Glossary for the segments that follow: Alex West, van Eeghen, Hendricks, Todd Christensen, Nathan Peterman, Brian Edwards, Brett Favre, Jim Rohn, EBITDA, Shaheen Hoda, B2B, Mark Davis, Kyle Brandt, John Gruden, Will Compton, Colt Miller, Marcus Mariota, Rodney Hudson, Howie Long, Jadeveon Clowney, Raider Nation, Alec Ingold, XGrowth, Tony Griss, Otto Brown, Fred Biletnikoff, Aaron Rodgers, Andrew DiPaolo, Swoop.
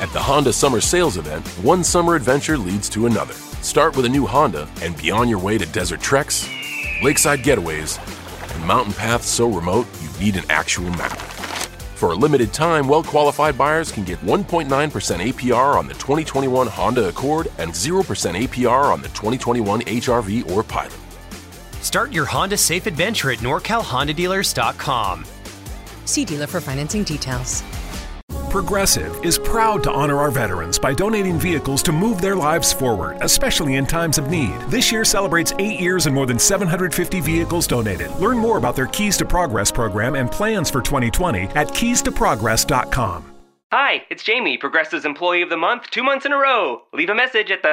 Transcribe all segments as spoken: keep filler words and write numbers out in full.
At the Honda Summer Sales Event, one summer adventure leads to another. Start with a new Honda and be on your way to desert treks, lakeside getaways, and mountain paths so remote you need an actual map. For a limited time, well-qualified buyers can get one point nine percent A P R on the twenty twenty-one Honda Accord and zero percent A P R on the twenty twenty-one H R V or Pilot. Start your Honda safe adventure at nor cal honda dealers dot com. See dealer for financing details. Progressive is proud to honor our veterans by donating vehicles to move their lives forward, especially in times of need. This year celebrates eight years and more than seven hundred fifty vehicles donated. Learn more about their Keys to Progress program and plans for twenty twenty at keys to progress dot com. Hi, it's Jamie, Progressive's Employee of the Month, two months in a row. Leave a message at the...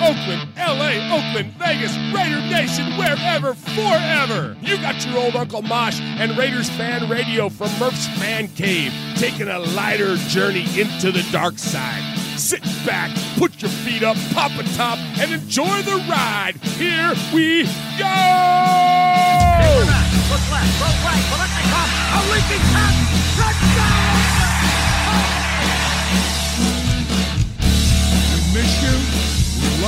Oakland, L A, Oakland, Vegas, Raider Nation, wherever, forever. You got your old Uncle Mosh and Raiders Fan Radio from Murph's Fan Cave, taking a lighter journey into the dark side. Sit back, put your feet up, pop a top, and enjoy the ride. Here we go! Hey, we're back. Look left, look right, Biletnikoff, a leaping pass, touchdown! Oh. We miss you.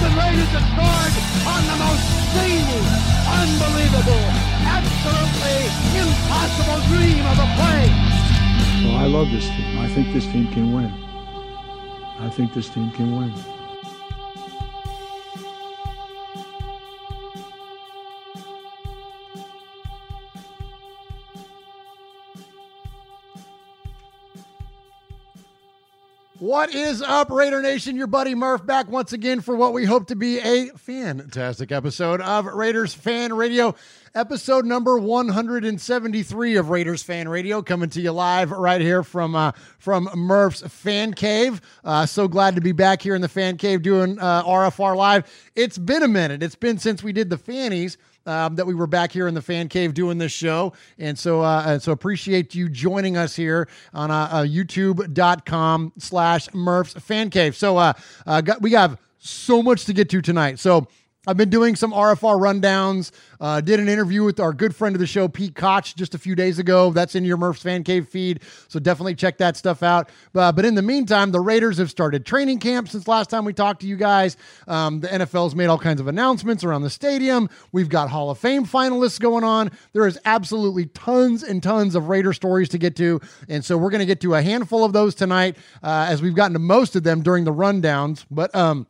The Raiders have scored on the most seamless, unbelievable, absolutely impossible dream of a play. Well, I love this team. I think this team can win. I think this team can win. What is up, Raider Nation? Your buddy Murph back once again for what we hope to be a fantastic episode of Raiders Fan Radio, episode number one hundred seventy-three of Raiders Fan Radio, coming to you live right here from uh, from Murph's Fan Cave. Uh, so glad to be back here in the Fan Cave doing uh, R F R Live. It's been a minute. It's been since we did the Fannies. Um, that we were back here in the Fan Cave doing this show. And so uh, and so appreciate you joining us here on uh, uh, youtube.com slash Murph's Fan Cave. So uh, uh, got, we have so much to get to tonight. So I've been doing some R F R rundowns. Uh, did an interview with our good friend of the show, Pete Koch, just a few days ago. That's in your Murph's Fan Cave feed, so definitely check that stuff out. Uh, but in the meantime, the Raiders have started training camp since last time we talked to you guys. Um, the N F L's made all kinds of announcements around the stadium. We've got Hall of Fame finalists going on. There is absolutely tons and tons of Raider stories to get to, and so we're going to get to a handful of those tonight, uh, as we've gotten to most of them during the rundowns. But um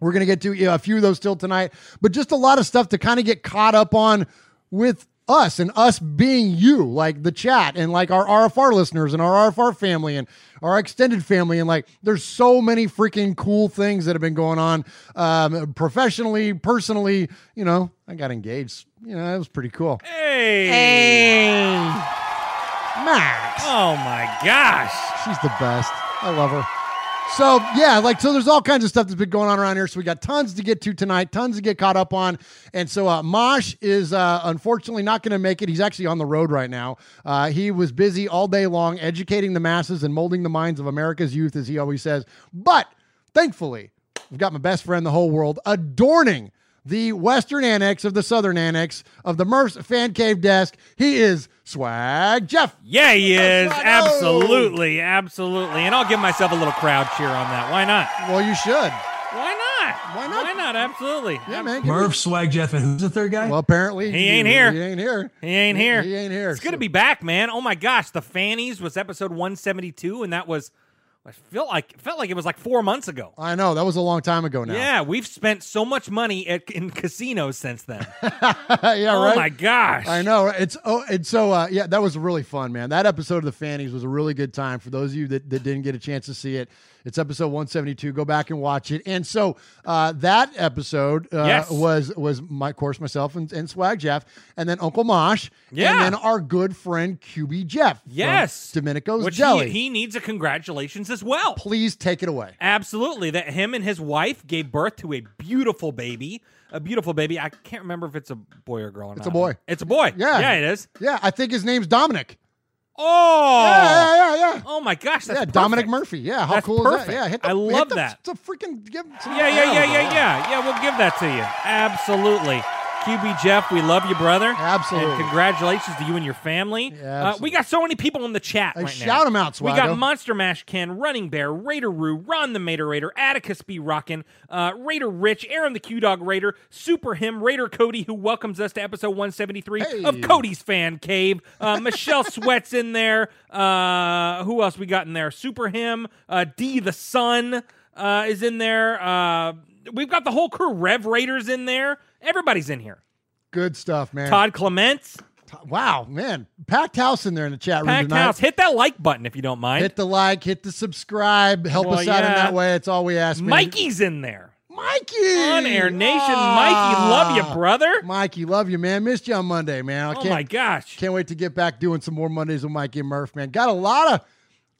we're going to get to you know, a few of those still tonight, but just a lot of stuff to kind of get caught up on with us and us being you, like the chat and like our R F R listeners and our R F R family and our extended family. And like, there's so many freaking cool things that have been going on um, professionally, personally. You know, I got engaged. You know, that was pretty cool. Hey, hey. Max. Oh my gosh. She's the best. I love her. So, yeah, like, so there's all kinds of stuff that's been going on around here. So we got tons to get to tonight, tons to get caught up on. And so uh, Mosh is uh, unfortunately not going to make it. He's actually on the road right now. Uh, he was busy all day long educating the masses and molding the minds of America's youth, as he always says. But thankfully, I've got my best friend in the whole world adorning the western annex of the southern annex of the Murph's Fan Cave desk. He is Swag Jeff. Yeah, he is. Swag. Absolutely. Absolutely. And I'll give myself a little crowd cheer on that. Why not? Well, you should. Why not? Why not? Why not? Absolutely. Yeah, man. Murph, Swag Jeff, and who's the third guy? Well, apparently. He, he ain't here. He ain't here. He ain't here. He, he ain't here. It's so good to be back, man. Oh, my gosh. The Fannies was episode one seventy-two, and that was... I felt like felt like it was like four months ago. I know. That was a long time ago now. Yeah, we've spent so much money at, in casinos since then. Yeah, oh, right? Oh, my gosh. I know. It's oh, and so, uh, yeah, that was really fun, man. That episode of the Fannies was a really good time. For those of you that, that didn't get a chance to see it, it's episode one seventy-two. Go back and watch it. And so uh, that episode uh, yes. was, was my, of course, myself and, and Swag Jeff, and then Uncle Mosh, yeah. and then our good friend Q B Jeff. Yes. Domenico's Which Jelly. He, he needs a congratulations as well. Please take it away. Absolutely. That him and his wife gave birth to a beautiful baby. A beautiful baby. I can't remember if it's a boy or girl or it's not. It's a boy. It's a boy. Yeah. Yeah, it is. Yeah, I think his name's Dominic. Oh yeah, yeah, yeah, yeah! Oh my gosh, that's yeah, Dominic Murphy. Yeah, how that's cool perfect. is that? Yeah, hit the, I love hit the, that. It's a freaking give. Some yeah, yeah, yeah, yeah, yeah, yeah, yeah. We'll give that to you. Absolutely, Q B Jeff, we love you, brother. Absolutely, and congratulations to you and your family. Yeah, uh, we got so many people in the chat hey, right shout now. Shout them out, Swaggo. We got Monster Mash, Ken, Running Bear, Raider Roo, Ron the Mater Raider, Atticus B Rockin, uh, Raider Rich, Aaron the Q Dog Raider, Super Him, Raider Cody, who welcomes us to episode one seventy-three hey. of Cody's Fan Cave. Uh, Michelle Sweat's in there. Uh, who else we got in there? Super Him, uh, D the Sun uh, is in there. Uh, we've got the whole crew. Rev Raiders in there. Everybody's in here. Good stuff, man. Todd Clements. Wow, man. Packed house in there in the chat room tonight. Packed house. Hit that like button if you don't mind. Hit the like. Hit the subscribe. Help well, us out yeah. in that way. It's all we ask, man. Mikey's in there. Mikey! On Air Nation. Ah. Mikey, love you, brother. Mikey, love you, man. Missed you on Monday, man. I can't, oh, my gosh. Can't wait to get back doing some more Mondays with Mikey and Murph, man. Got a lot of...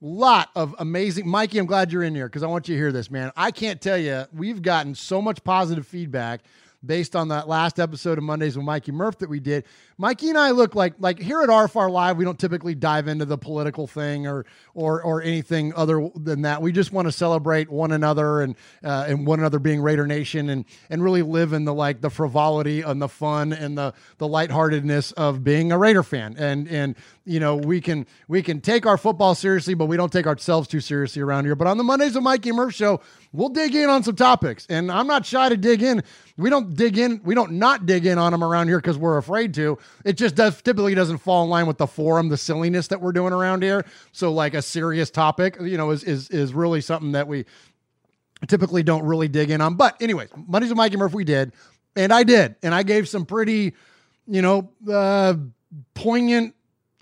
lot of amazing... Mikey, I'm glad you're in here because I want you to hear this, man. I can't tell you, we've gotten so much positive feedback based on that last episode of Mondays with Mikey Murph that we did. Mikey and I look like, like here at R F R Live, we don't typically dive into the political thing or or or anything other than that. We just want to celebrate one another and uh, and one another being Raider Nation and and really live in the like the frivolity and the fun and the the lightheartedness of being a Raider fan. And and you know we can we can take our football seriously, but we don't take ourselves too seriously around here. But on the Mondays with Mikey Murph show, we'll dig in on some topics, and I'm not shy to dig in. We don't dig in. We don't not dig in on them around here because we're afraid to. It just does typically doesn't fall in line with the forum, the silliness that we're doing around here. So like a serious topic, you know, is is is really something that we typically don't really dig in on. But anyways, Mondays with Mikey Murph, we did, and I did, and I gave some pretty, you know, uh, poignant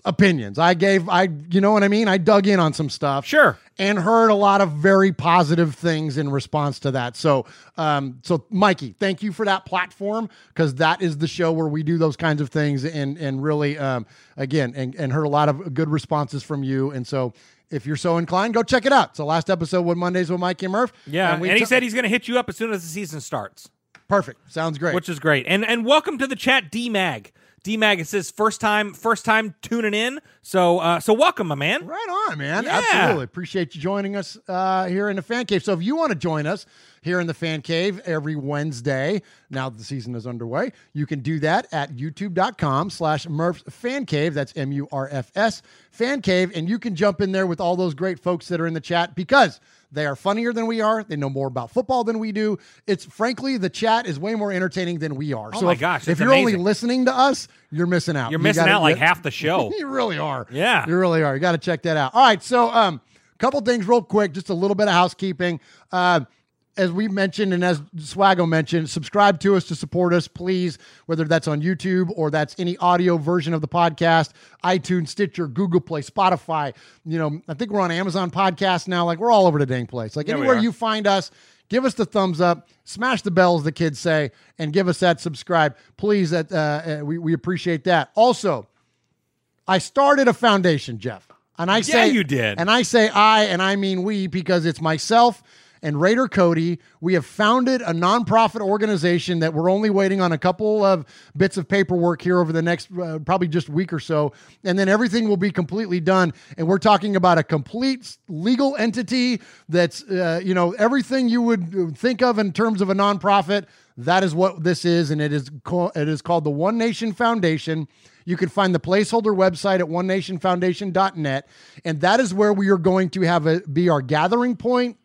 opinions. I gave, I, you know what I mean? I dug in on some stuff. Sure. And heard a lot of very positive things in response to that. So, um, so Mikey, thank you for that platform because that is the show where we do those kinds of things and and really, um, again, and, and heard a lot of good responses from you. And so if you're so inclined, go check it out. So last episode with Mondays with Mikey Murph. Yeah, and, we and he t- said he's going to hit you up as soon as the season starts. Perfect. Sounds great. Which is great. And and welcome to the chat, D-Mag. D-Mag, it says first time, first time tuning in. So, uh, so welcome, my man. Right on, man. Yeah. Absolutely. Appreciate you joining us uh, here in the Fan Cave. So if you want to join us here in the Fan Cave every Wednesday, now that the season is underway, you can do that at youtube.com slash Murph's Fan Cave. That's M U R F S Fan Cave. And you can jump in there with all those great folks that are in the chat because they are funnier than we are. They know more about football than we do. It's frankly, the chat is way more entertaining than we are. Oh so my if, gosh. If you're amazing. only listening to us, you're missing out. You're you missing out like half the show. You really are. Yeah. You really are. You got to check that out. All right. So a um, couple things real quick, just a little bit of housekeeping. Uh, as we mentioned and as Swaggo mentioned, subscribe to us to support us, please, whether that's on YouTube or that's any audio version of the podcast, iTunes, Stitcher, Google Play, Spotify. You know, I think we're on Amazon Podcasts now. Like, we're all over the dang place. Like, yeah, anywhere you find us, give us the thumbs up, smash the bell, as the kids say, and give us that subscribe. Please, that uh, we, we appreciate that. Also, I started a foundation, Jeff. And I yeah, say, you did. And I say I, and I mean we, because it's myself and Raider Cody. We have founded a nonprofit organization that we're only waiting on a couple of bits of paperwork here over the next uh, probably just week or so. And then everything will be completely done. And we're talking about a complete legal entity that's, uh, you know, everything you would think of in terms of a nonprofit. That is what this is, and it is co- it is called the One Nation Foundation. You can find the placeholder website at one nation foundation dot net, and that is where we are going to have a, be our gathering point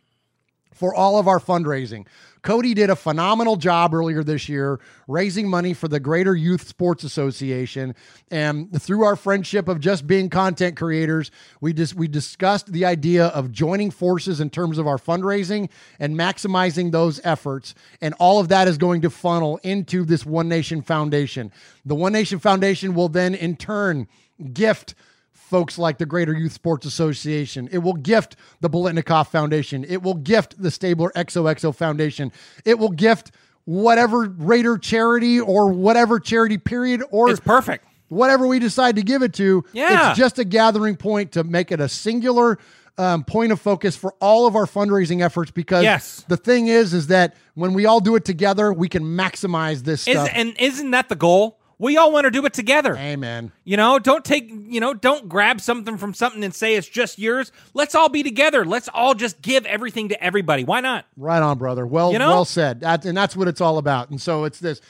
for all of our fundraising. Cody did a phenomenal job earlier this year raising money for the Greater Youth Sports Association, and through our friendship of just being content creators, we just we discussed the idea of joining forces in terms of our fundraising and maximizing those efforts, and all of that is going to funnel into this One Nation Foundation. The One Nation Foundation will then in turn gift folks like the Greater Youth Sports Association. It will gift the Biletnikoff Foundation. It will gift the Stabler X O X O Foundation. It will gift whatever Raider charity or whatever charity period or it's perfect. Whatever we decide to give it to. Yeah. It's just a gathering point to make it a singular um, point of focus for all of our fundraising efforts, because yes. the thing is, is that when we all do it together, we can maximize this is, stuff. And isn't that the goal? We all want to do it together. Amen. You know, don't take, you know, don't grab something from something and say it's just yours. Let's all be together. Let's all just give everything to everybody. Why not? Right on, brother. Well, you know? Well said. That, and that's what it's all about. And so it's this.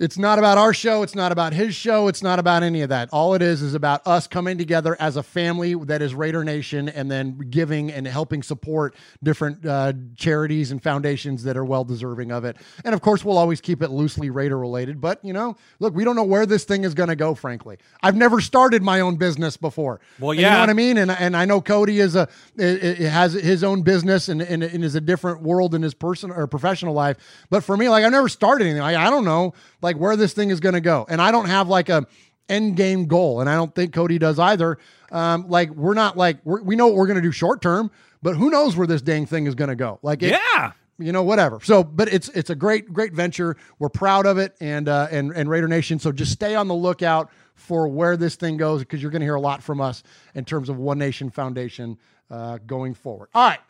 It's not about our show. It's not about his show. It's not about any of that. All it is is about us coming together as a family that is Raider Nation, and then giving and helping support different uh, charities and foundations that are well-deserving of it. And, of course, we'll always keep it loosely Raider-related. But, you know, look, we don't know where this thing is going to go, frankly. I've never started my own business before. Well, yeah. You know what I mean? And and I know Cody is a it, it has his own business and, and, and is a different world in his personal or professional life. But for me, like, I've never started anything. Like, I don't know. Like, Like where this thing is going to go. And I don't have like a end game goal. And I don't think Cody does either. Um, like we're not like, we're, we know what we're going to do short term, but who knows where this dang thing is going to go. Like, it, yeah, you know, whatever. So, but it's, it's a great, great venture. We're proud of it. And, uh, and, and Raider Nation. So just stay on the lookout for where this thing goes, because you're going to hear a lot from us in terms of One Nation Foundation uh, going forward. All right.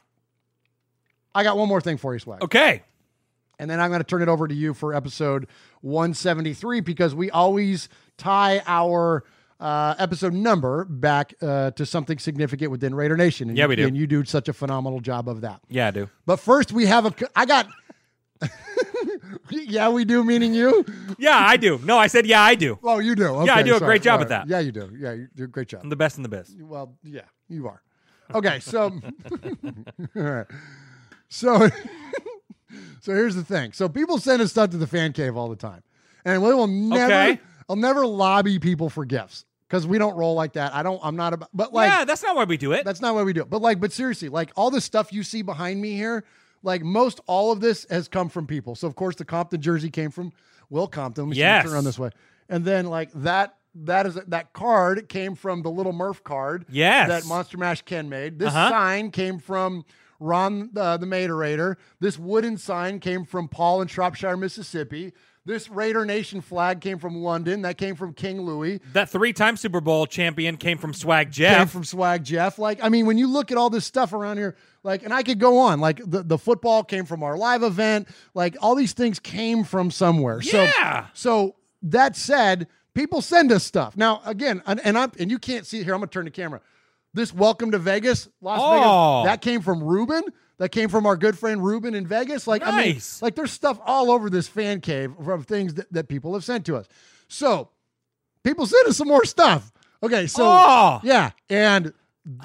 I got one more thing for you, Swag. Okay. And then I'm going to turn it over to you for episode one seventy-three, because we always tie our uh, episode number back uh, to something significant within Raider Nation. And yeah, you, we do. And you do such a phenomenal job of that. Yeah, I do. But first, we have a... I got... yeah, we do, meaning you? Yeah, I do. No, I said, yeah, I do. Oh, you do. Okay, yeah, I do a sorry. great job right. at that. Yeah, you do. Yeah, you do a great job. I'm the best in the biz. Well, yeah, you are. Okay, so... all right. So... So here's the thing. So people send us stuff to the fan cave all the time. And we will never, okay. I'll never lobby people for gifts, because we don't roll like that. I don't, I'm not, about, but like, yeah, that's not why we do it. That's not why we do it. But like, but seriously, like all the stuff you see behind me here, like most all of this has come from people. So of course the Compton jersey came from Will Compton. We yes. should turn around this way. And then like that, that is, that card came from the Little Murph card. Yes. That Monster Mash Ken made. This uh-huh. sign came from Ron, uh, the Materator. This wooden sign came from Paul in Shropshire, Mississippi. This Raider Nation flag came from London. That came from King Louis. That three-time Super Bowl champion came from Swag Jeff. Came from Swag Jeff. Like, I mean, when you look at all this stuff around here, like, and I could go on. Like, the, the football came from our live event. Like, all these things came from somewhere. Yeah. So, so that said, people send us stuff. Now, again, and, and I'm and you can't see it here. I'm gonna turn the camera. This Welcome to Vegas, Las oh. Vegas, that came from Ruben. That came from our good friend Ruben in Vegas. Like, nice. I mean, like there's stuff all over this fan cave from things that, that people have sent to us. So people sent us some more stuff. Okay, so oh. yeah, and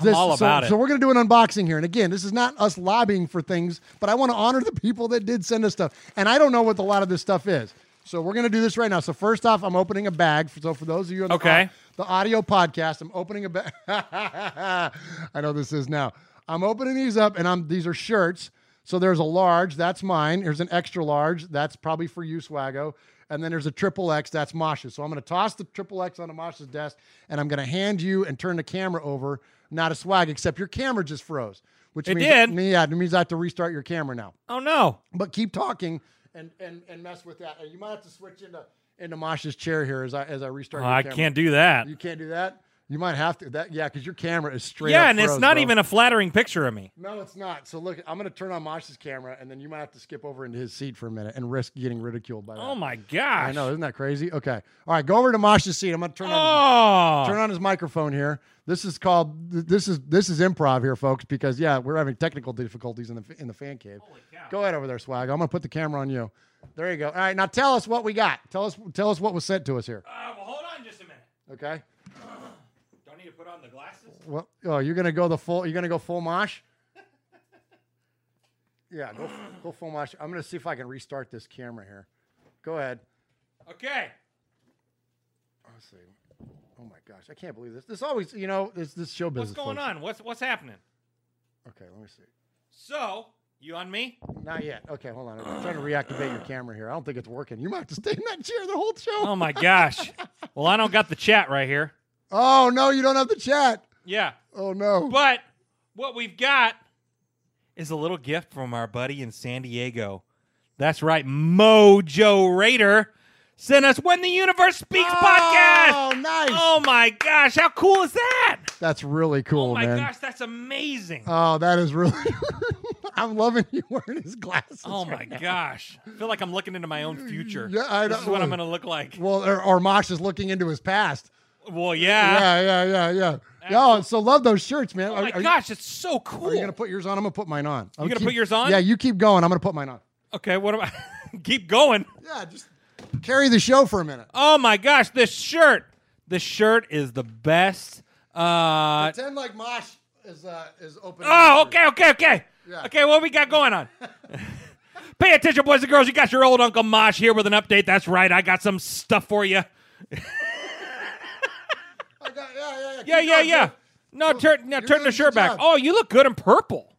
this, I'm all so, about it. So we're gonna do an unboxing here. And again, this is not us lobbying for things, but I want to honor the people that did send us stuff. And I don't know what a lot of this stuff is. So we're going to do this right now. So first off, I'm opening a bag. So for those of you on the, okay. au- the audio podcast, I'm opening a bag. I know this is now. I'm opening these up, and I'm these are shirts. So there's a large. That's mine. Here's an extra large. That's probably for you, Swaggo. And then there's a triple X. That's Mosh's. So I'm going to toss the triple X onto Mosh's desk, and I'm going to hand you and turn the camera over. Not a swag, except your camera just froze. Which it means, did. Yeah, it means I have to restart your camera now. Oh, no. But keep talking. And, and and mess with that. You might have to switch into into Mosh's chair here as I as I restart. Oh, your I camera. Can't do that. You can't do that. You might have to. That, yeah, because your camera is straight yeah, up. Yeah, and froze, it's not bro. even a flattering picture of me. No, it's not. So look, I'm going to turn on Mosh's camera, and then you might have to skip over into his seat for a minute and risk getting ridiculed by that. Oh, my gosh. I know. Isn't that crazy? Okay. All right, go over to Mosh's seat. I'm going to turn on, oh. turn on his microphone here. This is called, this is this is improv here, folks, because, yeah, we're having technical difficulties in the in the fan cave. Holy cow. Go ahead over there, Swag. I'm going to put the camera on you. There you go. All right, now tell us what we got. Tell us, tell us what was sent to us here. Uh, well, hold on just a minute. Okay. To put on the glasses? Well, oh, you're gonna go the full. You're gonna go full Mosh. Yeah, go go full Mosh. I'm gonna see if I can restart this camera here. Go ahead. Okay. Let's see. Oh my gosh, I can't believe this. This always, you know, this this show business. What's going folks. on? What's what's happening? Okay, let me see. So you on me? Not yet. Okay, hold on. I'm trying to reactivate your camera here. I don't think it's working. You might have to stay in that chair the whole show. Oh my gosh. Well, I don't got the chat right here. Oh, no, you don't have the chat. Yeah. Oh, no. But what we've got is a little gift from our buddy in San Diego. That's right. Mojo Raider sent us When the Universe Speaks oh, podcast. Oh, nice. Oh, my gosh. How cool is that? That's really cool, oh, my man. gosh. That's amazing. Oh, that is really I'm loving you wearing his glasses. Oh, my right gosh. I feel like I'm looking into my own future. Yeah, I This is what well, I'm going to look like. Well, or, or Mosh is looking into his past. Well, yeah. Yeah, yeah, yeah, yeah. Yo, so love those shirts, man. Oh, my are, are gosh, you, it's so cool. Are you going to put yours on? I'm going to put mine on. You're going to put yours on? Yeah, you keep going. I'm going to put mine on. Okay, what am I? Keep going. Yeah, just carry the show for a minute. Oh, my gosh, this shirt. This shirt is the best. Uh, Pretend like Mosh is, uh, is opening. Oh, okay, okay, okay. Yeah. Okay, what we got going on? Pay attention, boys and girls. You got your old Uncle Mosh here with an update. That's right. I got some stuff for you. Yeah, yeah, yeah, yeah, yeah, yeah. No, turn now. You're turn the shirt back. Job. Oh, you look good in purple.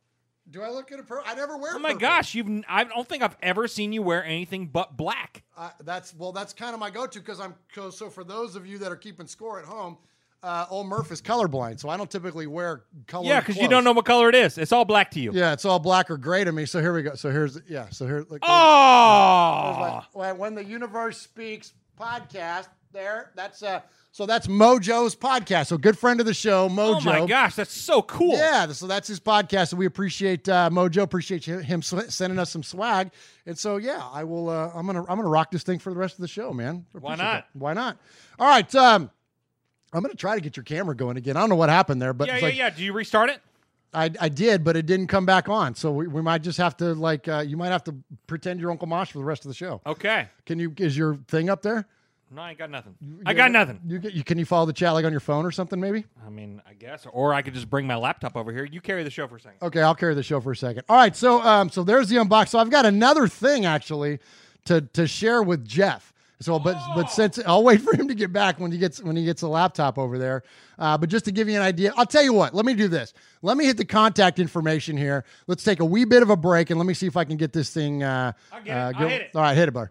Do I look good in purple? I never wear. Oh my purple. gosh, you've. I don't think I've ever seen you wear anything but black. Uh, that's well. That's kind of my go-to because I'm. So for those of you that are keeping score at home, uh, old Murph is colorblind, so I don't typically wear color. Yeah, because you don't know what color it is. It's all black to you. Yeah, it's all black or gray to me. So here we go. So here's yeah. So here. Look, oh. There's like, When the Universe Speaks podcast. There. That's uh. So that's Mojo's podcast. So good friend of the show, Mojo. Oh, my gosh. That's so cool. Yeah. So that's his podcast. And we appreciate uh, Mojo. Appreciate him sending us some swag. And so, yeah, I will. Uh, I'm going to I'm gonna rock this thing for the rest of the show, man. Why not? That. Why not? All right. Um, I'm going to try to get your camera going again. I don't know what happened there. But yeah, yeah, like, yeah. Do you restart it? I, I did, but it didn't come back on. So we, we might just have to, like, uh, you might have to pretend you're Uncle Mosh for the rest of the show. Okay. Can you, is your thing up there? No, I ain't got nothing. You, I got nothing. You, you Can you follow the chat like on your phone or something maybe? I mean, I guess. Or I could just bring my laptop over here. You carry the show for a second. Okay, I'll carry the show for a second. All right, so um, so there's the unbox. So I've got another thing, actually, to to share with Jeff. So, but oh. but since I'll wait for him to get back when he gets when he gets a laptop over there. Uh, but just to give you an idea, I'll tell you what. Let me do this. Let me hit the contact information here. Let's take a wee bit of a break, and let me see if I can get this thing. Uh, I'll get uh, it. I'll go, hit it. All right, hit it, bud.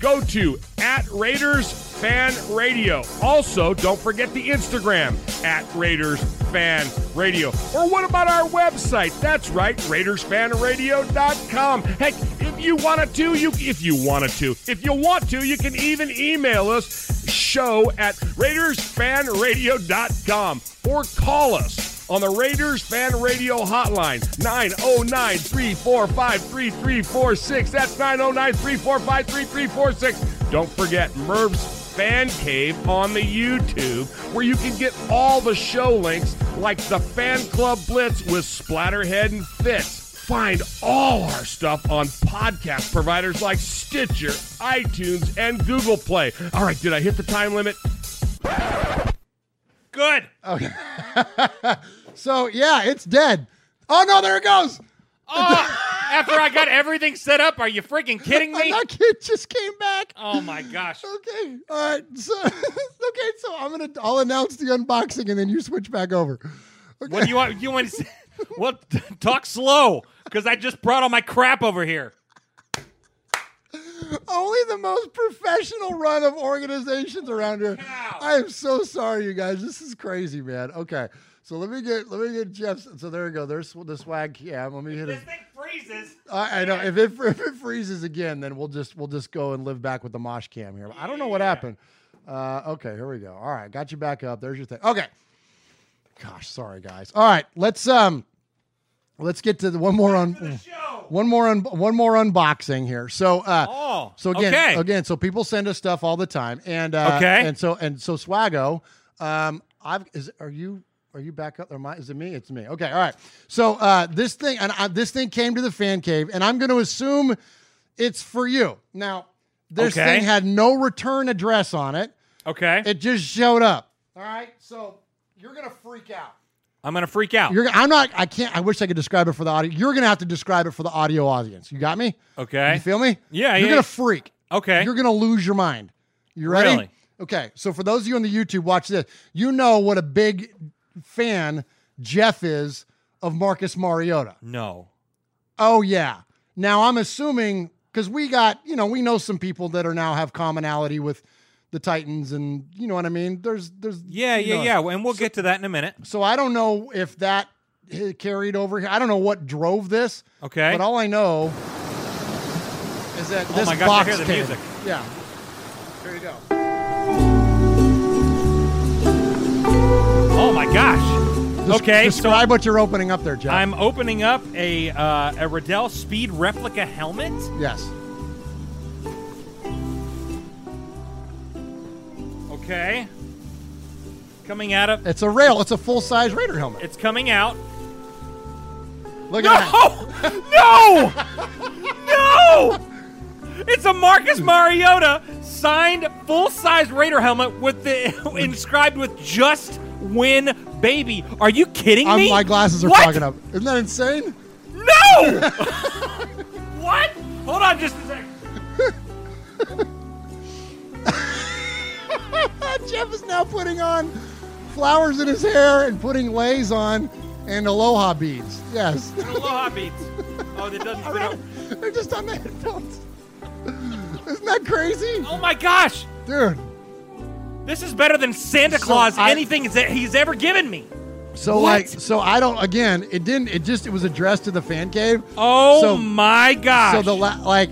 Go to at Raiders Fan Radio. Also, don't forget the Instagram at Raiders Fan Radio. Or what about our website? That's right, Raiders Fan Radio dot com. Heck, if you wanted to, you if you wanted to, if you want to, you can even email us show at Raiders Fan Radio dot com or call us on the Raiders Fan Radio hotline, nine oh nine, three four five, three three four six. That's nine oh nine, three four five, three three four six. Don't forget Murph's Fan Cave on the YouTube, where you can get all the show links, like the Fan Club Blitz with Splatterhead and Fitz. Find all our stuff on podcast providers like Stitcher, iTunes, and Google Play. All right, did I hit the time limit? Good. Okay. So, yeah, it's dead. Oh, no, there it goes. Oh, after I got everything set up, are you freaking kidding me? That kid just came back. Oh, my gosh. Okay. All right. So, okay, so I'm going to, I'll announce the unboxing and then you switch back over. Okay. What do you want? You want to say? Well, talk slow, because I just brought all my crap over here. Only the most professional run of organizations around here. Wow. I am so sorry, you guys. This is crazy, man. Okay, so let me get let me get Jeff's. So there we go. There's the swag cam. Let me if hit it. This thing freezes. I, I know. If it if it freezes again, then we'll just we'll just go and live back with the mosh cam here. I don't know what yeah. happened. Uh, okay, here we go. All right, got you back up. There's your thing. Okay. Gosh, sorry guys. All right, let's um, let's get to the one more on un- one more un- one more unboxing here. So uh, oh, so again, okay. again, so people send us stuff all the time, and uh, okay, and so and so Swaggo, um, I've is are you are you back up? Or am I, is it me? It's me. Okay, all right. So uh, this thing and I, this thing came to the fan cave, and I'm going to assume it's for you. Now this okay. thing had no return address on it. Okay, it just showed up. All right, so. You're going to freak out. I'm going to freak out. You're, I'm not, I can't, I wish I could describe it for the audio. You're going to have to describe it for the audio audience. You got me? Okay. You feel me? Yeah. You're yeah. going to freak. Okay. You're going to lose your mind. You ready? Really? Okay. So for those of you on the YouTube, watch this. You know what a big fan Jeff is of Marcus Mariota. No. Oh, yeah. Now I'm assuming, because we got, you know, we know some people that are now have commonality with the Titans, and you know what I mean? There's, there's, yeah, yeah, know. yeah, and we'll so, get to that in a minute. So, I don't know if that carried over here. I don't know what drove this, okay, but all I know is that oh this my gosh, box I hear the came. Music. Yeah, here you go. Oh my gosh, Des- okay, describe so what you're opening up there, Jeff. I'm opening up a, uh, a Riddell Speed replica helmet, yes. Okay. Coming out of... It's a rail. It's a full-size Raider helmet. It's coming out. Look no! at that. No! No! It's a Marcus Mariota signed full-size Raider helmet with the inscribed with "Just Win, Baby." Are you kidding me? I'm, my glasses are what? fogging up. Isn't that insane? No! What? Hold on just a second. Jeff is now putting on flowers in his hair and putting lays on and aloha beads. Yes. And aloha beads. Oh, that doesn't fit right. up. They're just on the headphones. Isn't that crazy? Oh, my gosh. Dude. This is better than Santa so Claus, I, anything that he's ever given me. So, what? like, so I don't, again, it didn't, it just, it was addressed to the fan cave. Oh, so, my gosh. So, the la- like...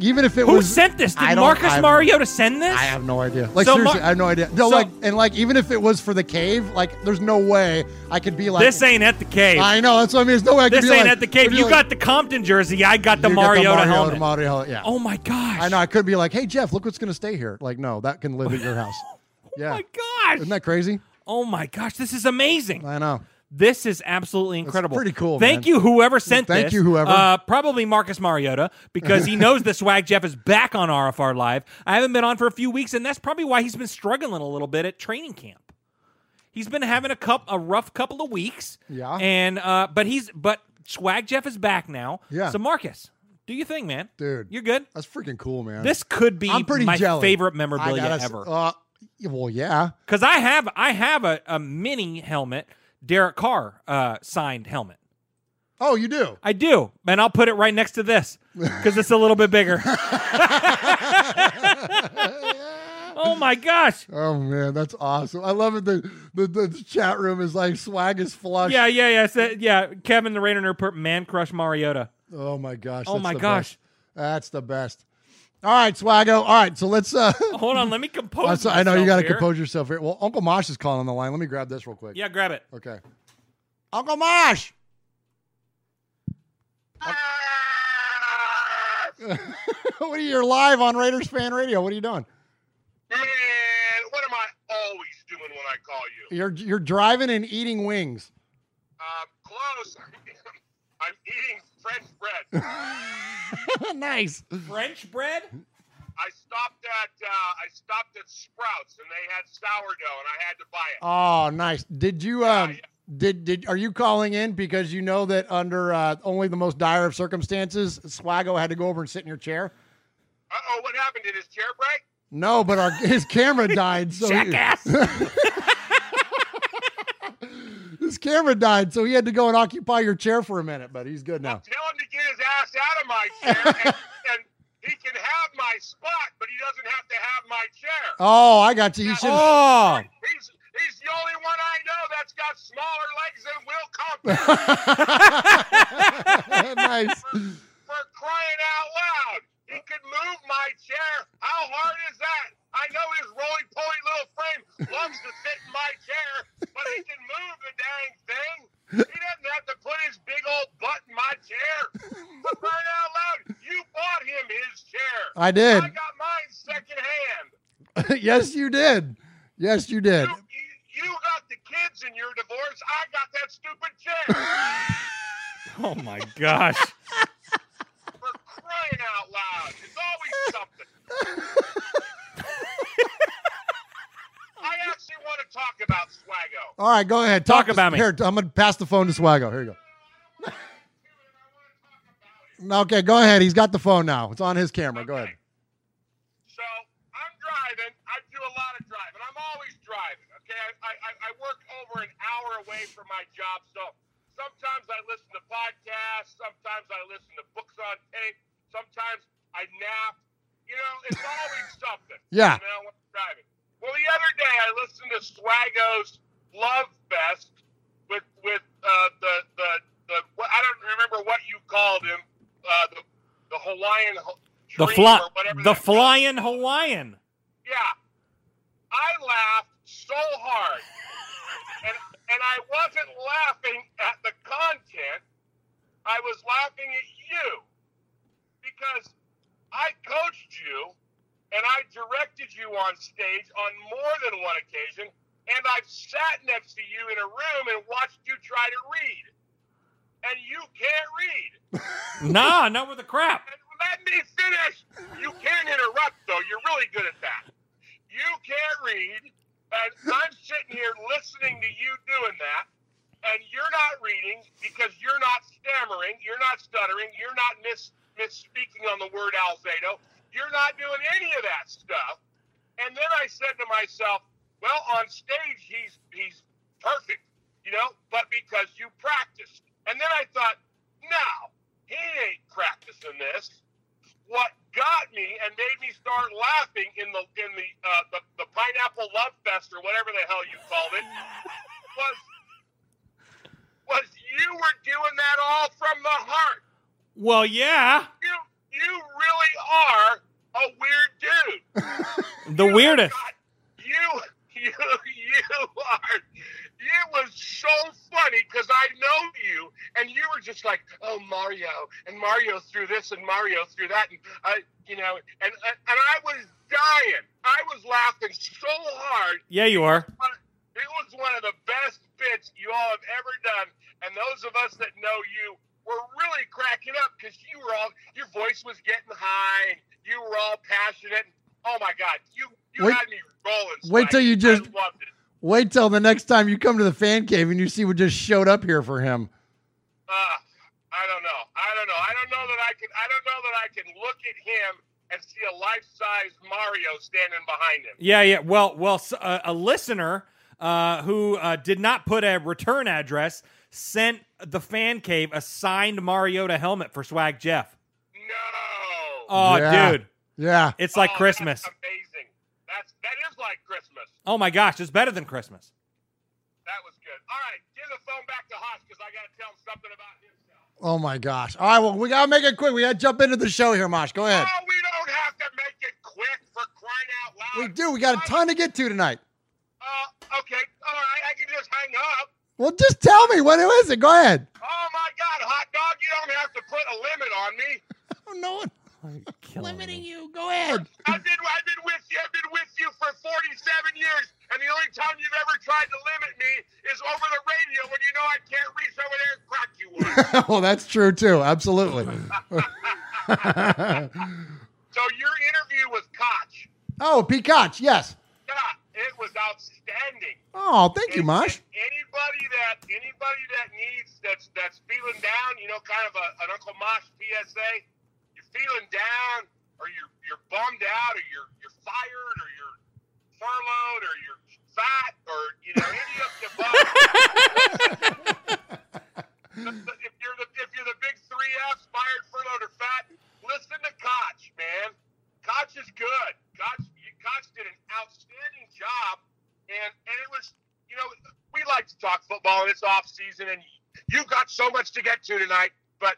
Even if it Who was, sent this? Did Marcus Mariota send this? I have no idea. Like so seriously, Mar- I have no idea. No, so, like and like even if it was for the cave, like there's no way I could be like this ain't at the cave. I know that's what I mean. There's no way I could this be ain't like, at the cave. You like, got the Compton jersey. I got the Mariota helmet. Mariota, yeah. Oh my gosh! I know. I could be like, hey Jeff, look what's gonna stay here. Like no, that can live at your house. Yeah. Oh my gosh! Isn't that crazy? Oh my gosh! This is amazing. I know. This is absolutely incredible. It's pretty cool, Thank man. you, whoever sent Thank this. Thank you, whoever. Uh, probably Marcus Mariota, because he knows that Swag Jeff is back on R F R Live. I haven't been on for a few weeks, and that's probably why he's been struggling a little bit at training camp. He's been having a cup, a rough couple of weeks. Yeah. And uh, but he's but Swag Jeff is back now. Yeah. So Marcus, do your thing, man. Dude, you're good. That's freaking cool, man. This could be my jelly. favorite memorabilia I gotta, ever. Uh, well, yeah. Because I have I have a, a mini helmet. Derek Carr uh, signed helmet. Oh, you do? I do. And I'll put it right next to this because it's a little bit bigger. Oh, my gosh. Oh, man. That's awesome. I love it. The, the, the chat room is like swag is flush. Yeah, yeah, yeah. So, yeah. Kevin, the Raider Nerd, put man crush Mariota. Oh, my gosh. Oh, that's my gosh. Best. That's the best. All right, Swaggo. All right, so let's... Uh, Hold on, let me compose uh, so, myself I know you got to compose yourself here. Well, Uncle Mosh is calling on the line. Let me grab this real quick. Yeah, grab it. Okay. Uncle Mosh! What are you, you're live on Raiders Fan Radio. What are you doing? Man, what am I always doing when I call you? You're you're driving and eating wings. Uh, close. I'm eating French bread. Nice. French bread? I stopped at uh, I stopped at Sprouts and they had sourdough and I had to buy it. Oh, nice. Did you um yeah, yeah. did did are you calling in because you know that under uh, only the most dire of circumstances, Swaggo had to go over and sit in your chair? Uh oh, what happened? Did his chair break? No, but our his camera died. So Jackass. His camera died, so he had to go and occupy your chair for a minute, but he's good now. I'll tell him to get his ass out of my chair, and, and he can have my spot, but he doesn't have to have my chair. Oh, I got you. He should. Oh. He's, he's the only one I know that's got smaller legs than Will Compton. Nice. For, for crying out loud. He could move my chair. How hard is that? I know his rolling point little frame loves to sit in my chair, but he can move the dang thing. He doesn't have to put his big old butt in my chair. For crying out loud, you bought him his chair. I did. I got mine secondhand. Yes, you did. Yes, you did. You, you, you got the kids in your divorce. I got that stupid chair. Oh, my gosh. Crying out loud. It's always something. I actually want to talk about Swaggo. All right, go ahead. Talk, talk about to, me. Here, I'm going to pass the phone to Swaggo. Here you go. Okay, go ahead. He's got the phone now. It's on his camera. Okay. Go ahead. So I'm driving. I do a lot of driving. I'm always driving. Okay, I, I, I work over an hour away from my job, so sometimes I listen to podcasts. Sometimes I listen to books on tape. Sometimes I nap. You know, it's always something. Yeah. You know, when I'm driving. Well, the other day I listened to Swaggo's Love Fest with with uh, the the the what, I don't remember what you called him, uh, the the Hawaiian the fly or whatever the flying called. Hawaiian. Yeah, I laughed so hard, and and I wasn't laughing at the content. I was laughing at you, because I coached you and I directed you on stage on more than one occasion, and I've sat next to you in a room and watched you try to read, and you can't read. Nah, not with the crap. And let me finish. You can't interrupt, though. You're really good at that. You can't read, and I'm sitting here listening to you doing that, and you're not reading because you're not stammering, you're not stuttering, you're not mis- misspeaking on the word Alzado. You're not doing any of that stuff. And then I said to myself, well, on stage, he's he's perfect, you know, but because you practiced. And then I thought, no, he ain't practicing this. What got me and made me start laughing in the in the, uh, the the Pineapple Love Fest or whatever the hell you called it was was you were doing that all from the heart. Well, yeah. You you really are a weird dude. The you weirdest. Got, you you you are. It was so funny because I know you, and you were just like, oh, Mario, and Mario threw this, and Mario threw that, and I, you know, and and I was dying. I was laughing so hard. Yeah, you are. It was one of the best bits you all have ever done, and those of us that know you were really cracking up because you were all, your voice was getting high, and you were all passionate. Oh my God, you you wait, had me rolling. Wait till you just. I loved it. Wait till the next time you come to the fan cave and you see what just showed up here for him. Uh, I don't know. I don't know. I don't know that I can. I don't know that I can look at him and see a life-size Mario standing behind him. Yeah, yeah. Well, well, uh, a listener uh, who uh, did not put a return address sent the fan cave a signed Mariota helmet for Swag Jeff. No. Oh, yeah. Dude. Yeah. It's like oh, Christmas. That's amazing. That's that is like Christmas. Oh my gosh, it's better than Christmas. That was good. All right, give the phone back to Hoss because I got to tell him something about himself. Oh my gosh. All right, well, we got to make it quick. We got to jump into the show here, Mosh. Go ahead. Oh, we don't have to make it quick for crying out loud. We do. We got a ton to get to tonight. Uh, okay. All right, I can just hang up. Well, just tell me. What is it? Go ahead. Oh my God, hot dog, you don't have to put a limit on me. Oh, no one. Limiting me. You. Go ahead. I've been, I've been with you. I've been with you for forty-seven years, and the only time you've ever tried to limit me is over the radio when you know I can't reach over there and crack you one. Well, that's true, too. Absolutely. So your interview with Koch. Oh, Pete Koch, yes. Yeah, it was outstanding. Oh, thank and, you, Mosh. Anybody that anybody that needs, that's, that's feeling down, you know, kind of a, an Uncle Mosh P S A, feeling down, or you're you're bummed out, or you're you're fired, or you're furloughed, or you're fat, or you know any of the above. football and it's off season, and you've got so much to get to tonight. But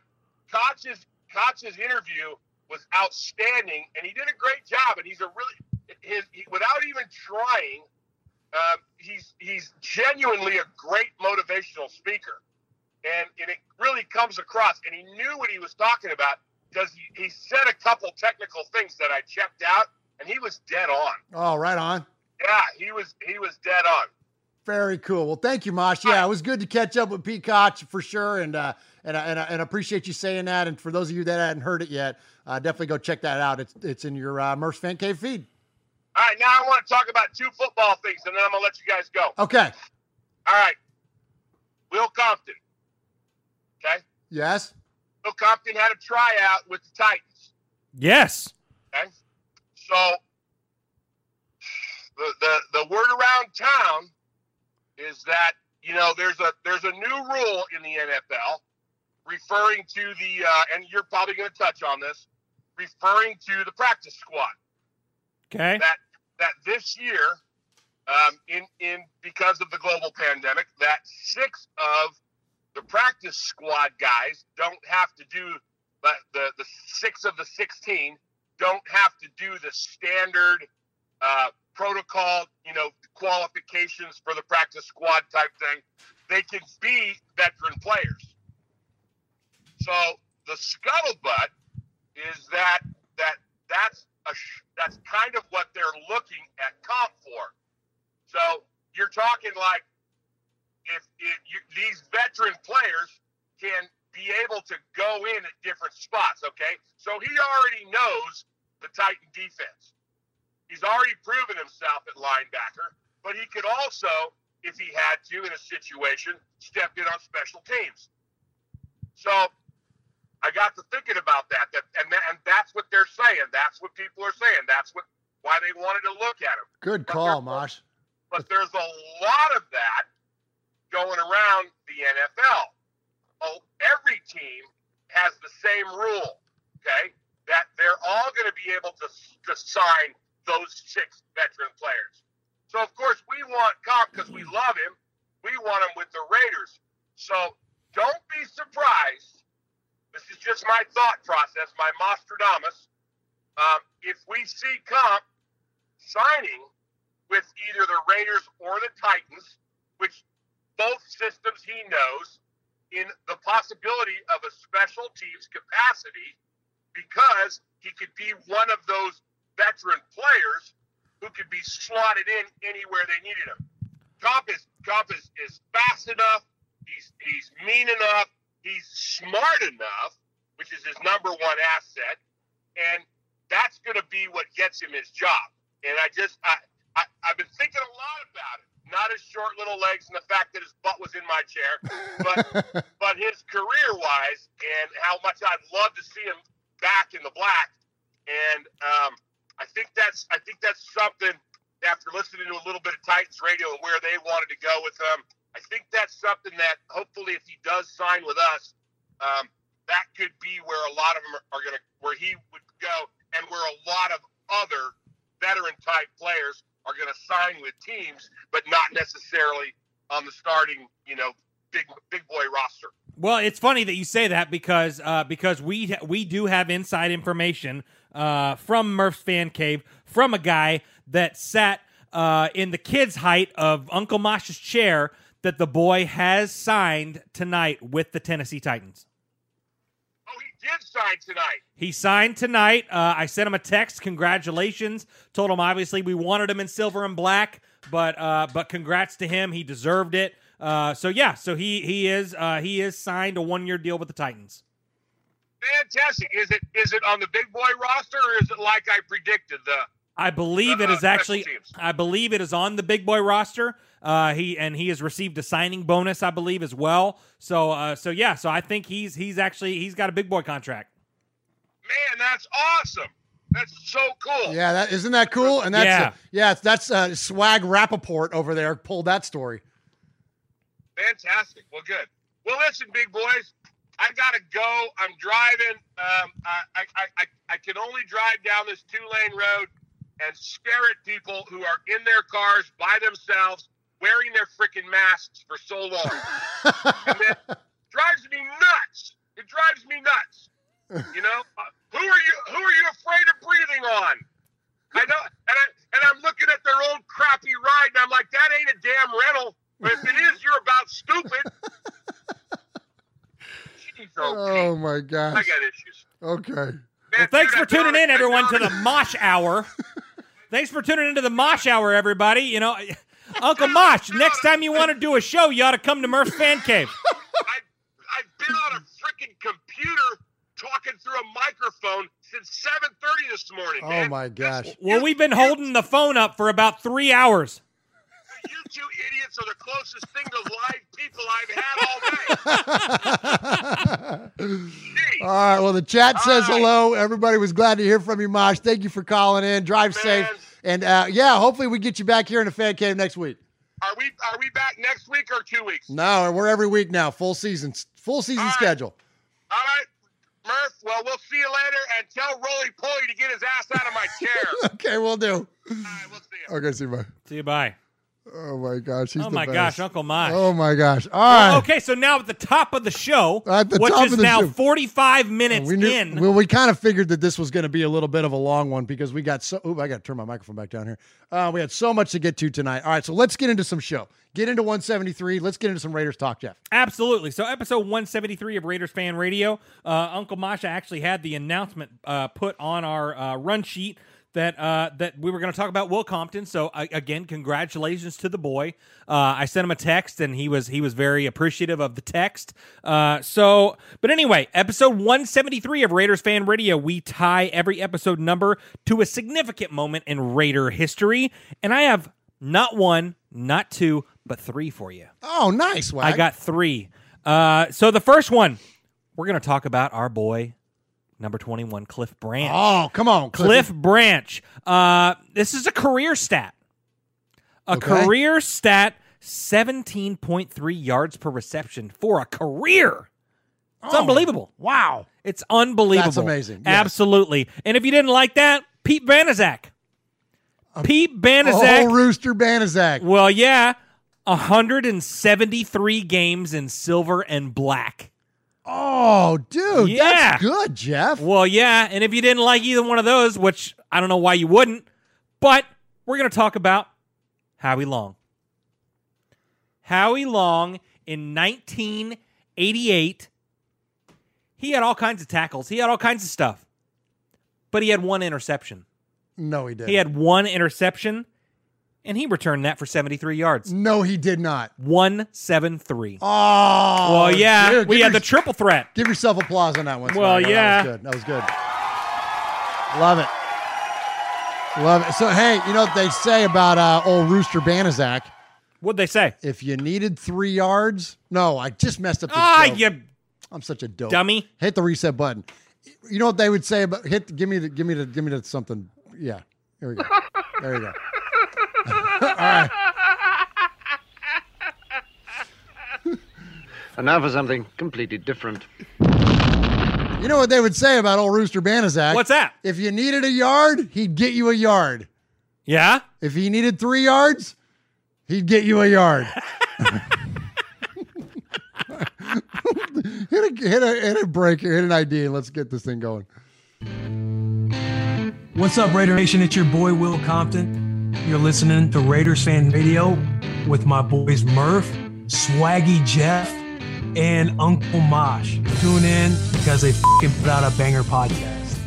Koch's Koch's interview was outstanding, and he did a great job. And he's a really his he, without even trying, uh, he's he's genuinely a great motivational speaker, and and it really comes across. And he knew what he was talking about because he, he said a couple technical things that I checked out, and he was dead on. Oh, right on. Yeah, he was he was dead on. Very cool. Well, thank you, Mosh. Yeah, it was good to catch up with Pete Koch for sure, and uh, and and and appreciate you saying that. And for those of you that hadn't heard it yet, uh, definitely go check that out. It's it's in your uh, Murph's Fan Cave feed. All right, now I want to talk about two football things, and then I'm gonna let you guys go. Okay. All right. Will Compton. Okay. Yes. Will Compton had a tryout with the Titans. Yes. Okay. So the the, the word around town is that, you know, there's a there's a new rule in the N F L referring to the, uh, and you're probably going to touch on this, referring to the practice squad. Okay. That that this year, um, in in because of the global pandemic, that six of the practice squad guys don't have to do, the the, the six of the sixteen don't have to do the standard uh protocol, you know, qualifications for the practice squad type thing. They can be veteran players. So the scuttlebutt is that that that's a that's kind of what they're looking at Comp for. So you're talking like if, if you, these veteran players can be able to go in at different spots, okay? So he already knows the Titan defense. He's already proven himself at linebacker, but he could also, if he had to in a situation, step in on special teams. So I got to thinking about that, that and, that, and that's what they're saying. That's what people are saying. That's what why they wanted to look at him. Good but call, Mosh. But there's a lot of that going around the N F L. Oh, every team has the same rule, okay, that they're all going to be able to, to sign those six veteran players. So, of course, we want Comp because we love him. We want him with the Raiders. So, don't be surprised. This is just my thought process, my Nostradamus. Um, if we see Comp signing with either the Raiders or the Titans, which both systems he knows, in the possibility of a special teams capacity, because he could be one of those veteran players who could be slotted in anywhere they needed him. Comp is, Comp is, is fast enough. He's he's mean enough. He's smart enough, which is his number one asset, and that's going to be what gets him his job. And I just I, I I've been thinking a lot about it. Not his short little legs and the fact that his butt was in my chair, but but his career wise and how much I'd love to see him back in the black. And um. I think that's I think that's something, after listening to a little bit of Titans radio and where they wanted to go with them, I think that's something that hopefully if he does sign with us, um, that could be where a lot of them are, are going to – where he would go and where a lot of other veteran-type players are going to sign with teams, but not necessarily on the starting, you know, big big boy roster. Well, it's funny that you say that because uh, because we we do have inside information uh, from Murph's Fan Cave, from a guy that sat uh, in the kid's height of Uncle Mosh's chair, that the boy has signed tonight with the Tennessee Titans. Oh, he did sign tonight. He signed tonight. Uh, I sent him a text, congratulations. Told him, obviously, we wanted him in silver and black, but uh, but congrats to him. He deserved it. Uh, so yeah, so he he is uh, he is signed a one year deal with the Titans. Fantastic! Is it is it on the big boy roster or is it like I predicted? The I believe uh, it is actually I believe it is on the big boy roster. Uh, he and he has received a signing bonus, I believe, as well. So uh, so yeah, so I think he's he's actually he's got a big boy contract. Man, that's awesome! That's so cool. Yeah, that isn't that cool? And that's yeah, a, yeah that's uh, Swag Rappaport over there pulled that story. Fantastic. Well, good. Well, listen, big boys, I got to go. I'm driving. Um, I, I, I, I can only drive down this two-lane road and stare at people who are in their cars by themselves wearing their freaking masks for so long. And that drives me nuts. It drives me nuts. You know, uh, who are you? Who are you afraid of breathing on? I know, and, I, and I'm looking at their old crappy ride, and I'm like, that ain't a damn rental. But if it is, you're about stupid. Jeez, oh, oh my gosh! I got issues. Okay. Man, well, thanks dude, for tuning in, everyone, to the Mosh Hour. Thanks for tuning into the Mosh Hour, everybody. You know, Uncle Mosh, next time you want to do a show, you ought to come to Murph's Fan Cave. I, I've been on a freaking computer talking through a microphone since seven thirty this morning, oh man. my gosh. Well, you, we've been holding you, the phone up for about three hours. You two idiots are the closest thing to live people I've had all day. All right, well, the chat all says right. hello. Everybody was glad to hear from you, Mosh. Thank you for calling in. Drive man. safe. And, uh, yeah, hopefully we get you back here in the Fan Cave next week. Are we Are we back next week or two weeks? No, we're every week now, full season, full season all right. schedule. All right. Murph, well, we'll see you later, and tell Roly Poly to get his ass out of my chair. Okay, we'll do. All right, we'll see you. Okay, see you, bye. See you, bye. Oh, my gosh, he's Oh, my the best. gosh, Uncle Mosh. Oh, my gosh. All right. Well, okay, so now at the top of the show, at the which top is of the now show. forty-five minutes we knew, in. Well, we kind of figured that this was going to be a little bit of a long one because we got so – ooh, I got to turn my microphone back down here. Uh, we had so much to get to tonight. All right, so let's get into some show. Get into one seventy-three. Let's get into some Raiders talk, Jeff. Absolutely. So episode one seventy-three of Raiders Fan Radio, uh, Uncle Mosh actually had the announcement uh, put on our uh, run sheet that uh, that we were going to talk about Will Compton. So uh, again, congratulations to the boy. Uh, I sent him a text, and he was he was very appreciative of the text. Uh, so, but anyway, episode one seventy-three of Raiders Fan Radio, we tie every episode number to a significant moment in Raider history, and I have not one, not two, but three for you. Oh, nice. Wag. I got three. Uh, so the first one, we're going to talk about our boy, number twenty-one, Cliff Branch. Oh, come on, Cliff, Cliff Branch. Uh, this is a career stat. A okay. career stat, seventeen point three yards per reception for a career. It's oh, unbelievable. Wow. It's unbelievable. That's amazing. Yes. Absolutely. And if you didn't like that, Pete Banaszak. Um, Pete Banaszak. Oh, Rooster Banaszak. Well, yeah. one hundred seventy-three games in silver and black. Oh, dude, yeah. That's good, Jeff. Well, yeah, and if you didn't like either one of those, which I don't know why you wouldn't, but we're going to talk about Howie Long. Howie Long in nineteen eighty-eight, he had all kinds of tackles. He had all kinds of stuff, but he had one interception. No, he didn't. He had one interception. And he returned that for seventy-three yards. No, he did not. one seventy-three. Oh. Well, yeah. Dude, we had your, the triple threat. Give yourself applause on that one. Well, no, yeah. That was good. That was good. Love it. Love it. So, hey, you know what they say about uh, old Rooster Banaszak? What'd they say? If you needed three yards. No, I just messed up the Ah, dope. you. I'm such a dope. Dummy. Hit the reset button. You know what they would say about hit? Give me the, give me the, give me the something. Yeah. Here we go. There you go. All right. And now for something completely different. You know what they would say about old Rooster Banaszak? What's that? If you needed a yard, he'd get you a yard. Yeah? If he needed three yards, he'd get you a yard. hit, a, hit, a, hit a break here. Hit an I D and let's get this thing going. What's up, Raider Nation? It's your boy, Will Compton. You're listening to Raiders Fan Radio with my boys Murph, Swaggy Jeff, and Uncle Mosh. Tune in because they fucking put out a banger podcast.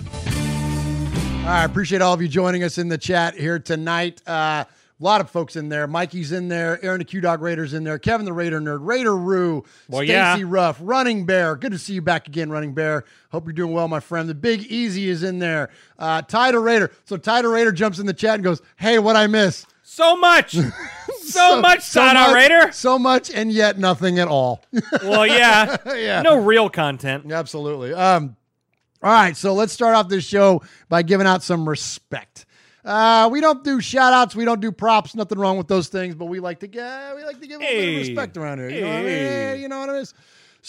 All right, appreciate all of you joining us in the chat here tonight. Uh, a lot of folks in there. Mikey's in there. Aaron the Q-Dog Raider's in there. Kevin the Raider Nerd. Raider Roo. Well, Stacy yeah. Ruff. Running Bear. Good to see you back again, Running Bear. Hope you're doing well, my friend. The Big Easy is in there. Uh, Ty the Raider. So Ty the Raider jumps in the chat and goes, hey, what'd I miss? So much. so, so much, Ty the so Raider. So much and yet nothing at all. Well, yeah. yeah. No real content. Absolutely. Um, all right, so let's start off this show by giving out some respect. Uh, we don't do shout-outs. We don't do props. Nothing wrong with those things, but we like to, uh, we like to give hey. a little respect around here. You hey. know what I mean? You know what I mean?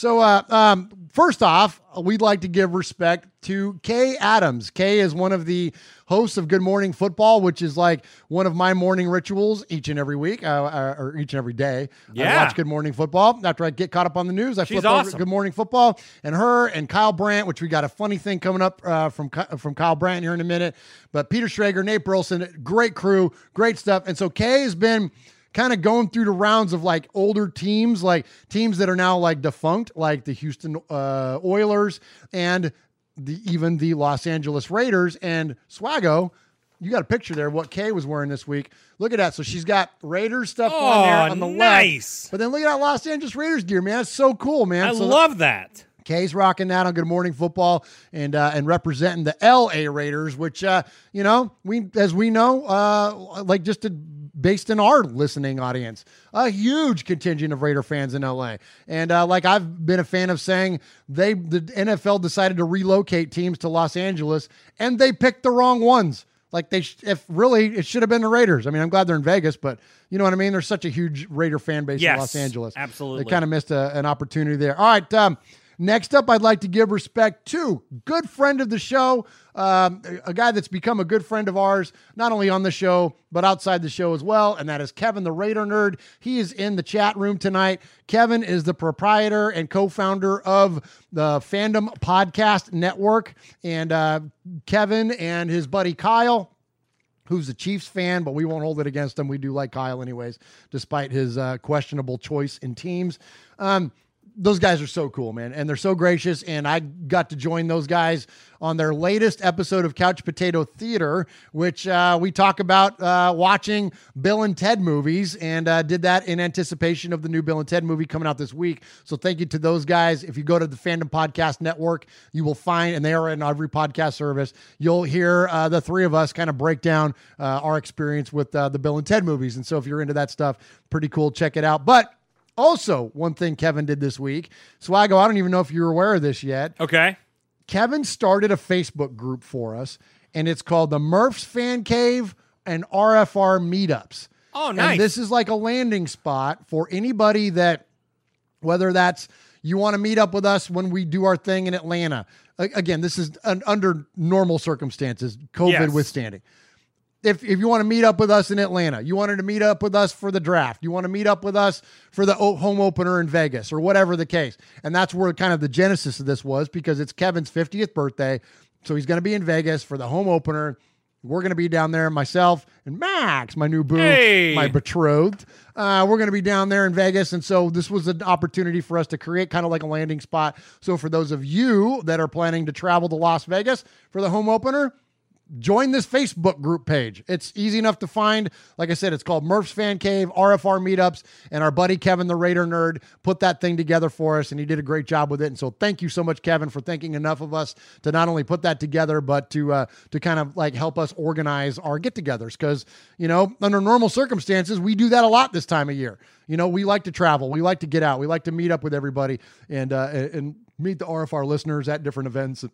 So uh, um, first off, we'd like to give respect to Kay Adams. Kay is one of the hosts of Good Morning Football, which is like one of my morning rituals each and every week, uh, or each and every day. Yeah. I watch Good Morning Football. After I get caught up on the news, I She's flip awesome. over to Good Morning Football. And her and Kyle Brandt, which we got a funny thing coming up uh, from, from Kyle Brandt here in a minute. But Peter Schrager, Nate Burleson, great crew, great stuff. And so Kay has been kind of going through the rounds of like older teams, like teams that are now like defunct, like the Houston uh, Oilers and the even the Los Angeles Raiders. And Swaggo, you got a picture there of what Kay was wearing this week. Look at that. So she's got Raiders stuff oh, on there on the nice. left. But then look at that Los Angeles Raiders gear, man. It's so cool, man. I so love that. Kay's rocking that on Good Morning Football and uh, and representing the L A Raiders, which, uh, you know, we as we know, uh, like just to based in our listening audience, a huge contingent of Raider fans in L A. And uh, like I've been a fan of saying, they the N F L decided to relocate teams to Los Angeles, and they picked the wrong ones. Like they, sh- if really, it should have been the Raiders. I mean, I'm glad they're in Vegas, but you know what I mean. There's such a huge Raider fan base yes, in Los Angeles. Absolutely, they kind of missed a, an opportunity there. All right. Um, Next up, I'd like to give respect to good friend of the show, um, a guy that's become a good friend of ours, not only on the show, but outside the show as well, and that is Kevin the Raider Nerd. He is in the chat room tonight. Kevin is the proprietor and co-founder of the Fandom Podcast Network, and uh, Kevin and his buddy Kyle, who's a Chiefs fan, but we won't hold it against him. We do like Kyle anyways, despite his uh, questionable choice in teams. Um Those guys are so cool, man. And they're so gracious. And I got to join those guys on their latest episode of Couch Potato Theater, which uh, we talk about uh, watching Bill and Ted movies, and uh, did that in anticipation of the new Bill and Ted movie coming out this week. So thank you to those guys. If you go to the Fandom Podcast Network, you will find, and they are in every podcast service, you'll hear uh, the three of us kind of break down uh, our experience with uh, the Bill and Ted movies. And so if you're into that stuff, pretty cool. Check it out. But also, one thing Kevin did this week, Swaggo, I don't even know if you're aware of this yet. Okay. Kevin started a Facebook group for us, and it's called the Murph's Fan Cave and R F R Meetups. Oh, nice. And this is like a landing spot for anybody that, whether that's you want to meet up with us when we do our thing in Atlanta. Again, this is an, under normal circumstances, COVID yes. withstanding. If if you want to meet up with us in Atlanta, you wanted to meet up with us for the draft, you want to meet up with us for the home opener in Vegas, or whatever the case. And that's where kind of the genesis of this was, because it's Kevin's fiftieth birthday. So he's going to be in Vegas for the home opener. We're going to be down there, myself and Max, my new boo, hey. my betrothed. Uh, we're going to be down there in Vegas. And so this was an opportunity for us to create kind of like a landing spot. So for those of you that are planning to travel to Las Vegas for the home opener, join this Facebook group page. It's easy enough to find. Like I said, it's called Murph's Fan Cave, R F R Meetups, and our buddy Kevin the Raider Nerd put that thing together for us, and he did a great job with it. And so thank you so much, Kevin, for thinking enough of us to not only put that together, but to uh, to kind of like help us organize our get-togethers, because, you know, under normal circumstances, we do that a lot this time of year. You know, we like to travel. We like to get out. We like to meet up with everybody and uh, and meet the R F R listeners at different events.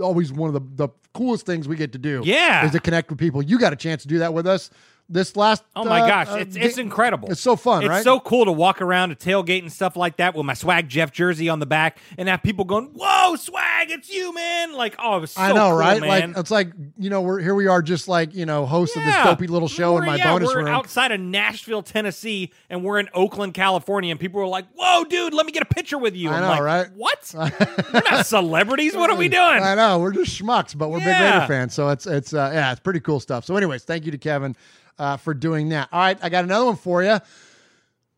Always one of the, the coolest things we get to do yeah. is to connect with people. You got a chance to do that with us this last. Oh my uh, gosh. It's, uh, it's incredible. It's so fun, it's right? It's so cool to walk around a tailgate and stuff like that with my Swag Jeff jersey on the back and have people going, whoa, Swag, it's you, man. Like, oh, it was so I know, cool, right? Man. Like, it's like, you know, we're here we are just like, you know, hosts yeah. of this dopey little show we're, in my yeah, bonus we're room. We're outside of Nashville, Tennessee, and we're in Oakland, California, and people were like, whoa, dude, let me get a picture with you. I know, I'm like, right? What? We're not celebrities. What are we doing? I know. We're just schmucks, but we're yeah. big Raider fans. So it's, it's uh, yeah, it's pretty cool stuff. So anyways, thank you to Kevin Uh, for doing that. All right, I got another one for you. A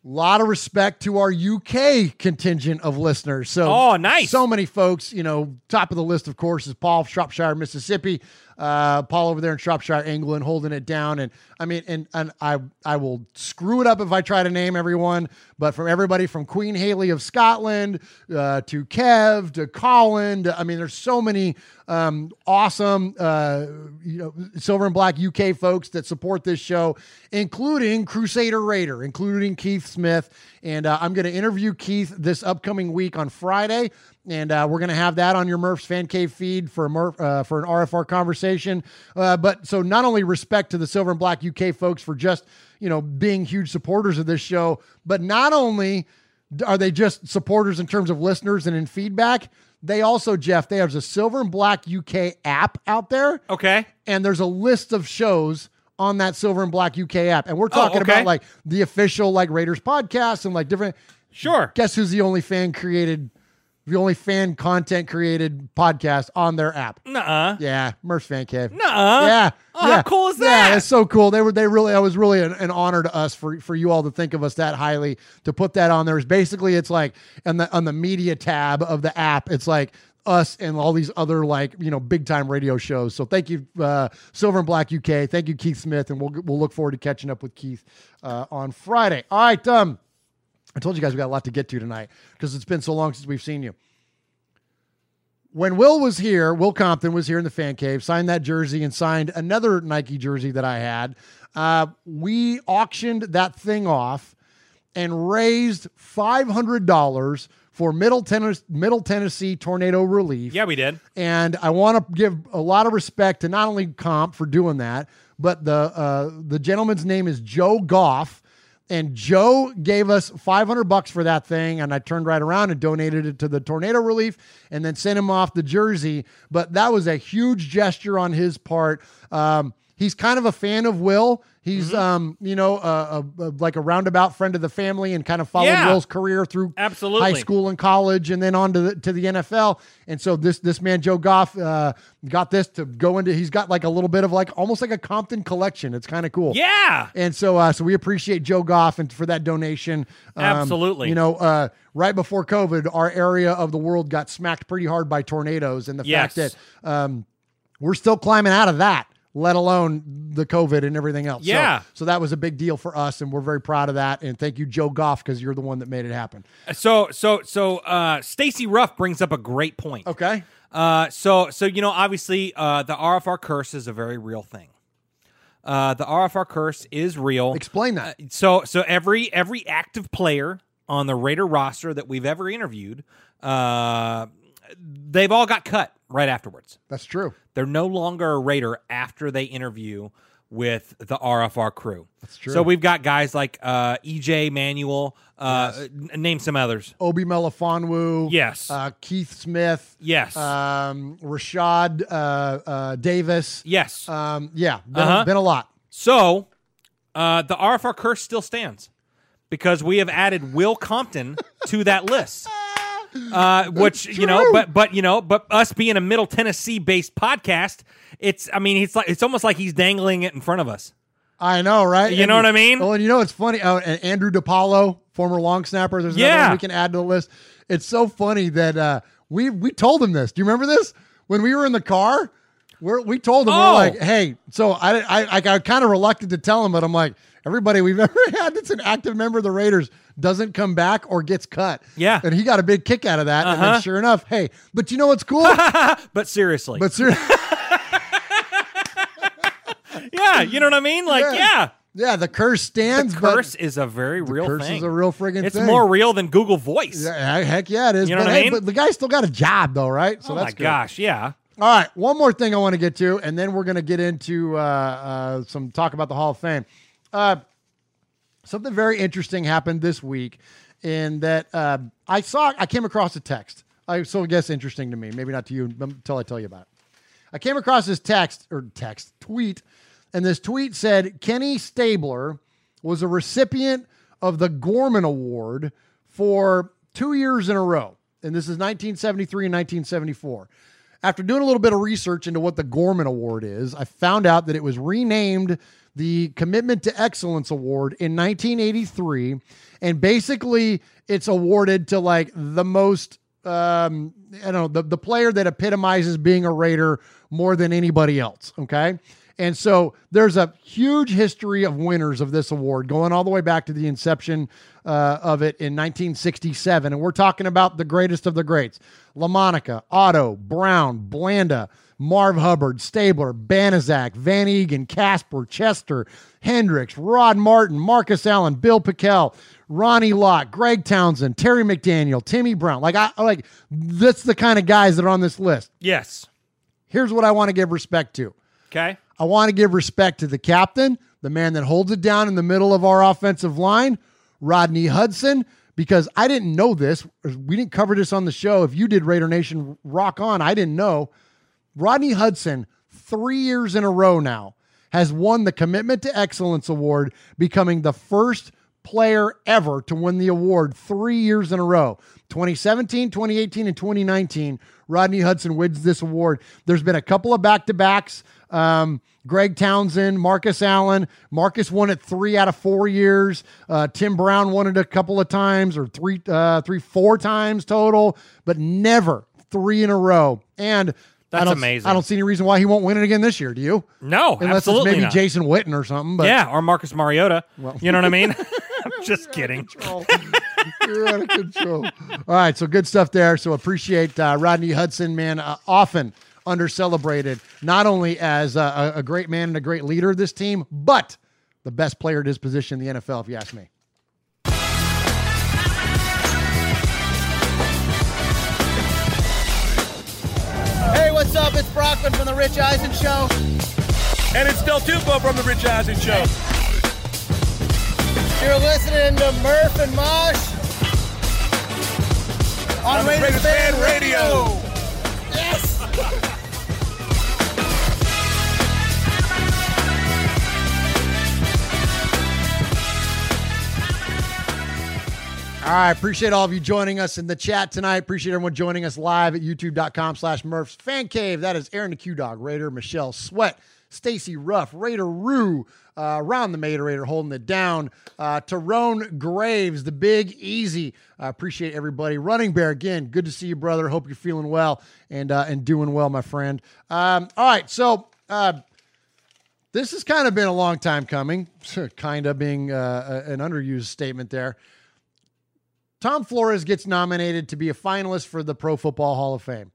lot of respect to our U K contingent of listeners. So, oh, nice. So many folks, you know, top of the list, of course, is Paul, Shropshire, Mississippi. Uh, Paul over there in Shropshire, England, holding it down. And I mean, and, and I, I will screw it up if I try to name everyone, but from everybody from Queen Haley of Scotland uh, to Kev, to Colin, to, I mean, there's so many um, awesome, uh, you know, Silver and Black U K folks that support this show, including Crusader Raider, including Keith Smith. And uh, I'm going to interview Keith this upcoming week on Friday. And uh, we're going to have that on your Murph's Fan Cave feed for a Murph, uh, for an R F R conversation. Uh, but so not only respect to the Silver and Black U K folks for just, you know, being huge supporters of this show, but not only Are they just supporters in terms of listeners and in feedback? They also, Jeff, they have a Silver and Black U K app out there. Okay. And there's a list of shows on that Silver and Black U K app. And we're talking oh, okay. about like the official like Raiders podcast and like different. Sure. Guess who's the only fan created, the only fan content created podcast on their app? Nuh-uh. Yeah. Murph's Fan Cave. Nuh-uh. Yeah. Oh, yeah. How cool is that? Yeah, it's so cool. They were, they really, that was really an, an honor to us for, for you all to think of us that highly, to put that on there. It's basically, it's like, and the, on the media tab of the app, it's like us and all these other, like, you know, big time radio shows. So thank you, uh, Silver and Black U K. Thank you, Keith Smith. And we'll, we'll look forward to catching up with Keith, uh, on Friday. All right. Um, I told you guys we got a lot to get to tonight because it's been so long since we've seen you. When Will was here, Will Compton was here in the Fan Cave, signed that jersey and signed another Nike jersey that I had. Uh, we auctioned that thing off and raised five hundred dollars for Middle Tennessee, Middle Tennessee tornado relief. Yeah, we did. And I want to give a lot of respect to not only Comp for doing that, but the uh, the gentleman's name is Joe Goff. And Joe gave us five hundred bucks for that thing, and I turned right around and donated it to the tornado relief and then sent him off the jersey. But that was a huge gesture on his part. Um, he's kind of a fan of Will. He's, mm-hmm. um, you know, a, a, a, like a roundabout friend of the family and kind of followed yeah, Will's career through absolutely. high school and college and then on to the, to the N F L. And so this this man, Joe Goff, uh, got this to go into. He's got like a little bit of like almost like a Compton collection. It's kind of cool. Yeah. And so uh, so we appreciate Joe Goff and for that donation. Um, absolutely. You know, uh, right before COVID, our area of the world got smacked pretty hard by tornadoes. And the yes. fact that um, we're still climbing out of that, let alone the COVID and everything else. Yeah. So, so that was a big deal for us, and we're very proud of that. And thank you, Joe Goff, because you're the one that made it happen. So, so, so uh, Stacy Ruff brings up a great point. Okay. Uh, so, so you know, obviously, uh, the R F R curse is a very real thing. Uh, the R F R curse is real. Explain that. Uh, so, so every every active player on the Raider roster that we've ever interviewed, uh, they've all got cut right afterwards. That's true. They're no longer a Raider after they interview with the R F R crew. That's true. So we've got guys like uh, E J Manuel, uh, yes. n- name some others. Obi Melifonwu. Yes. Uh, Keith Smith. Yes. Um, Rashad uh, uh, Davis. Yes. Um, yeah, been, uh-huh. been a lot. So uh, the R F R curse still stands because we have added Will Compton to that list. Uh, which, you know, but, but, you know, but us being a Middle Tennessee based podcast, it's, I mean, it's like, it's almost like he's dangling it in front of us. I know, right? You and know you, what I mean? Well, and you know, it's funny. Uh, Andrew DiPaolo, former long snapper. There's another yeah. one we can add to the list. It's so funny that, uh, we, we told him this. Do you remember this? When we were in the car, we're, we told him, oh. we we're like, hey, so I, I, I got kind of reluctant to tell him, but I'm like, everybody we've ever had that's an active member of the Raiders doesn't come back or gets cut. Yeah. And he got a big kick out of that. Uh-huh. And then sure enough, hey, but you know what's cool? but seriously. But seriously. yeah, you know what I mean? Like, yeah. yeah. Yeah, the curse stands. The curse is a very real thing. The curse is a real friggin' thing. It's more real than Google Voice. Yeah, heck yeah, it is. You know but, what I mean? Hey, but the guy still got a job, though, right? So oh, that's my good. gosh, yeah. All right, one more thing I want to get to, and then we're going to get into uh, uh, some talk about the Hall of Fame. Uh, something very interesting happened this week in that uh, I saw, I came across a text. I so I guess interesting to me, maybe not to you until I tell you about it. I came across this text or text tweet, and this tweet said Kenny Stabler was a recipient of the Gorman Award for two years in a row. And this is nineteen seventy-three and nineteen seventy-four. After doing a little bit of research into what the Gorman Award is, I found out that it was renamed the Commitment to Excellence Award in nineteen eighty-three, and basically it's awarded to like the most, um, I don't know, the, the player that epitomizes being a Raider more than anybody else, okay? And so there's a huge history of winners of this award going all the way back to the inception uh, of it in nineteen sixty-seven, and we're talking about the greatest of the greats. LaMonica, Otto, Brown, Blanda, Marv Hubbard, Stabler, Banizak, Van Eeghen, Casper, Chester, Hendricks, Rod Martin, Marcus Allen, Bill Pickell, Ronnie Lott, Greg Townsend, Terry McDaniel, Timmy Brown. Like, I like that's the kind of guys that are on this list. Yes. Here's what I want to give respect to. Okay. I want to give respect to the captain, the man that holds it down in the middle of our offensive line, Rodney Hudson, because I didn't know this. We didn't cover this on the show. If you did, Raider Nation, rock on. I didn't know. Rodney Hudson, three years in a row now, has won the Commitment to Excellence Award, becoming the first player ever to win the award three years in a row. twenty seventeen, twenty eighteen, and twenty nineteen, Rodney Hudson wins this award. There's been a couple of back-to-backs. Um, Greg Townsend, Marcus Allen. Marcus won it three out of four years. Uh, Tim Brown won it a couple of times, or three, uh, three, four times total, but never three in a row. And that's I don't, amazing. I don't see any reason why he won't win it again this year. Do you? No, unless absolutely it's maybe not. Jason Witten or something. But yeah, or Marcus Mariota. Well, you know what I mean? I'm just kidding. You're out of control. All right, so good stuff there. So appreciate uh, Rodney Hudson, man. Uh, often under-celebrated, not only as a, a great man and a great leader of this team, but the best player at his position in the N F L, if you ask me. Hey, what's up? It's Brockman from The Rich Eisen Show. And it's Del Tufo from The Rich Eisen Show. You're listening to Murph and Mosh on, on Raiders Fan Radio. Radio. Yes! All right, appreciate all of you joining us in the chat tonight. Appreciate everyone joining us live at youtube.com slash Murph's Fan Cave. That is Aaron the Q-Dog, Raider, Michelle Sweat, Stacy Ruff, Raider Rue, uh, Ron the Materator holding it down, uh, Tyrone Graves, the Big Easy. I uh, appreciate everybody. Running Bear, again, good to see you, brother. Hope you're feeling well and uh, and doing well, my friend. Um, all right, so uh, this has kind of been a long time coming, kind of being uh, an underused statement there. Tom Flores gets nominated to be a finalist for the Pro Football Hall of Fame.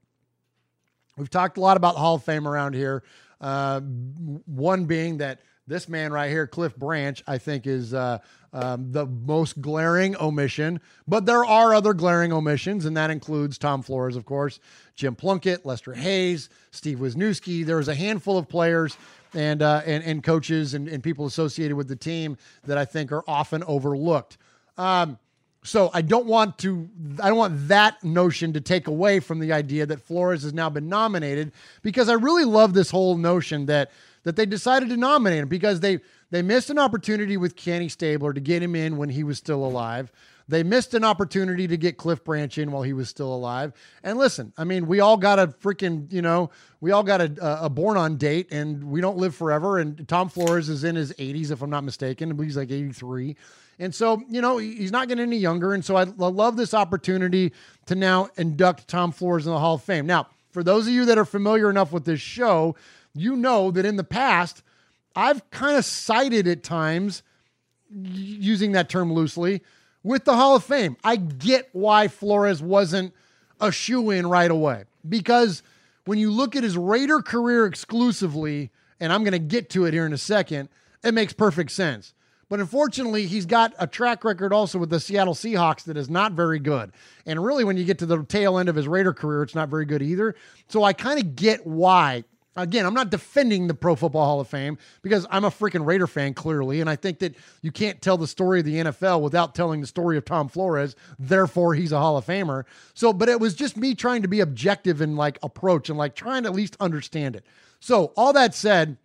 We've talked a lot about the Hall of Fame around here. Uh, one being that this man right here, Cliff Branch, I think is uh, um, the most glaring omission. But there are other glaring omissions, and that includes Tom Flores, of course, Jim Plunkett, Lester Hayes, Steve Wisniewski. There was a handful of players and uh, and, and coaches and, and people associated with the team that I think are often overlooked. Um So I don't want to, I don't want that notion to take away from the idea that Flores has now been nominated, because I really love this whole notion that that they decided to nominate him because they they missed an opportunity with Kenny Stabler to get him in when he was still alive. They missed an opportunity to get Cliff Branch in while he was still alive. And listen, I mean, we all got a freaking, you know, we all got a, a born-on date, and we don't live forever. And Tom Flores is in his eighties, if I'm not mistaken. I believe he's like eighty-three. And so, you know, he's not getting any younger. And so I love this opportunity to now induct Tom Flores in the Hall of Fame. Now, for those of you that are familiar enough with this show, you know that in the past, I've kind of cited at times, using that term loosely, with the Hall of Fame. I get why Flores wasn't a shoo-in right away, because when you look at his Raider career exclusively, and I'm going to get to it here in a second, it makes perfect sense. But unfortunately, he's got a track record also with the Seattle Seahawks that is not very good. And really, when you get to the tail end of his Raider career, it's not very good either. So I kind of get why. Again, I'm not defending the Pro Football Hall of Fame, because I'm a freaking Raider fan, clearly. And I think that you can't tell the story of the N F L without telling the story of Tom Flores. Therefore, he's a Hall of Famer. So, but it was just me trying to be objective and like approach and like trying to at least understand it. So all that said,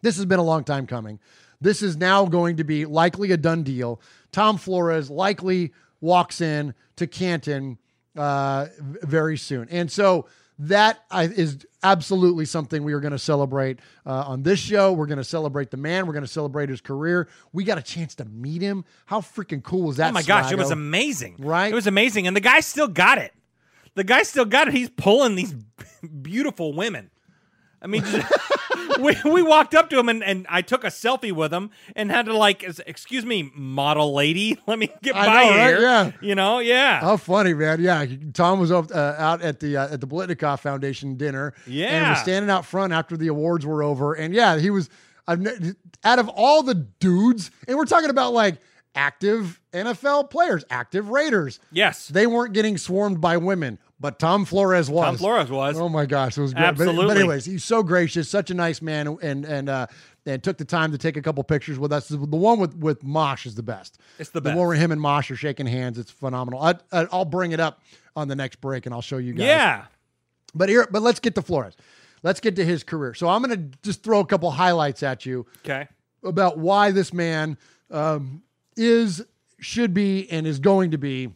this has been a long time coming. This is now going to be likely a done deal. Tom Flores likely walks in to Canton uh, very soon. And so that is absolutely something we are going to celebrate uh, on this show. We're going to celebrate the man. We're going to celebrate his career. We got a chance to meet him. How freaking cool was that? Oh, my Sligo? Gosh. It was amazing. Right? It was amazing. And the guy still got it. The guy still got it. He's pulling these beautiful women. I mean, we we walked up to him, and, and I took a selfie with him and had to, like, excuse me, model lady, let me get I by know, here. Right? Yeah. You know, yeah. How funny, man. Yeah, Tom was up, uh, out at the uh, at the Biletnikoff Foundation dinner. Yeah. And was standing out front after the awards were over. And, yeah, he was, I've, out of all the dudes, and we're talking about, like, active N F L players, active Raiders. Yes. They weren't getting swarmed by women. But Tom Flores was. Tom Flores was. Oh, my gosh. It was great. Absolutely. But, but anyways, he's so gracious, such a nice man, and and uh, and took the time to take a couple pictures with us. The one with, with Mosh is the best. It's the best. The one where him and Mosh are shaking hands. It's phenomenal. I, I, I'll bring it up on the next break and I'll show you guys. Yeah. But here, but let's get to Flores. Let's get to his career. So I'm going to just throw a couple highlights at you. Okay. About why this man um, is, should be, and is going to be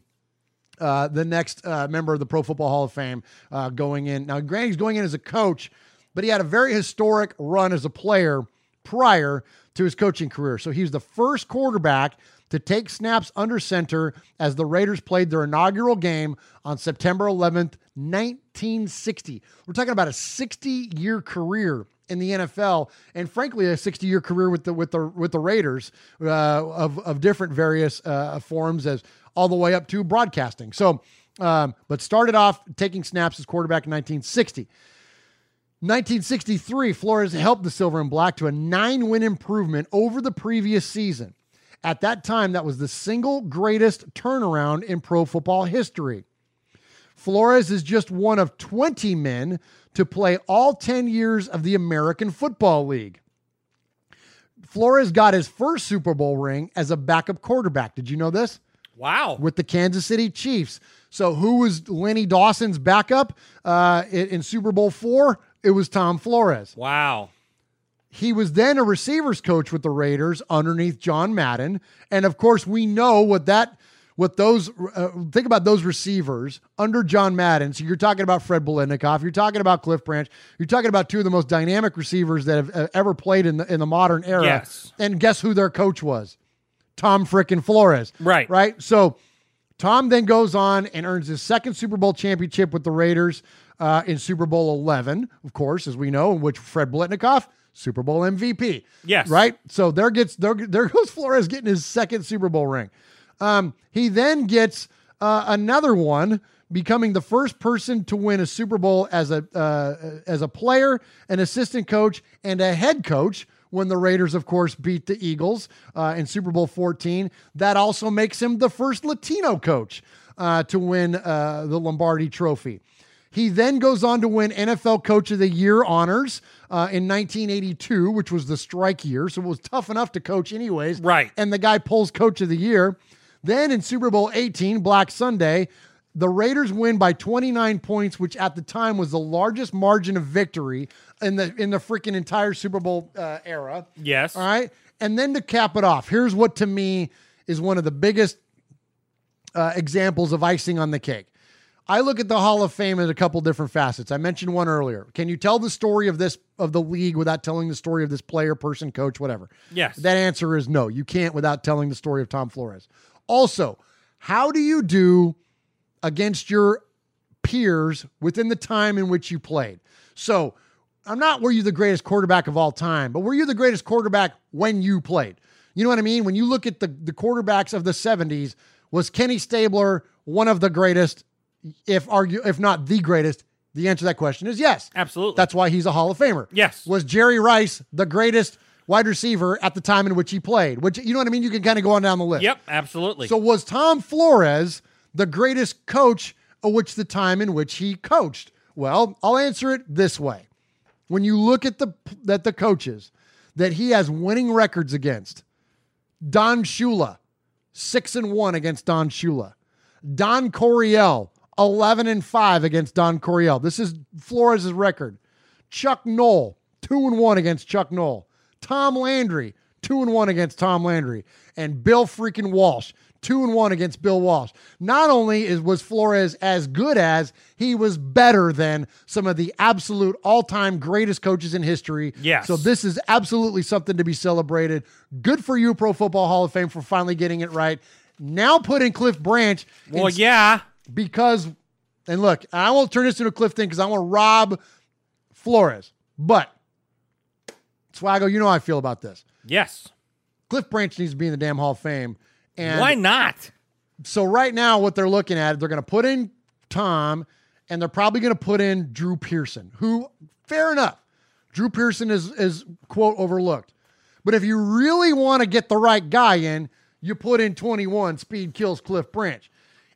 uh, the next uh, member of the Pro Football Hall of Fame uh, going in. Now, granted, he's going in as a coach, but he had a very historic run as a player prior to his coaching career. So he was the first quarterback to take snaps under center as the Raiders played their inaugural game on September eleventh, nineteen sixty. We're talking about a sixty-year career in the N F L, and frankly, a sixty-year career with the with the with the Raiders uh, of of different various uh, forms, as all the way up to broadcasting. So, um, but started off taking snaps as quarterback in nineteen sixty. nineteen sixty-three, Flores helped the Silver and Black to a nine-win improvement over the previous season. At that time, that was the single greatest turnaround in pro football history. Flores is just one of twenty men to play all ten years of the American Football League. Flores got his first Super Bowl ring as a backup quarterback. Did you know this? Wow. With the Kansas City Chiefs. So who was Lenny Dawson's backup uh, in, in Super Bowl four? It was Tom Flores. Wow. He was then a receivers coach with the Raiders underneath John Madden. And of course, we know what that, what those, uh, think about those receivers under John Madden. So you're talking about Fred Biletnikoff. You're talking about Cliff Branch. You're talking about two of the most dynamic receivers that have uh, ever played in the, in the modern era. Yes. And guess who their coach was? Tom frickin' Flores. Right. Right. So Tom then goes on and earns his second Super Bowl championship with the Raiders uh, in Super Bowl eleven, of course, as we know, in which Fred Biletnikoff, Super Bowl M V P. Yes. Right? So there gets there, there goes Flores getting his second Super Bowl ring. Um, he then gets uh, another one, becoming the first person to win a Super Bowl as a uh, as a player, an assistant coach, and a head coach, when the Raiders, of course, beat the Eagles uh, in Super Bowl fourteen. That also makes him the first Latino coach uh, to win uh, the Lombardi Trophy. He then goes on to win N F L Coach of the Year honors uh, in nineteen eighty-two, which was the strike year, so it was tough enough to coach anyways. Right. And the guy pulls Coach of the Year. Then in Super Bowl eighteen, Black Sunday, the Raiders win by twenty-nine points, which at the time was the largest margin of victory in the in the freaking entire Super Bowl uh, era. Yes. All right. And then to cap it off, here's what to me is one of the biggest uh, examples of icing on the cake. I look at the Hall of Fame in a couple different facets. I mentioned one earlier. Can you tell the story of this, of the league, without telling the story of this player, person, coach, whatever? Yes. That answer is no. You can't without telling the story of Tom Flores. Also, how do you do against your peers within the time in which you played? So I'm not, were you the greatest quarterback of all time, but were you the greatest quarterback when you played? You know what I mean? When you look at the, the quarterbacks of the seventies, was Kenny Stabler one of the greatest? If argue, if not the greatest, the answer to that question is yes. Absolutely. That's why he's a Hall of Famer. Yes. Was Jerry Rice the greatest wide receiver at the time in which he played? Which, you know what I mean? You can kind of go on down the list. Yep, absolutely. So was Tom Flores the greatest coach of which the time in which he coached? Well, I'll answer it this way. When you look at the that the coaches that he has winning records against, Don Shula, six and one against Don Shula. Don Coryell, eleven and five against Don Coryell. This is Flores' record. Chuck Knoll, two and one against Chuck Knoll. Tom Landry, two and one against Tom Landry. And Bill freaking Walsh, two and one against Bill Walsh. Not only is was Flores as good as, he was better than some of the absolute all-time greatest coaches in history. Yes. So this is absolutely something to be celebrated. Good for you, Pro Football Hall of Fame, for finally getting it right. Now put in Cliff Branch. Well, yeah. Because, and look, I won't turn this into a Cliff thing because I want to rob Flores. But, Swaggo, you know how I feel about this. Yes. Cliff Branch needs to be in the damn Hall of Fame. And why not? So right now, what they're looking at, they're going to put in Tom, and they're probably going to put in Drew Pearson, who, fair enough, Drew Pearson is, is quote, overlooked. But if you really want to get the right guy in, you put in twenty-one, Speed Kills Cliff Branch.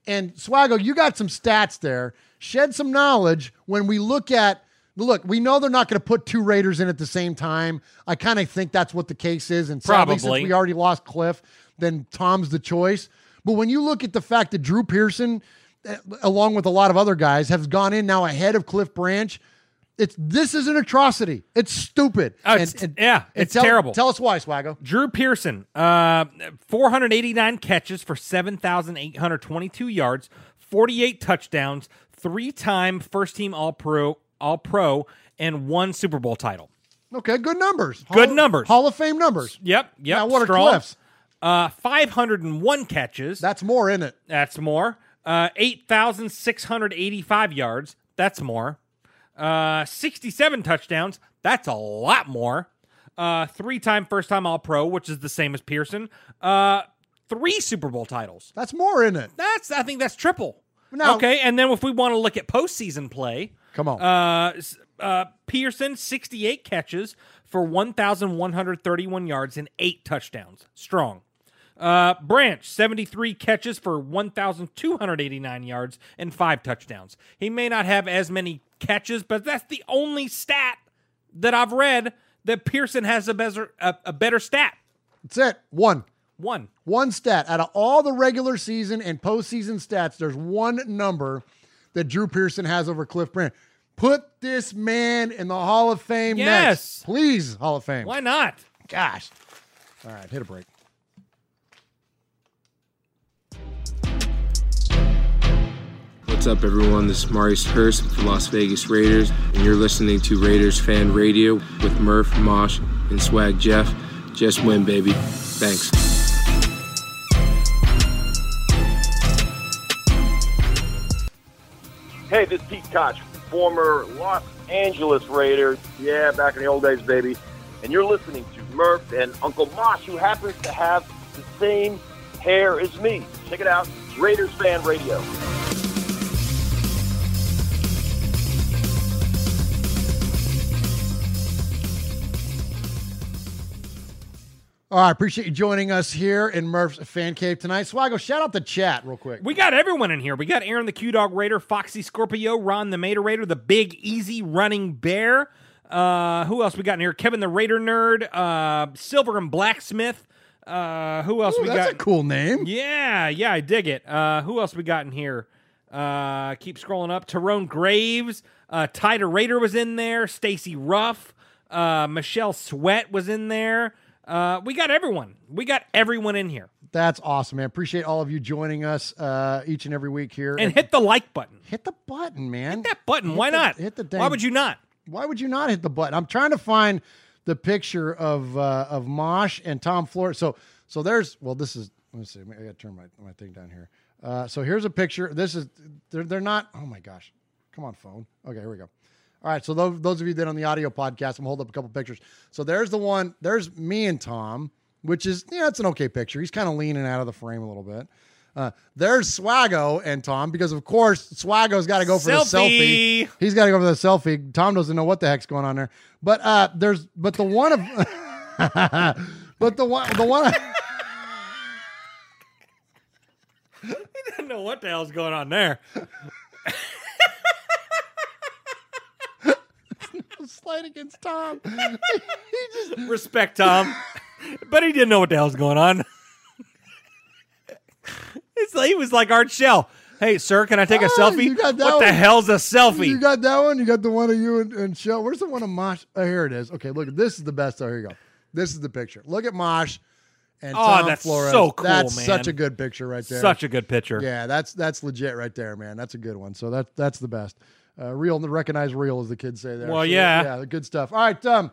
And Swaggo, you got some stats there. Shed some knowledge when we look at look, we know they're not going to put two Raiders in at the same time. I kind of think that's what the case is. And probably since we already lost Cliff, then Tom's the choice. But when you look at the fact that Drew Pearson, along with a lot of other guys, has gone in now ahead of Cliff Branch, It's this is an atrocity. It's stupid. Uh, and, it's, and, yeah, it's tell, terrible. Tell us why, Swaggo. Drew Pearson, uh, four hundred eighty-nine catches for seven thousand eight hundred twenty-two yards, forty-eight touchdowns, three-time first-team All-Pro, All-Pro, and one Super Bowl title. Okay, good numbers. Hall, good numbers. Hall of Fame numbers. Yep, yep. Now, what strong. Are Cliff's? Uh, five hundred one catches. That's more, isn't it? That's more. Uh, eight thousand six hundred eighty-five yards. That's more. Uh, sixty-seven touchdowns. That's a lot more. Uh, three-time first-time All-Pro, which is the same as Pearson. Uh, three Super Bowl titles. That's more, isn't it? That's I think that's triple. Now, okay, and then if we want to look at postseason play, come on. Uh, uh, Pearson, sixty-eight catches for one thousand one hundred thirty-one yards and eight touchdowns. Strong. Uh, Branch, seventy-three catches for one thousand two hundred eighty-nine yards and five touchdowns. He may not have as many catches, but that's the only stat that I've read that Pearson has a better, a, a better stat. That's it. One. One. One stat. Out of all the regular season and postseason stats, there's one number that Drew Pearson has over Cliff Branch. Put this man in the Hall of Fame yes. next. Please, Hall of Fame. Why not? Gosh. All right, hit a break. What's up, everyone? This is Marius Hurst with the Las Vegas Raiders, and you're listening to Raiders Fan Radio with Murph, Mosh, and Swag Jeff. Just win, baby. Thanks. Hey, this is Pete Koch, former Los Angeles Raiders. Yeah, back in the old days, baby. And you're listening to Murph and Uncle Mosh, who happens to have the same hair as me. Check it out. Raiders Fan Radio. All right, appreciate you joining us here in Murph's Fan Cave tonight. Swaggo, shout out the chat real quick. We got everyone in here. We got Aaron the Q-Dog Raider, Foxy Scorpio, Ron the Mater Raider, the Big Easy Running Bear. Uh, who else we got in here? Kevin the Raider Nerd, uh, Silver and Blacksmith. Uh, who else Ooh, we that's got? That's a cool name. Yeah, yeah, I dig it. Uh, who else we got in here? Uh, keep scrolling up. Tyrone Graves, uh, Tyder Raider was in there, Stacy Ruff, uh, Michelle Sweat was in there. Uh, we got everyone. We got everyone in here. That's awesome, man. Appreciate all of you joining us uh, each and every week here. And hit the like button. Hit the button, man. Hit that button. Hit Why the, not? Hit the dang. Why would you not? Why would you not hit the button? I'm trying to find the picture of uh, of Mosh and Tom Flores. So so there's well, this is let me see. I gotta turn my, my thing down here. Uh, so here's a picture. This is they're they're not. Oh my gosh. Come on, phone. Okay, here we go. All right, so those, those of you that are on the audio podcast, I'm holding up a couple pictures. So there's the one, there's me and Tom, which is, yeah, it's an okay picture. He's kind of leaning out of the frame a little bit. Uh, there's Swaggo and Tom, because of course, Swaggo's got to go for selfie. the selfie. He's got to go for the selfie. Tom doesn't know what the heck's going on there. But uh, there's, but the one of, but the one, the one. He doesn't know what the hell's going on there. Slight against Tom. He just respect Tom, but he didn't know what the hell's going on. It's like, he was like Art Shell. Hey, sir, can I take oh, a selfie? What one. the hell's a selfie? You got that one. You got the one of you and, and Shell. Where's the one of Mosh? Oh, here it is. Okay, look. This is the best. Oh, here you go. This is the picture. Look at Mosh and oh, Tom that's Flores. So cool, that's man. Such a good picture right there. Such a good picture. Yeah, that's that's legit right there, man. That's a good one. So that that's the best. Uh, real, recognize real, as the kids say there. Well, so, yeah. Yeah, good stuff. All right, um,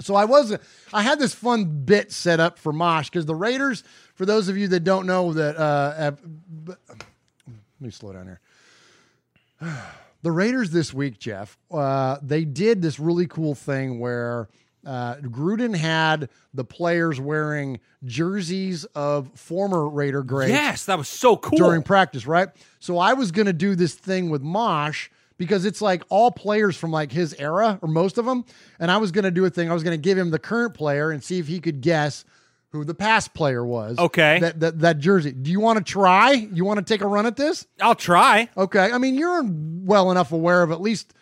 so I was, I had this fun bit set up for Mosh, because the Raiders, for those of you that don't know that, uh, have, but, let me slow down here. The Raiders this week, Jeff, uh, they did this really cool thing where uh, Gruden had the players wearing jerseys of former Raider greats. Yes, that was so cool. During practice, right? So I was going to do this thing with Mosh, because it's like all players from like his era, or most of them. And I was going to do a thing. I was going to give him the current player and see if he could guess who the past player was. Okay. That that, that jersey. Do you want to try? You want to take a run at this? I'll try. Okay. I mean, you're well enough aware of at least,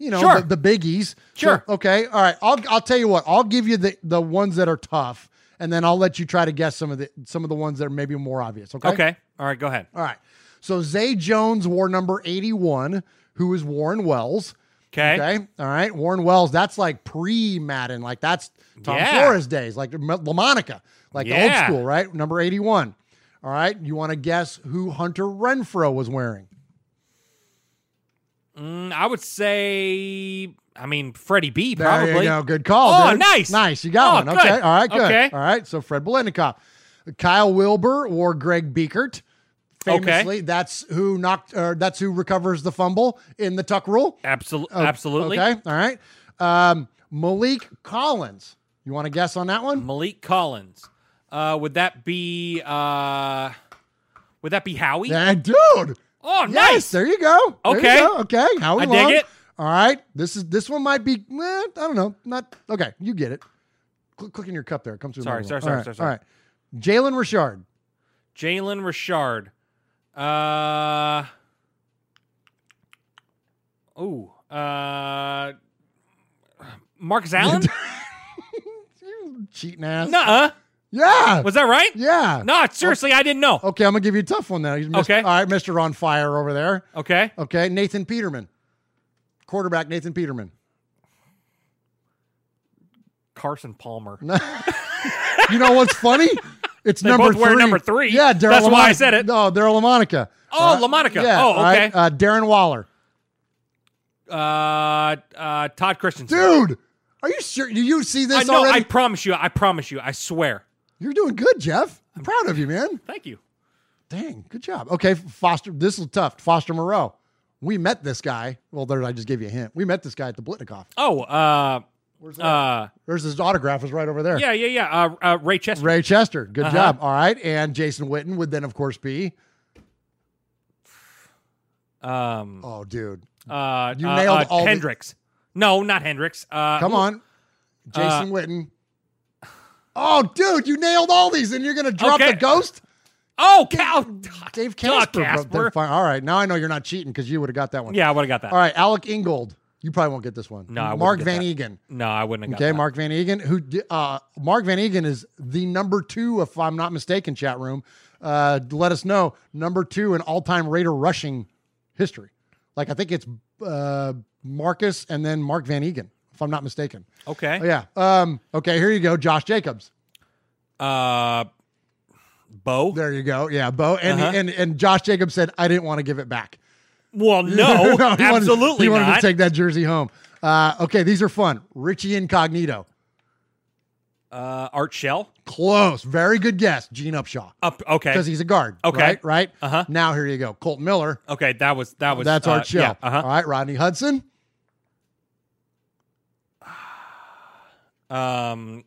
you know, sure. the, the biggies. Sure. So, okay. All right. I'll I'll tell you what. I'll give you the the ones that are tough, and then I'll let you try to guess some of the some of the ones that are maybe more obvious. Okay. Okay. All right. Go ahead. All right. So Zay Jones wore number eighty-one, who is Warren Wells. Okay. Okay. All right. Warren Wells. That's like pre-Madden. Like that's Tom yeah. Flores days. Like LaMonica. Like yeah. the old school, right? Number eighty-one. All right. You want to guess who Hunter Renfrow was wearing? Mm, I would say, I mean, Freddie B, probably. There you go. Good call. Oh, dude. Nice. Nice. You got oh, one. Good. Okay. All right. Good. Okay. All right. So Fred Biletnikoff. Kyle Wilbur or Greg Biekert. Famously, okay. that's who knocked, or that's who recovers the fumble in the tuck rule. Absolutely, oh, absolutely. Okay, all right. Um, Malik Collins, you want to guess on that one? Malik Collins, uh, would that be? Uh, would that be Howie? That dude. Oh, yes, nice. There you go. Okay, there you go. Okay. Howie I Long. Dig it. All right. This is this one might be. Eh, I don't know. Not okay. You get it. Click, click in your cup there. It comes through. Sorry, sorry, sorry, right. sorry, sorry. All right. Jalen Richard. Jalen Richard. Uh oh, uh, Marcus Allen, you cheating ass. Nuh-uh. Yeah. Was that right? Yeah. No, seriously, okay. I didn't know. Okay, I'm gonna give you a tough one now. Missed, okay. All right, Mister On Fire over there. Okay. Okay, Nathan Peterman, quarterback Nathan Peterman. Carson Palmer. You know what's funny? It's they number both three. Wear number three. Yeah, Darryl that's LaMonica. Why I said it. No, they're LaMonica. Oh, uh, LaMonica. Yeah, oh, okay. Right? Uh, Darren Waller. Uh, uh, Todd Christensen. Dude, are you sure? Do you see this I know, already? I promise you. I promise you. I swear. You're doing good, Jeff. I'm proud of you, man. Thank you. Dang, good job. Okay, Foster. This is tough. Foster Moreau. We met this guy. Well, there, I just gave you a hint. We met this guy at the Biletnikoff. Oh, uh... Where's that? Uh, There's his autograph is right over there. Yeah, yeah, yeah. Uh, uh, Ray Chester. Ray Chester. Good uh-huh. job. All right. And Jason Witten would then, of course, be. Um. Oh, dude. Uh, you nailed uh, uh, all Hendricks. The... No, not Hendricks. Uh, Come on. Jason uh, Witten. Oh, dude, you nailed all these and you're going to drop okay. the ghost? Oh, Cal. Dave Casper. Casper. All right. Now I know you're not cheating because you would have got that one. Yeah, I would have got that. All right. Alec Ingold. You probably won't get this one. No, I Mark van that. Eeghen. No, I wouldn't have got okay, that. Okay, Mark van Eeghen. Who? Uh, Mark van Eeghen is the number two, if I'm not mistaken, chat room. Uh, let us know. Number two in all-time Raider rushing history. Like, I think it's uh, Marcus and then Mark van Eeghen, if I'm not mistaken. Okay. Oh, yeah. Um, okay, here you go. Josh Jacobs. Uh, Bo. There you go. Yeah, Bo. And, uh-huh. and, and Josh Jacobs said, I didn't want to give it back. Well, no, no he absolutely wanted, he wanted not. to take that jersey home. Uh, okay, these are fun. Richie Incognito. Uh, Art Shell? Close. Very good guess. Gene Upshaw. Up, okay. Because he's a guard. Okay. Right? right? Uh-huh. Now, here you go. Colt Miller. Okay, that was... that was. That's uh, Art Shell. Yeah, uh-huh. All right, Rodney Hudson. Um,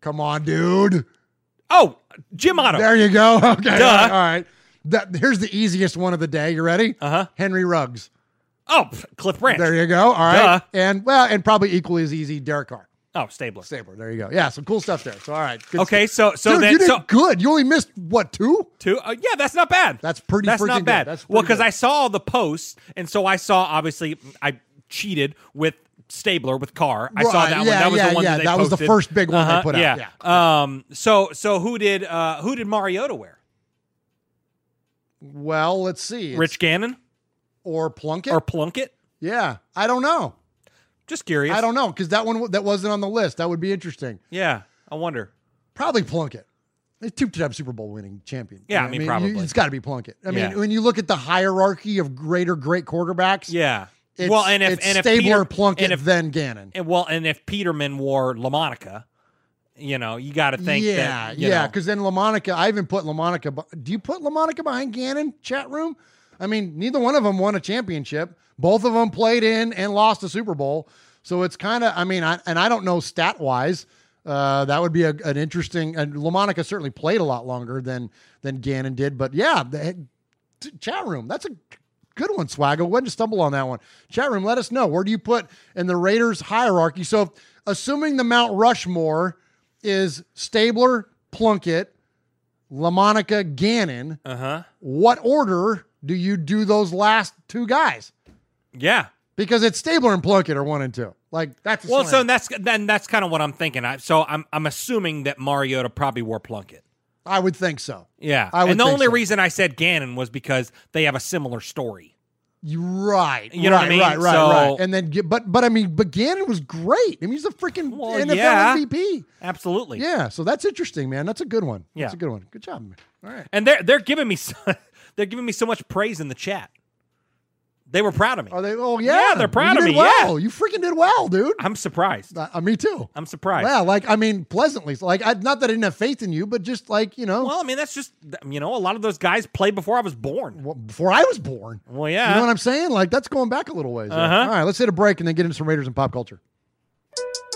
Come on, dude. Oh, Jim Otto. There you go. Okay. Duh. All right. All right. That, here's the easiest one of the day. You ready? Uh-huh. Henry Ruggs. Oh, Cliff Branch. There you go. All right. Duh. And, well, and probably equally as easy, Derek Carr. Oh, Stabler. Stabler. There you go. Yeah, some cool stuff there. So, all right. Good okay, stuff. so... so Dude, then, you did so, good. You only missed, what, two? Two? Uh, yeah, that's not bad. That's pretty That's not bad. That's well, because I saw the post, and so I saw, obviously, I cheated with Stabler with Carr. I right. saw that one. Yeah, that was yeah, the one yeah. that they that posted. was the first big one uh-huh. they put out. Yeah. yeah. Um, so, so who did uh, who did Mariota wear? Well, let's see. It's Rich Gannon? Or Plunkett? Or Plunkett? Yeah. I don't know. Just curious. I don't know, because that one that wasn't on the list. That would be interesting. Yeah. I wonder. Probably Plunkett. He's two-time Super Bowl winning champion. Yeah, you know I mean, mean? probably. You, it's got to be Plunkett. I yeah. mean, when you look at the hierarchy of greater great quarterbacks, yeah. it's, well, and if, it's and if Stabler, Peter, Plunkett, and if, then Gannon. And well, and if Peterman wore LaMonica... You know, you got to think. Yeah, that, you yeah. Because then LaMonica, I even put LaMonica. Do you put LaMonica behind Gannon? Chat room. I mean, neither one of them won a championship. Both of them played in and lost a Super Bowl. So it's kind of. I mean, I, and I don't know stat wise. Uh, that would be a, an interesting. And LaMonica certainly played a lot longer than than Gannon did. But yeah, the, t- chat room. That's a good one, Swaggo. Wouldn't you stumble on that one? Chat room. Let us know where do you put in the Raiders hierarchy. So assuming the Mount Rushmore is Stabler, Plunkett, LaMonica, Gannon. Uh-huh. What order do you do those last two guys? Yeah. because it's Stabler and Plunkett are one and two. Like that's a well, slam. so that's then that's kind of what I'm thinking. I, so I'm I'm assuming that Mariota probably wore Plunkett. I would think so. Yeah, I would and the think only so. reason I said Gannon was because they have a similar story. Right, you know right, what I mean? right, right, so, right. And then, but, but I mean, but Gannon was great. I mean, he's a freaking well, N F L yeah, M V P. Absolutely. Yeah. So that's interesting, man. That's a good one. Yeah, that's a good one. Good job, man. All right. And they're they're giving me so, they're giving me so much praise in the chat. They were proud of me. Are they? Oh yeah, yeah they're proud you of did me. Well, yeah. You freaking did well, dude. I'm surprised. Uh, me too. I'm surprised. Yeah, like I mean, pleasantly. Like, I, not that I didn't have faith in you, but just like you know. Well, I mean, that's just you know, a lot of those guys played before I was born. Well, before I was born. Well, yeah. You know what I'm saying? Like that's going back a little ways. Uh-huh. Yeah. All right, let's hit a break and then get into some Raiders and pop culture.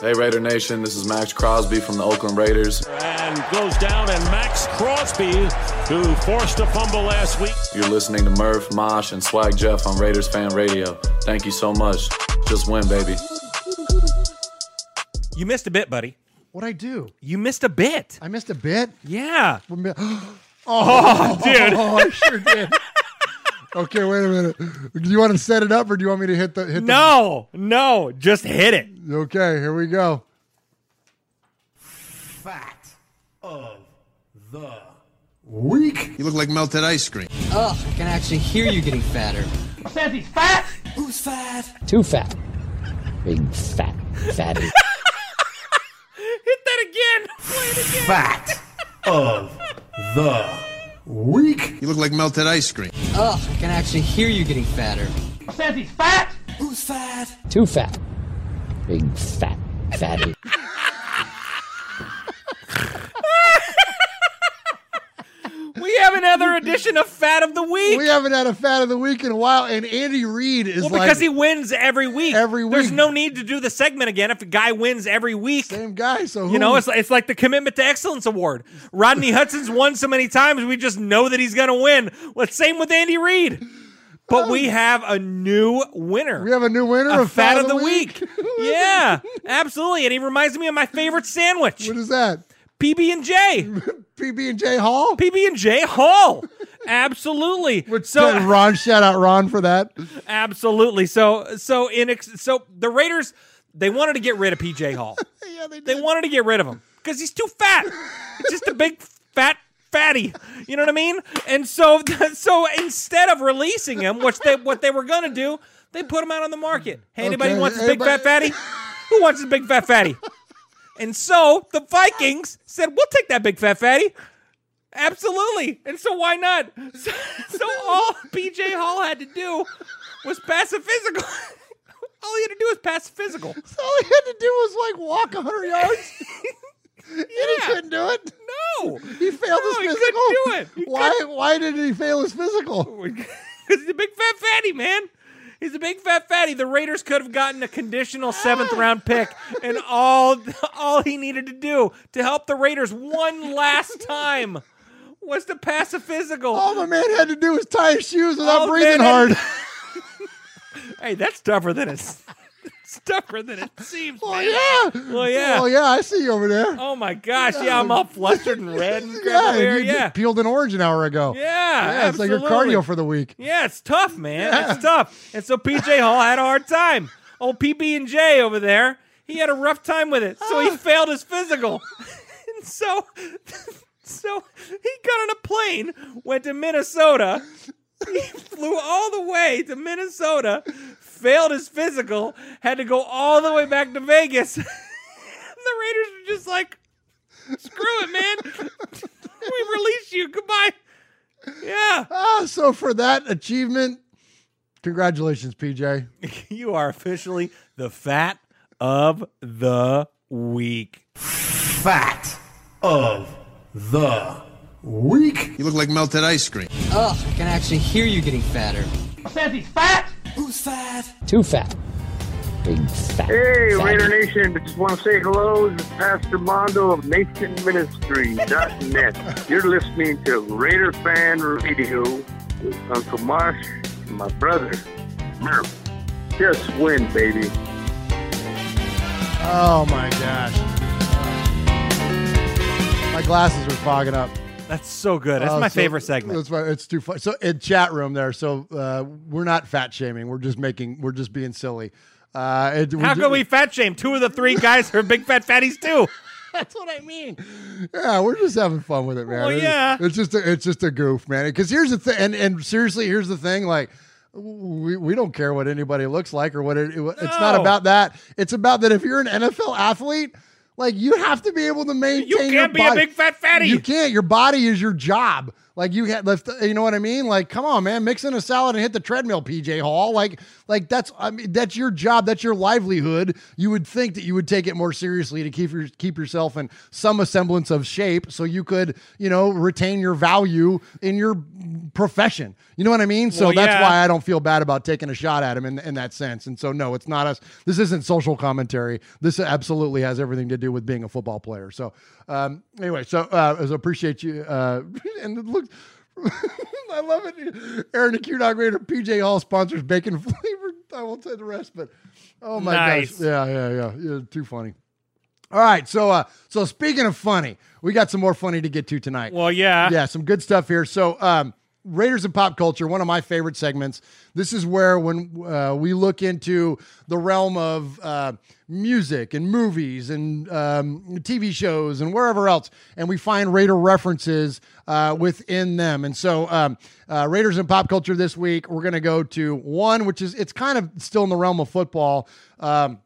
Hey, Raider Nation, this is Max Crosby from the Oakland Raiders. And goes down, and Max Crosby, who forced a fumble last week. You're listening to Murph, Mosh, and Swag Jeff on Raiders Fan Radio. Thank you so much. Just win, baby. You missed a bit, buddy. What'd I do? You missed a bit. I missed a bit? Yeah. oh, oh, dude. Oh, I sure did. Okay, wait a minute. Do you want to set it up, or do you want me to hit the? Hit no, the... no, just hit it. Okay, here we go. Fact of the week. You look like melted ice cream. Ugh, I can actually hear you getting fatter. Says he's fat. Who's fat? Too fat. Big fat fatty. Hit that again. Play it again. Fact of the. Weak. You look like melted ice cream. Ugh, I can actually hear you getting fatter. Says he's fat. Who's fat? Too fat. Big fat fatty. We have another edition of Fat of the Week. We haven't had a Fat of the Week in a while, and Andy Reid is well, like... Well, because he wins every week. Every week. There's no need to do the segment again if a guy wins every week. Same guy, so who... You know, it's, it's like the Commitment to Excellence Award. Rodney Hudson's won so many times, we just know that he's going to win. Well, same with Andy Reid. But oh. we have a new winner. We have a new winner a of Fat, Fat of the, of the Week. week. Yeah, absolutely. And he reminds me of my favorite sandwich. What is that? P B and J. P B and J Hall? P B and J Hall. Absolutely. Which so Ron, shout out Ron for that. Absolutely. So so in so the Raiders, they wanted to get rid of P J Hall. yeah, they did. They wanted to get rid of him because he's too fat. It's just a big fat fatty. You know what I mean? And so so instead of releasing him, which they what they were going to do, they put him out on the market. Hey, anybody okay. wants anybody? a big fat fatty? Who wants a big fat fatty? And so the Vikings said, we'll take that big fat fatty. Absolutely. And so why not? So, so all P J Hall had to do was pass a physical. All he had to do was pass a physical. So all he had to do was like walk one hundred yards. Yeah. And he couldn't do it? No. He failed no, his physical? he couldn't do it. He why, couldn't. Why did he fail his physical? Because he's a big fat fatty, man. He's a big fat fatty. The Raiders could have gotten a conditional seventh round pick, and all all he needed to do to help the Raiders one last time was to pass a physical. All the man had to do was tie his shoes without all breathing hard. Had... hey, that's tougher than it's, it's tougher than it seems. Oh well, yeah. Well yeah. Oh yeah, I see you over there. Oh my gosh, yeah, I'm all flustered and red and yeah, you yeah. peeled an orange an hour ago. Yeah. Yeah, it's like your cardio for the week. Yeah, it's tough, man. Yeah. It's tough. And so P J Hall had a hard time. Old P B and J over there, he had a rough time with it. So he failed his physical. And so, so he got on a plane, went to Minnesota. He flew all the way to Minnesota, failed his physical, had to go all the way back to Vegas. The Raiders were just like, screw it, man. We release you. Goodbye. Yeah. Oh, so for that achievement, congratulations, P J. You are officially the Fat of the Week. Fat of the Week. You look like melted ice cream. Ugh, I can actually hear you getting fatter. Says he's fat. Who's fat? Too fat. Big fat. Hey, fat. Raider Nation, I just want to say hello to Pastor Mondo of Nation Ministry dot net. You're listening to Raider Fan Radio with Uncle Marsh and my brother, Murph. Just win, baby. Oh, my gosh. My glasses were fogging up. That's so good. That's uh, my so favorite segment. That's my, it's too fun. So in chat room there. So uh, we're not fat shaming. We're just making. We're just being silly. Uh, it, How can we fat shame? Two of the three guys are big fat fatties too. That's what I mean. Yeah, we're just having fun with it, man. Well, yeah. It's, it's just a, it's just a goof, man. Because here's the thing, and, and seriously, here's the thing, like. We we don't care what anybody looks like or what it, it no. It's not about that. It's about that if you're an N F L athlete, like you have to be able to maintain. You can't your be body. A big fat fatty. You can't. Your body is your job. Like you had left. You know what I mean? Like, come on, man, mix in a salad and hit the treadmill, P J Hall. Like, like that's I mean that's your job. That's your livelihood. You would think that you would take it more seriously to keep your keep yourself in some semblance of shape, so you could you know retain your value in your profession. You know what I mean? So well, that's yeah. why I don't feel bad about taking a shot at him in, in that sense. And so, no, it's not us. This isn't social commentary. This absolutely has everything to do with being a football player. So um, anyway, so uh, I appreciate you. Uh, and look, I love it. Aaron, the Q-Dog Raider, P J Hall sponsors bacon flavored. I won't say the rest, but oh my nice. gosh. Yeah, yeah, yeah, yeah. Too funny. All right, so uh, so speaking of funny, we got some more funny to get to tonight. Well, yeah. Yeah, some good stuff here. So, um, Raiders and Pop Culture, one of my favorite segments. This is where when uh, we look into the realm of uh, music and movies and um, T V shows and wherever else, and we find Raider references uh, within them. And so um, uh, Raiders and Pop Culture this week, we're going to go to one, which is it's kind of still in the realm of football um,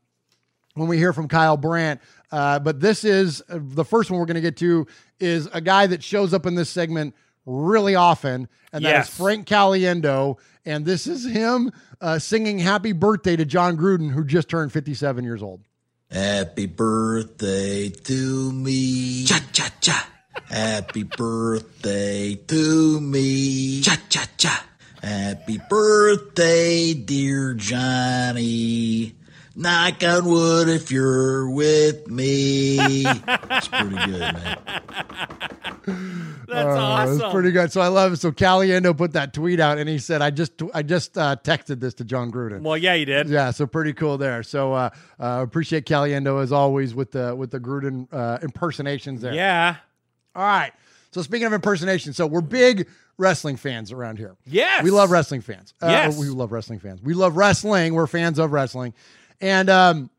when we hear from Kyle Brandt. Uh, but this is uh, the first one we're going to get to is a guy that shows up in this segment really often, and that yes. is Frank Caliendo, and this is him uh, singing happy birthday to John Gruden, who just turned fifty-seven years old. Happy birthday to me. Cha-cha-cha. Happy birthday to me. Cha-cha-cha. Happy birthday, dear Johnny. Knock on wood if you're with me. It's pretty good, man. That's uh, awesome. It's pretty good. So I love it. So Caliendo put that tweet out, and he said, "I just, I just uh, texted this to John Gruden." Well, yeah, you did. Yeah. So pretty cool there. So uh, uh, appreciate Caliendo as always with the with the Gruden uh, impersonations there. Yeah. All right. So speaking of impersonations, so we're big wrestling fans around here. Yes. We love wrestling fans. Uh, yes. We love wrestling fans. We love wrestling. We're fans of wrestling. And um,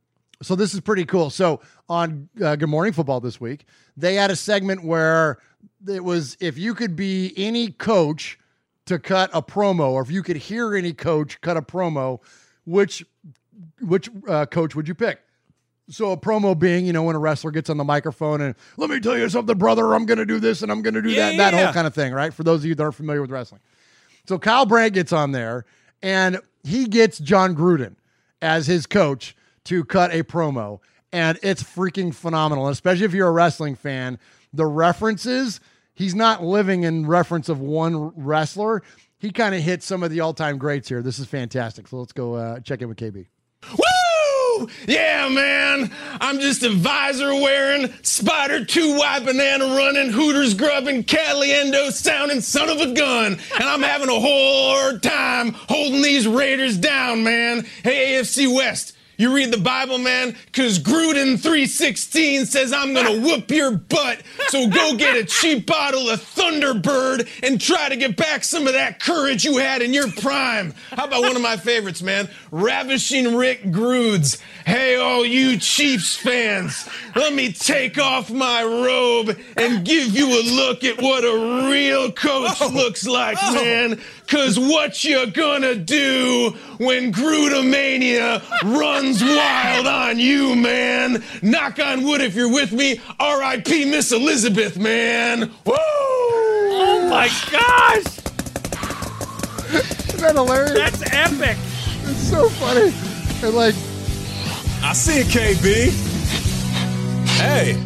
so this is pretty cool. So on uh, Good Morning Football this week, they had a segment where it was if you could be any coach to cut a promo, or if you could hear any coach cut a promo, which which uh, coach would you pick? So a promo being, you know, when a wrestler gets on the microphone and let me tell you something, brother, I'm going to do this and I'm going to do yeah, that, and that yeah. whole kind of thing, right? For those of you that aren't familiar with wrestling. So Kyle Brandt gets on there and he gets John Gruden as his coach to cut a promo. And it's freaking phenomenal, especially if you're a wrestling fan. The references, he's not living in reference of one wrestler. He kind of hits some of the all-time greats here. This is fantastic. So let's go uh, check in with K B. Woo! Yeah, man. I'm just a visor-wearing, spider two-wide, banana-running, Hooters-grubbing, Caliendo-sounding son of a gun. And I'm having a hard time holding these Raiders down, man. Hey, A F C West, you read the Bible, man, because Gruden three sixteen says I'm going to whoop your butt. So go get a cheap bottle of Thunderbird and try to get back some of that courage you had in your prime. How about one of my favorites, man? Ravishing Rick Grudes. Hey, all you Chiefs fans, let me take off my robe and give you a look at what a real coach oh, looks like, oh. man. Because what you going to do when Grudemania runs wild on you, man? Knock on wood if you're with me. R I P Miss Elizabeth, man. Woo! Oh, my gosh. Isn't that hilarious? That's epic. It's so funny. And, like, I see it, K B. Hey.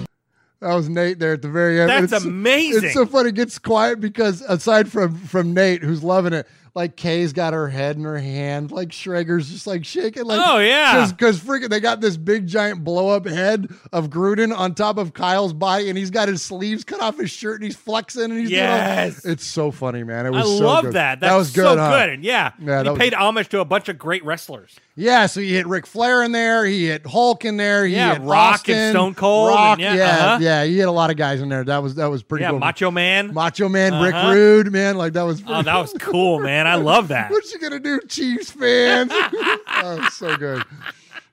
That was Nate there at the very end. That's it's, amazing. It's so funny. It gets quiet because aside from, from Nate, who's loving it, like Kay's got her head in her hand, like Schrager's just like shaking. Like, oh, yeah. Because freaking they got this big giant blow up head of Gruden on top of Kyle's body, and he's got his sleeves cut off his shirt, and he's flexing. And he's yes. doing all... It's so funny, man. It was I so love good. that. That's that was good, so huh? good. And yeah, yeah he paid was... homage to a bunch of great wrestlers. Yeah, so he hit Ric Flair in there. He hit Hulk in there. He yeah, hit Rock Austin, and Stone Cold. Rock, and yeah, yeah, uh-huh. yeah, he hit a lot of guys in there. That was that was pretty yeah, cool. Macho Man. Macho Man, uh-huh. Rick Rude, man. Like, that was pretty Oh, that cool. was cool, man. I love that. What you going to do, Chiefs fans? Oh, so good.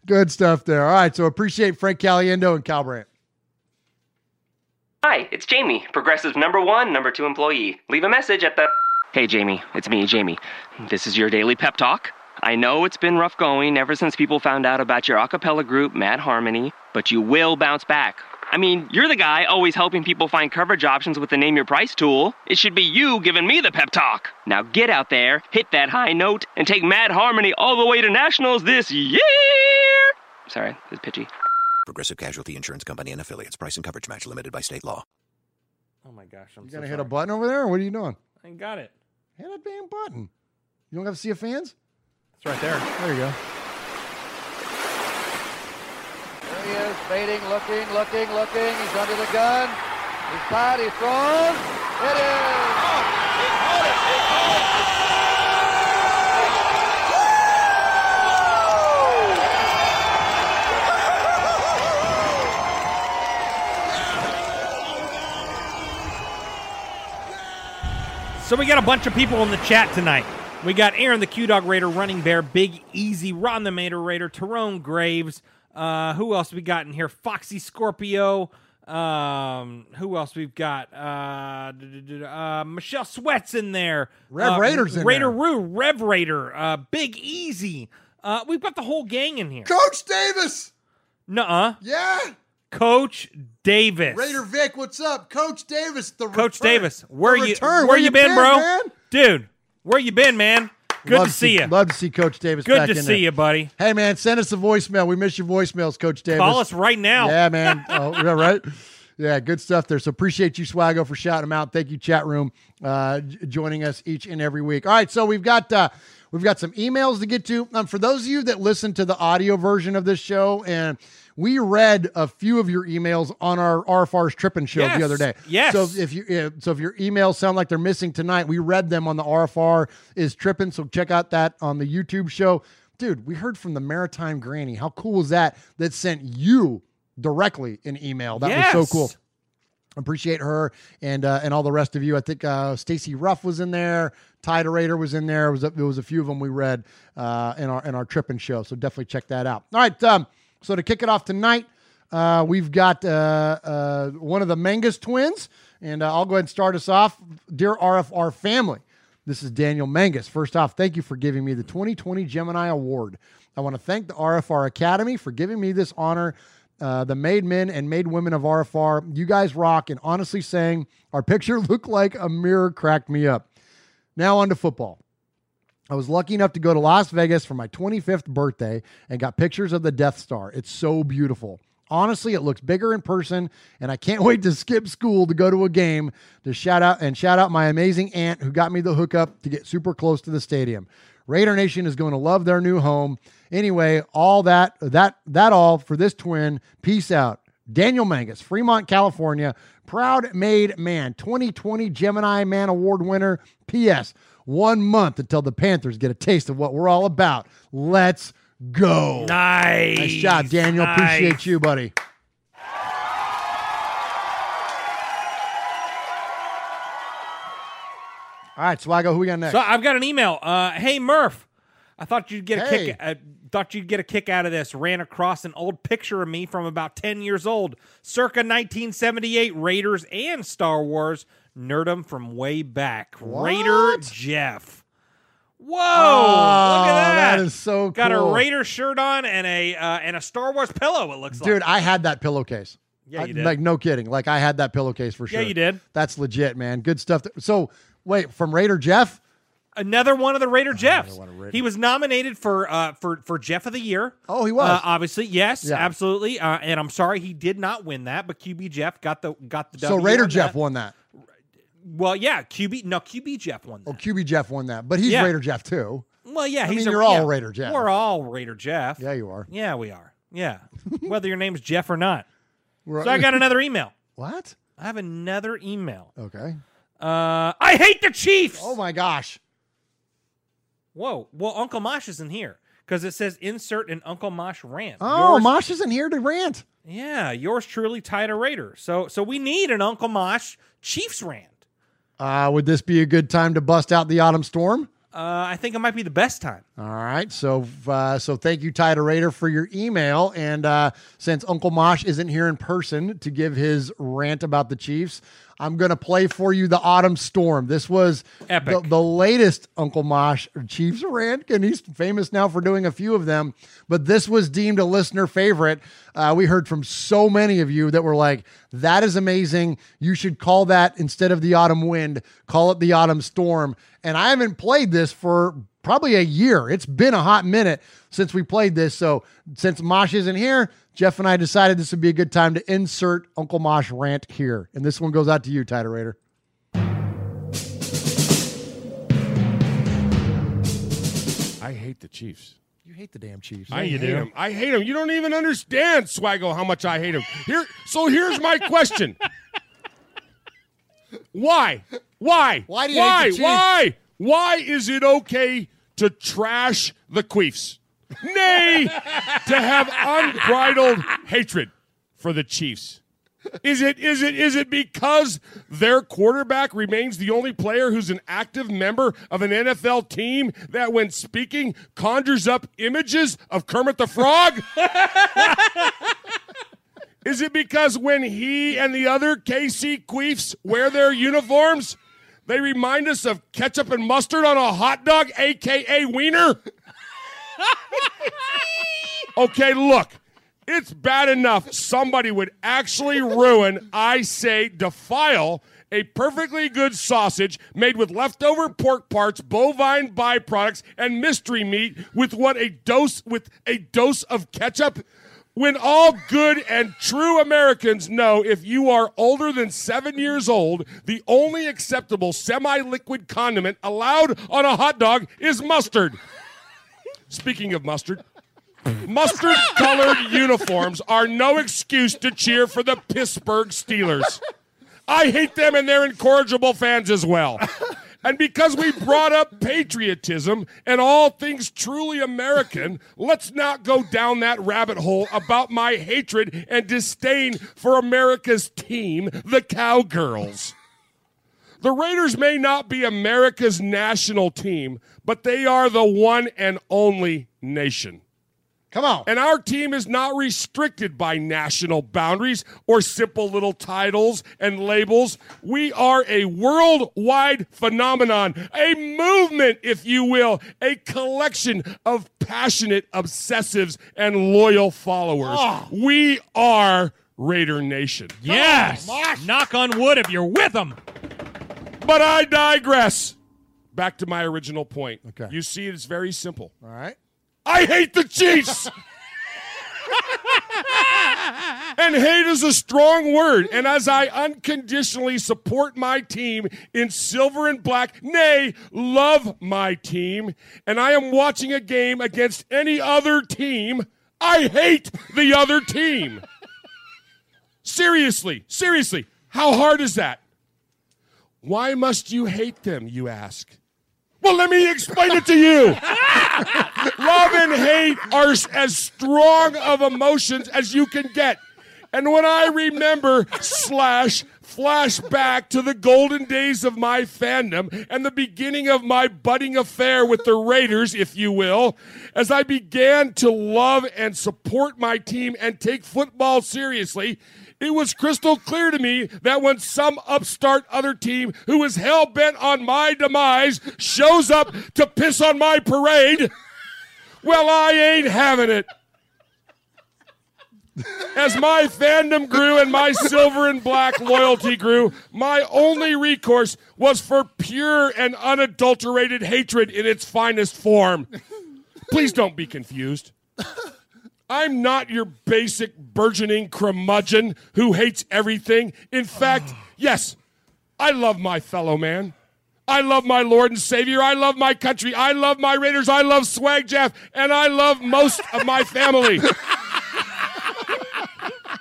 Good stuff there. All right, so appreciate Frank Caliendo and Cal Brandt. Hi, it's Jamie, Progressive number one, number two employee. Leave a message at the... Hey, Jamie, it's me, Jamie. This is your daily pep talk. I know it's been rough going ever since people found out about your a cappella group, Mad Harmony, but you will bounce back. I mean, you're the guy always helping people find coverage options with the Name Your Price tool. It should be you giving me the pep talk. Now get out there, hit that high note, and take Mad Harmony all the way to nationals this year! Sorry, this is pitchy. Progressive Casualty Insurance Company and Affiliates. Price and coverage match limited by state law. Oh my gosh, I'm you so You gonna sorry. hit a button over there, or what are you doing? I ain't got it. Hit a damn button. You don't have to see a fans? It's right there. There you go. There he is, fading, looking, looking, looking. He's under the gun. He's tied, he's thrown. It is. Oh, he caught it. He caught it. So we got a bunch of people in the chat tonight. We got Aaron the Q-Dog Raider, Running Bear, Big Easy, Ron the Mater Raider, Tyrone Graves. Uh, who else we got in here? Foxy Scorpio. Um, who else we've got? Uh, uh, Michelle Sweat's in there. Rev uh, Raiders in Raider there. Raider Roo, Rev Raider, uh, Big Easy. Uh, we've got the whole gang in here. Coach Davis. Nuh-uh. Yeah. Coach Davis. Raider Vic, what's up? Coach Davis. The Coach return. Davis. Where the you? Return. Where, where you, you been, been bro? Man? Dude. Where you been, man? Good love to see to, you. Love to see Coach Davis Good back to in see there. you, buddy. Hey, man, send us a voicemail. We miss your voicemails, Coach Davis. Call us right now. Yeah, man. Oh, yeah, right? Yeah, good stuff there. So appreciate you, Swaggo, for shouting them out. Thank you, chat room, uh, joining us each and every week. All right, so we've got uh, we've got some emails to get to. Um, for those of you that listen to the audio version of this show, and we read a few of your emails on our R F R's Trippin' Show yes, the other day. Yes. So if you so if your emails sound like they're missing tonight, we read them on the R F R is Trippin'. So check out that on the YouTube show, dude. We heard from the Maritime Granny. How cool was that? That sent you directly an email. That yes. was so cool. Appreciate her and uh, and all the rest of you. I think uh, Stacy Ruff was in there. Ty DeRader was in there. It was a, it was a few of them we read uh, in our in our Trippin' Show. So definitely check that out. All right. Um, So to kick it off tonight, uh, we've got uh, uh, one of the Mangus twins, and uh, I'll go ahead and start us off. Dear R F R family, this is Daniel Mangus. First off, thank you for giving me the twenty twenty Gemini Award. I want to thank the R F R Academy for giving me this honor, uh, the made men and made women of R F R. You guys rock, and honestly saying our picture looked like a mirror cracked me up. Now on to football. I was lucky enough to go to Las Vegas for my twenty-fifth birthday and got pictures of the Death Star. It's so beautiful. Honestly, it looks bigger in person, and I can't wait to skip school to go to a game to shout out and shout out my amazing aunt who got me the hookup to get super close to the stadium. Raider Nation is going to love their new home. Anyway, all that that that all for this twin. Peace out. Daniel Mangus, Fremont, California, proud made man, twenty twenty Gemini Man Award winner. P S One month until the Panthers get a taste of what we're all about. Let's go. Nice. Nice job, Daniel. Nice. Appreciate you, buddy. All right, Swaggo, who we got next? So I've got an email. Uh, hey, Murph. I thought you'd get a hey. kick. I thought you'd get a kick out of this. Ran across an old picture of me from about ten years old, circa nineteen seventy-eight Raiders and Star Wars. Nerdum from way back. What? Raider Jeff. Whoa! Oh, look at that. That is so cool. Got a Raider shirt on and a uh, and a Star Wars pillow, it looks Dude, like. Dude, I had that pillowcase. Yeah, you I, did. Like, no kidding. Like, I had that pillowcase for sure. Yeah, you did. That's legit, man. Good stuff. To, so, wait, from Raider Jeff? Another one of the Raider Jeffs. Raider. He was nominated for uh, for for Jeff of the Year. Oh, he was uh, obviously yes, yeah. absolutely. Uh, and I'm sorry he did not win that, but Q B Jeff got the got the. W so Raider Jeff that. won that. Well, yeah, Q B. No, Q B Jeff won that. Oh, Q B Jeff won that, but he's yeah. Raider Jeff too. Well, yeah, he's I mean, a, you're all yeah, Raider Jeff. We're all Raider Jeff. Yeah, you are. Yeah, we are. Yeah, whether your name's Jeff or not. We're, so I got another email. What? I have another email. Okay. Uh, I hate the Chiefs. Oh my gosh. Whoa. Well, Uncle Mosh is in here. because it says insert an Uncle Mosh rant. Oh, yours, Mosh isn't here to rant. Yeah, yours truly tied a Raider. So so we need an Uncle Mosh Chiefs rant. Uh, would this be a good time to bust out the Autumn Storm? Uh, I think it might be the best time. All right. So uh, so thank you, Tida Raider, for your email. And uh, since Uncle Mosh isn't here in person to give his rant about the Chiefs, I'm going to play for you the Autumn Storm. This was the, the latest Uncle Mosh Chiefs rant, and he's famous now for doing a few of them. But this was deemed a listener favorite. Uh, we heard from so many of you that were like, that is amazing. You should call that, instead of the Autumn Wind, call it the Autumn Storm. And I haven't played this for probably a year. It's been a hot minute since we played this. So since Mosh isn't here, Jeff and I decided this would be a good time to insert Uncle Mosh rant here. And this one goes out to you, Tida Raider. I hate the Chiefs. You hate the damn Chiefs. I, I you hate do. Them. I hate them. You don't even understand, Swaggo, how much I hate them. Here, so here's my question. Why? Why? Why do you Why? hate the Chiefs? Why? Why is it okay to trash the Queefs? Nay, to have unbridled hatred for the Chiefs. Is it is it is it because their quarterback remains the only player who's an active member of an N F L team that, when speaking, conjures up images of Kermit the Frog? Is it because when he and the other K C Queefs wear their uniforms, they remind us of ketchup and mustard on a hot dog, a k a. wiener? Okay, look, it's bad enough somebody would actually ruin, I say defile, a perfectly good sausage made with leftover pork parts, bovine byproducts, and mystery meat with what a dose with a dose of ketchup. When all good and true Americans know if you are older than seven years old, the only acceptable semi-liquid condiment allowed on a hot dog is mustard. Speaking of mustard, mustard-colored uniforms are no excuse to cheer for the Pittsburgh Steelers. I hate them and their incorrigible fans as well. And because we brought up patriotism and all things truly American, let's not go down that rabbit hole about my hatred and disdain for America's team, the Cowgirls. The Raiders may not be America's national team, but they are the one and only nation. Come on. And our team is not restricted by national boundaries or simple little titles and labels. We are a worldwide phenomenon, a movement, if you will, a collection of passionate obsessives and loyal followers. Oh. We are Raider Nation. Yes. Oh, knock on wood if you're with them. But I digress. Back to my original point. Okay. You see, it's very simple. All right. I hate the Chiefs. And hate is a strong word. And as I unconditionally support my team in silver and black, nay, love my team, and I am watching a game against any other team, I hate the other team. Seriously, seriously, how hard is that? Why must you hate them, you ask? Well, let me explain it to you. Love and hate are as strong of emotions as you can get. And when I remember slash flash back to the golden days of my fandom and the beginning of my budding affair with the Raiders, if you will, as I began to love and support my team and take football seriously, it was crystal clear to me that when some upstart other team who is hell-bent on my demise shows up to piss on my parade, well, I ain't having it. As my fandom grew and my silver and black loyalty grew, my only recourse was for pure and unadulterated hatred in its finest form. Please don't be confused. I'm not your basic burgeoning curmudgeon who hates everything. In fact, yes, I love my fellow man. I love my Lord and Savior. I love my country. I love my Raiders. I love Swag Jeff. And I love most of my family.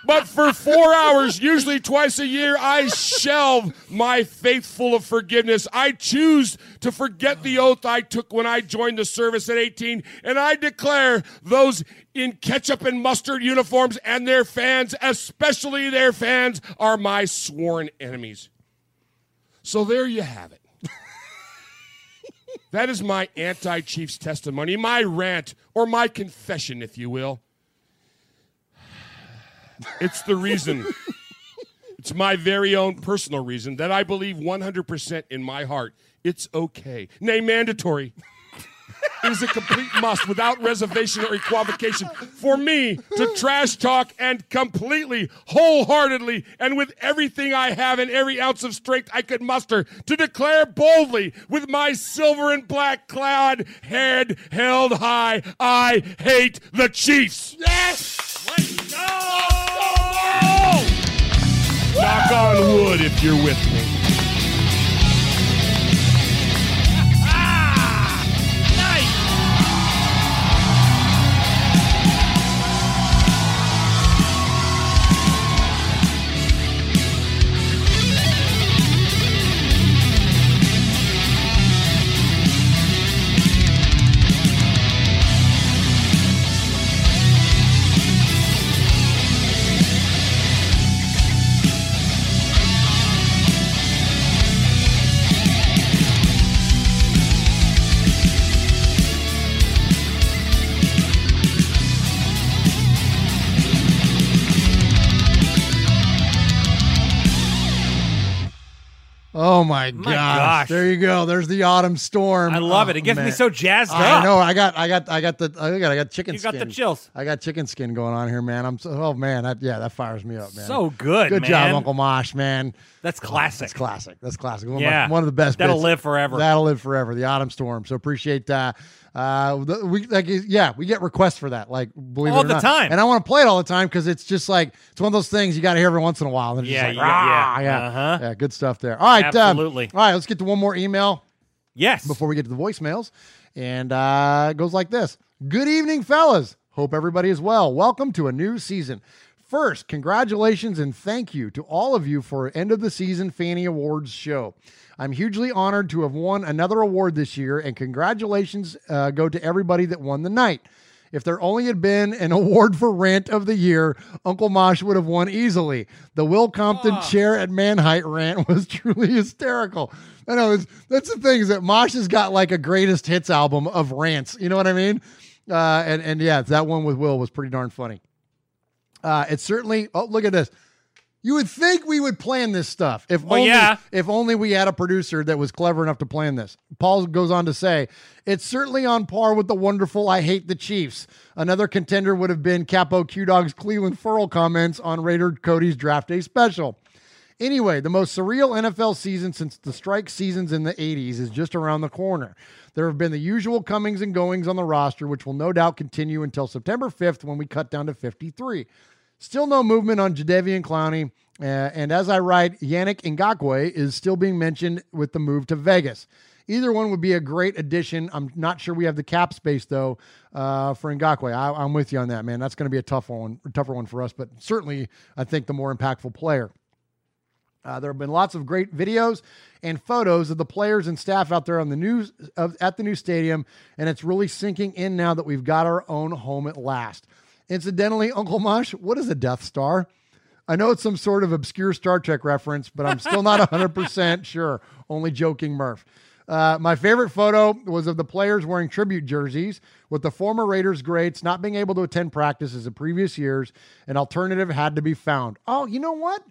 But for four hours, usually twice a year, I shelve my faithful of forgiveness. I choose to forget the oath I took when I joined the service at eighteen, and I declare those in ketchup and mustard uniforms and their fans, especially their fans, are my sworn enemies. So there you have it. That is my anti-Chiefs testimony, my rant, or my confession, if you will. It's the reason, it's my very own personal reason that I believe one hundred percent in my heart it's okay, nay, mandatory. It is a complete must without reservation or equivocation for me to trash talk and completely, wholeheartedly, and with everything I have and every ounce of strength I could muster, to declare boldly with my silver and black clad head held high, I hate the Chiefs. Yes! Let's go! Let's go! Knock on wood if you're with me. Oh, my, my gosh. gosh. There you go. Therere's the autumn storm. I love oh, it. It gets man. me so jazzed I up. I know. I got I got I got the I got I got chicken you skin. You got the chills. I got chicken skin going on here, man. I'm so, oh man, that, yeah, that fires me up, man. So good, Good man. job, Uncle Mosh, man. That's classic. That's classic. That's classic. One, yeah. of, my, one of the best That'll bits. live forever. That'll live forever. The autumn storm. So appreciate uh uh the, we like yeah, we get requests for that. Like believe all it or the not. time. And I want to play it all the time because it's just like it's one of those things you got to hear every once in a while. And it's yeah, just like, yeah, yeah. Yeah. Uh-huh. yeah, good stuff there. All right. Absolutely. Um, all right, let's get to one more email. Yes. Before we get to the voicemails. And uh, it goes like this. Good evening, fellas. Hope everybody is well. Welcome to a new season. First, congratulations and thank you to all of you for end of the season Fanny Awards show. I'm hugely honored to have won another award this year, and congratulations uh, go to everybody that won the night. If there only had been an award for rant of the year, Uncle Mosh would have won easily. The Will Compton oh. chair at Manheight rant was truly hysterical. I know, it's, that's the thing is that Mosh has got like a greatest hits album of rants. You know what I mean? Uh, and, and yeah, that one with Will was pretty darn funny. Uh, it's certainly, oh, look at this. You would think we would plan this stuff if, well, only, yeah. if only we had a producer that was clever enough to plan this. Paul goes on to say, it's certainly on par with the wonderful I Hate the Chiefs. Another contender would have been Capo Q-Dog's Cleveland Furl comments on Raider Cody's draft day special. Anyway, the most surreal N F L season since the strike seasons in the eighties is just around the corner. There have been the usual comings and goings on the roster, which will no doubt continue until September fifth when we cut down to fifty-three. Still no movement on Jadeveon Clowney, uh, and as I write, Yannick Ngakoue is still being mentioned with the move to Vegas. Either one would be a great addition. I'm not sure we have the cap space, though, uh, for Ngakoue. I, I'm with you on that, man. That's going to be a tough one, tougher one for us, but certainly I think the more impactful player. Uh, there have been lots of great videos and photos of the players and staff out there on the new, of, at the new stadium, and it's really sinking in now that we've got our own home at last. Incidentally, Uncle Mosh, what is a Death Star? I know it's some sort of obscure Star Trek reference, but I'm still not one hundred percent sure. Only joking, Murph. Uh, my favorite photo was of the players wearing tribute jerseys, with the former Raiders greats not being able to attend practice as the previous years. An alternative had to be found. Oh, you know what?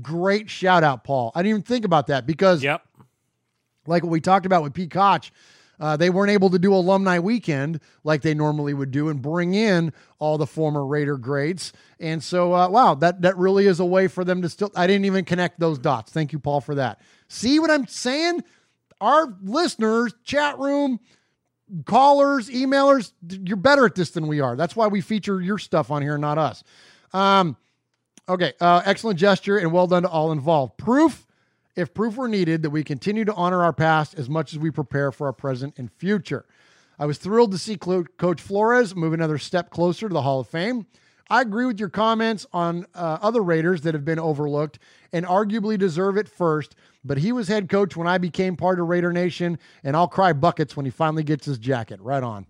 Great shout out, Paul. I didn't even think about that because, yep. like what we talked about with Pete Koch, Uh, they weren't able to do alumni weekend like they normally would do and bring in all the former Raider greats. And so, uh, wow, that, that really is a way for them to still, I didn't even connect those dots. Thank you, Paul, for that. See what I'm saying? Our listeners, chat room, callers, emailers, you're better at this than we are. That's why we feature your stuff on here, not us. Um, okay. Uh, excellent gesture and well done to all involved. Proof. If proof were needed that we continue to honor our past as much as we prepare for our present and future. I was thrilled to see Coach Flores move another step closer to the Hall of Fame. I agree with your comments on uh, other Raiders that have been overlooked and arguably deserve it first, but he was head coach when I became part of Raider Nation, and I'll cry buckets when he finally gets his jacket. Right on.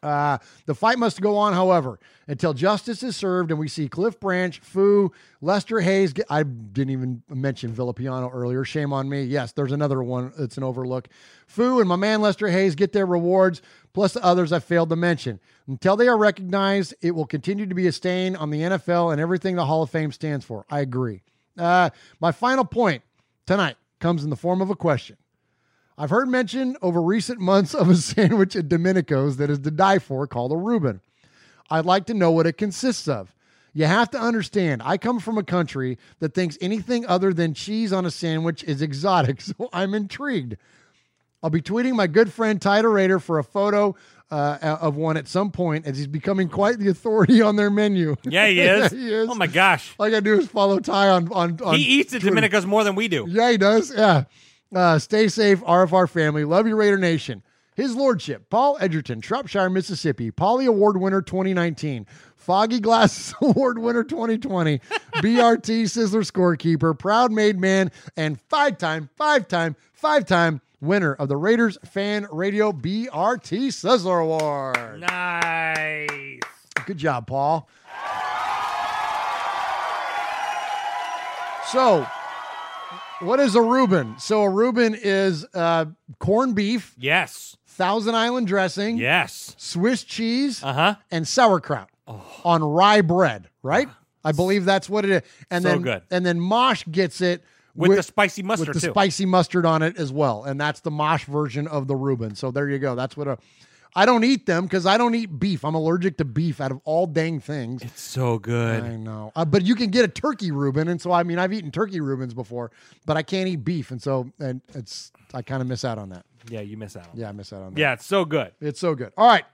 Uh, the fight must go on, however, until justice is served and we see Cliff Branch, Foo, Lester Hayes. Get, I didn't even mention Villapiano earlier. Shame on me. Yes, there's another one. It's an overlook. Foo and my man Lester Hayes get their rewards, plus the others I failed to mention. Until they are recognized, it will continue to be a stain on the N F L and everything the Hall of Fame stands for. I agree. Uh, my final point tonight comes in the form of a question. I've heard mention over recent months of a sandwich at Domenico's that is to die for, called a Reuben. I'd like to know what it consists of. You have to understand, I come from a country that thinks anything other than cheese on a sandwich is exotic, so I'm intrigued. I'll be tweeting my good friend Ty Raider for a photo uh, of one at some point, as he's becoming quite the authority on their menu. Yeah, he is. yeah, he is. Oh, my gosh. All I got to do is follow Ty on, on, on He eats at Twitter. Domenico's more than we do. Yeah, he does. Yeah. Uh, stay safe, R F R family. Love you, Raider Nation. His Lordship, Paul Edgerton, Shropshire, Mississippi. Polly Award winner twenty nineteen. Foggy Glasses Award winner twenty twenty. B R T Sizzler scorekeeper, proud made man, and five-time, five-time, five-time winner of the Raiders Fan Radio B R T Sizzler Award. Nice. Good job, Paul. So... what is a Reuben? So a Reuben is uh, corned beef. Yes. Thousand Island dressing. Yes. Swiss cheese. Uh-huh. And sauerkraut oh. on rye bread, right? I believe that's what it is. And so then, good. And then Mosh gets it. With, with the spicy mustard, With the too. spicy mustard on it as well. And that's the Mosh version of the Reuben. So there you go. That's what a... I don't eat them because I don't eat beef. I'm allergic to beef out of all dang things. It's so good. I know. Uh, but you can get a turkey Reuben. And so, I mean, I've eaten turkey Reubens before, but I can't eat beef. And so and it's I kind of miss out on that. Yeah, you miss out on that. Yeah, I miss out on that. Yeah, it's so good. It's so good. All right.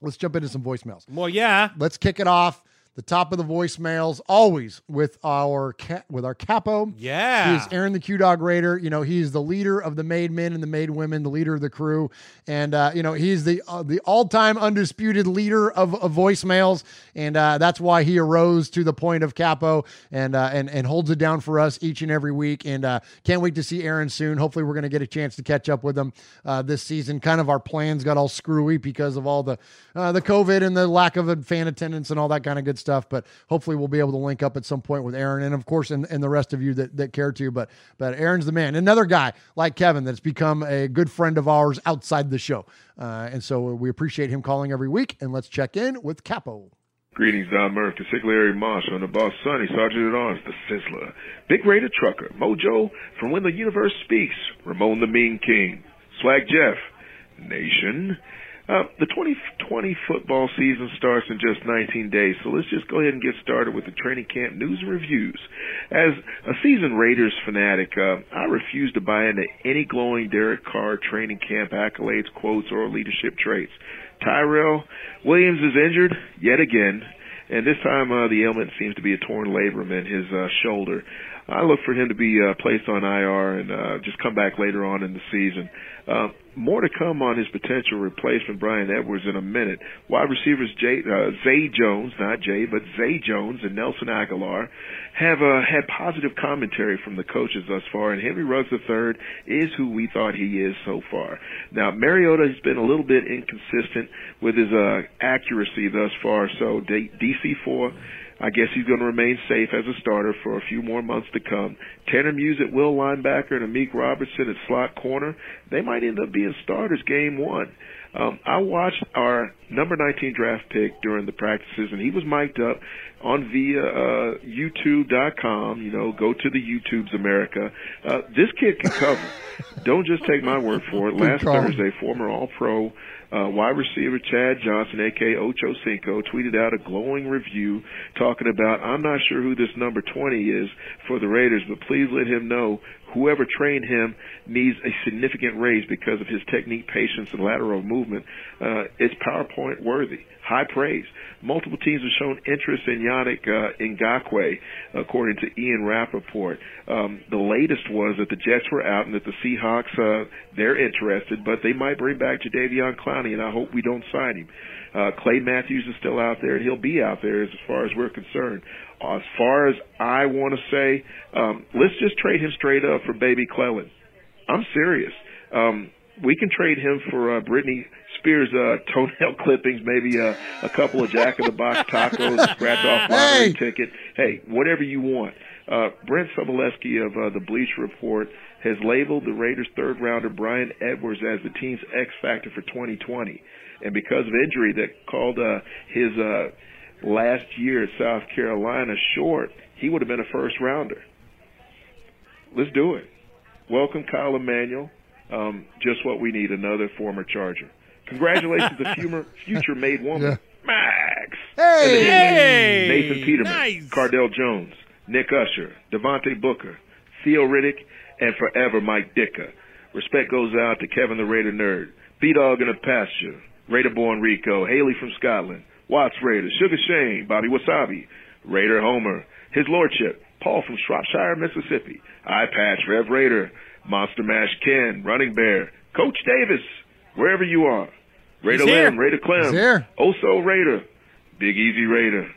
Let's jump into some voicemails. Well, yeah. Let's kick it off. The top of the voicemails, always with our ca- with our capo. Yeah. He's Aaron the Q-Dog Raider. You know, he's the leader of the made men and the made women, the leader of the crew. And, uh, you know, he's the uh, the all-time undisputed leader of, of voicemails. And uh, that's why he arose to the point of capo and, uh, and, and holds it down for us each and every week. And uh, can't wait to see Aaron soon. Hopefully we're going to get a chance to catch up with him uh, this season. Kind of our plans got all screwy because of all the, uh, the COVID and the lack of fan attendance and all that kind of good stuff. stuff, but hopefully we'll be able to link up at some point with Aaron and of course, and, and the rest of you that, that care to, but, but Aaron's the man, another guy like Kevin, that's become a good friend of ours outside the show. Uh, and so we appreciate him calling every week, and let's check in with Capo. Greetings, Don Murph, the Siglary Marshal, and the boss Sonny, Sergeant at Arms, the Sizzler, Big Raider Trucker, Mojo from When the Universe Speaks, Ramon the Mean King, Swag Jeff, Nation. Uh, the twenty twenty football season starts in just nineteen days, so let's just go ahead and get started with the training camp news and reviews. As a seasoned Raiders fanatic, uh, I refuse to buy into any glowing Derek Carr training camp accolades, quotes, or leadership traits. Tyrell Williams is injured yet again, and this time uh, the ailment seems to be a torn labrum in his uh, shoulder. I look for him to be uh, placed on I R and uh, just come back later on in the season. Uh, more to come on his potential replacement, Brian Edwards, in a minute. Wide receivers Jay, uh, Zay Jones, not Jay, but Zay Jones and Nelson Aguilar have uh, had positive commentary from the coaches thus far, and Henry Ruggs the third is who we thought he is so far. Now, Mariota has been a little bit inconsistent with his uh, accuracy thus far, so D- D C four, I guess he's going to remain safe as a starter for a few more months to come. Tanner Muse at will linebacker and Amik Robertson at slot corner, they might end up being starters game one. Um, I watched our number nineteen draft pick during the practices, and he was mic'd up on via uh, YouTube dot com. You know, go to the YouTubes, America. Uh, this kid can cover. Don't just take my word for it. Last Thursday, former All-Pro Uh, wide receiver Chad Johnson, a k a. Ocho Cinco, tweeted out a glowing review talking about, I'm not sure who this number twenty is for the Raiders, but please let him know whoever trained him needs a significant raise because of his technique, patience, and lateral movement. Uh, it's PowerPoint worthy. High praise. Multiple teams have shown interest in Yannick uh, Ngakoue, according to Ian Rappaport. Um, the latest was that the Jets were out and that the Seahawks, uh, they're interested, but they might bring back Jadeveon Clowney, and I hope we don't sign him. Uh, Clay Matthews is still out there, and he'll be out there as far as we're concerned. As far as I want to say, um, let's just trade him straight up for Baby Clellan. I'm serious. Um, we can trade him for uh, Britney Spears' uh, toenail clippings, maybe uh, a couple of jack-in-the-box tacos, a scratch-off lottery hey. ticket. Hey, whatever you want. Uh, Brent Sobolewski of uh, the Bleacher Report has labeled the Raiders' third-rounder Brian Edwards as the team's X-factor for twenty twenty. And because of injury that called uh, his uh, last year at South Carolina short, he would have been a first-rounder. Let's do it. Welcome, Kyle Emanuel. Um, just what we need, another former Charger. Congratulations to future made woman, yeah. Max. Hey! hey! Nathan Peterman, nice. Cardell Jones, Nick Usher, Devontae Booker, Theo Riddick, and forever Mike Ditka. Respect goes out to Kevin the Raider Nerd, B-Dog in the Pasture, Raider Born Rico, Haley from Scotland, Watts Raider, Sugar Shane, Bobby Wasabi, Raider Homer, His Lordship, Paul from Shropshire, Mississippi, Eye Patch, Rev Raider, Monster Mash Ken, Running Bear, Coach Davis, wherever you are, Raider Lamb, Raider Clem, Oso Raider, Big Easy Raider,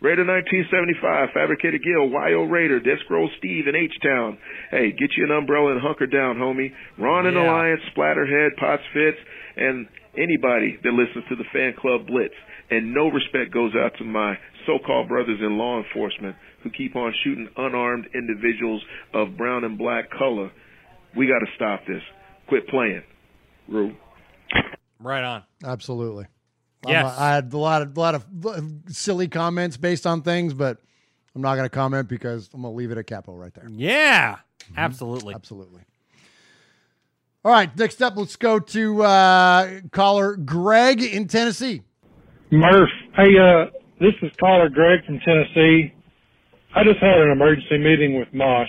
Raider nineteen seventy-five, Fabricator Gill, Y O Raider, Death Scroll Steve in H-Town. Hey, get you an umbrella and hunker down, homie. Ron and yeah. Alliance, Splatterhead, Pots Fitz, and anybody that listens to the Fan Club Blitz. And no respect goes out to my so-called brothers in law enforcement who keep on shooting unarmed individuals of brown and black color. We got to stop this. Quit playing, Rue. Right on. Absolutely. Yes. I had a lot of, lot of silly comments based on things, but I'm not going to comment because I'm going to leave it at Capo right there. Yeah, mm-hmm. absolutely. Absolutely. All right, next up, let's go to uh, caller Greg in Tennessee. Murph, hey, uh, this is caller Greg from Tennessee. I just had an emergency meeting with Mosh.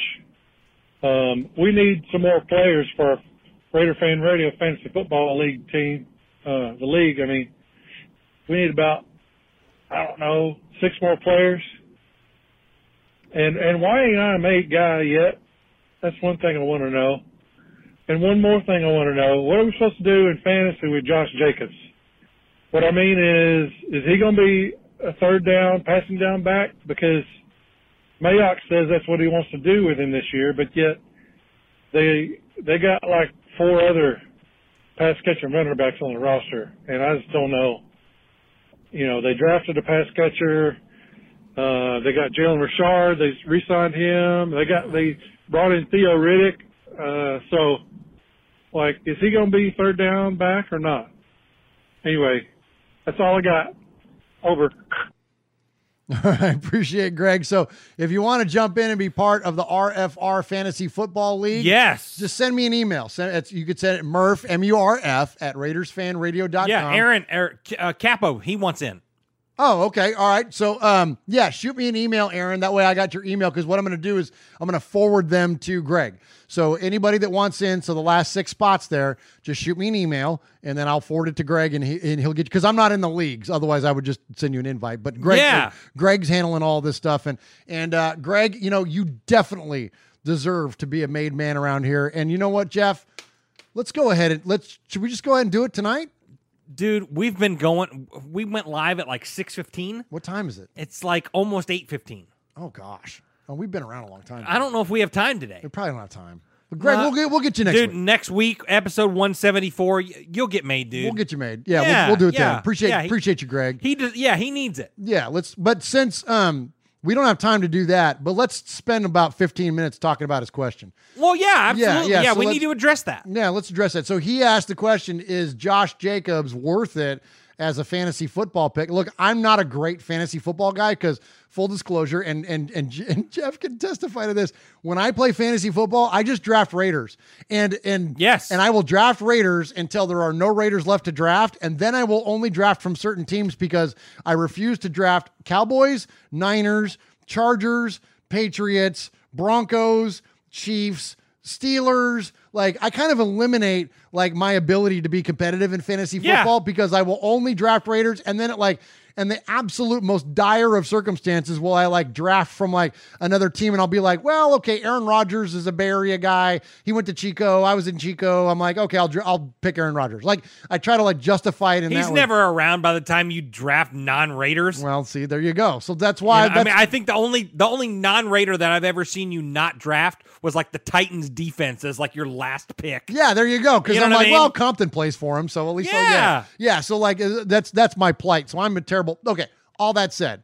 Um, we need some more players for our Raider Fan Radio Fantasy Football League team, uh, the league, I mean. We need about, I don't know, six more players. And and why ain't I a made guy yet? That's one thing I want to know. And one more thing I want to know, what are we supposed to do in fantasy with Josh Jacobs? What I mean is, is he going to be a third down, passing down back? Because Mayock says that's what he wants to do with him this year, but yet they they got like four other pass catcher running backs on the roster, and I just don't know. You know, they drafted a pass catcher. Uh, they got Jalen Richard. They re-signed him. They got they brought in Theo Riddick. Uh, so, like, is he going to be third down back or not? Anyway, that's all I got. Over. All right, appreciate Greg. So, if you want to jump in and be part of the R F R Fantasy Football League, yes, just send me an email. Send it, you could send it Murph M U R F at Raiders Fan Radio dot com. Yeah, Aaron, Aaron uh, Capo, he wants in. Oh, okay, all right. So, um, yeah, shoot me an email, Aaron. That way, I got your email because what I'm going to do is I'm going to forward them to Greg. So, anybody that wants in, so the last six spots there, just shoot me an email. And then I'll forward it to Greg, and, he, and he'll get you. Because I'm not in the leagues. Otherwise, I would just send you an invite. But Greg, yeah. Greg's handling all this stuff. And, and uh, Greg, you know, you definitely deserve to be a made man around here. And you know what, Jeff? Let's go ahead. and let's. Should we just go ahead and do it tonight? Dude, we've been going. We went live at like six fifteen. What time is it? It's like almost eight fifteen. Oh, gosh. Oh, we've been around a long time. I don't know if we have time today. We probably don't have time. Greg, uh, we'll get we'll get you next dude, week. Dude, next week, episode one seventy-four, you'll get made, dude. We'll get you made. Yeah, yeah we'll, we'll do it yeah, then. Appreciate yeah, he, appreciate you, Greg. He does, yeah, he needs it. Yeah, let's. But since um we don't have time to do that, but let's spend about fifteen minutes talking about his question. Well, yeah, absolutely. Yeah, yeah, yeah so we need to address that. Yeah, let's address that. So he asked the question, is Josh Jacobs worth it as a fantasy football pick? Look, I'm not a great fantasy football guy because full disclosure, and, and and and Jeff can testify to this. When I play fantasy football, I just draft Raiders, and and yes, and I will draft Raiders until there are no Raiders left to draft, and then I will only draft from certain teams because I refuse to draft Cowboys, Niners, Chargers, Patriots, Broncos, Chiefs, Steelers. Like, I kind of eliminate like my ability to be competitive in fantasy football, yeah, because I will only draft Raiders. And then it like, and the absolute most dire of circumstances will I like draft from like another team. And I'll be like, well, okay, Aaron Rodgers is a Bay Area guy. He went to Chico. I was in Chico. I'm like, okay, I'll, I'll pick Aaron Rodgers. Like, I try to like justify it. In He's that never way. around by the time you draft non-Raiders. Well, see, there you go. So that's why. You know, that's, I mean, I think the only, the only non-Raider that I've ever seen you not draft was like the Titans defense as like your last pick. Yeah, there you go. Cause you know I'm like, I mean? well, Compton plays for him. So at least, yeah. So, yeah. yeah. So like, that's, that's my plight. So I'm a terrible. Okay, all that said,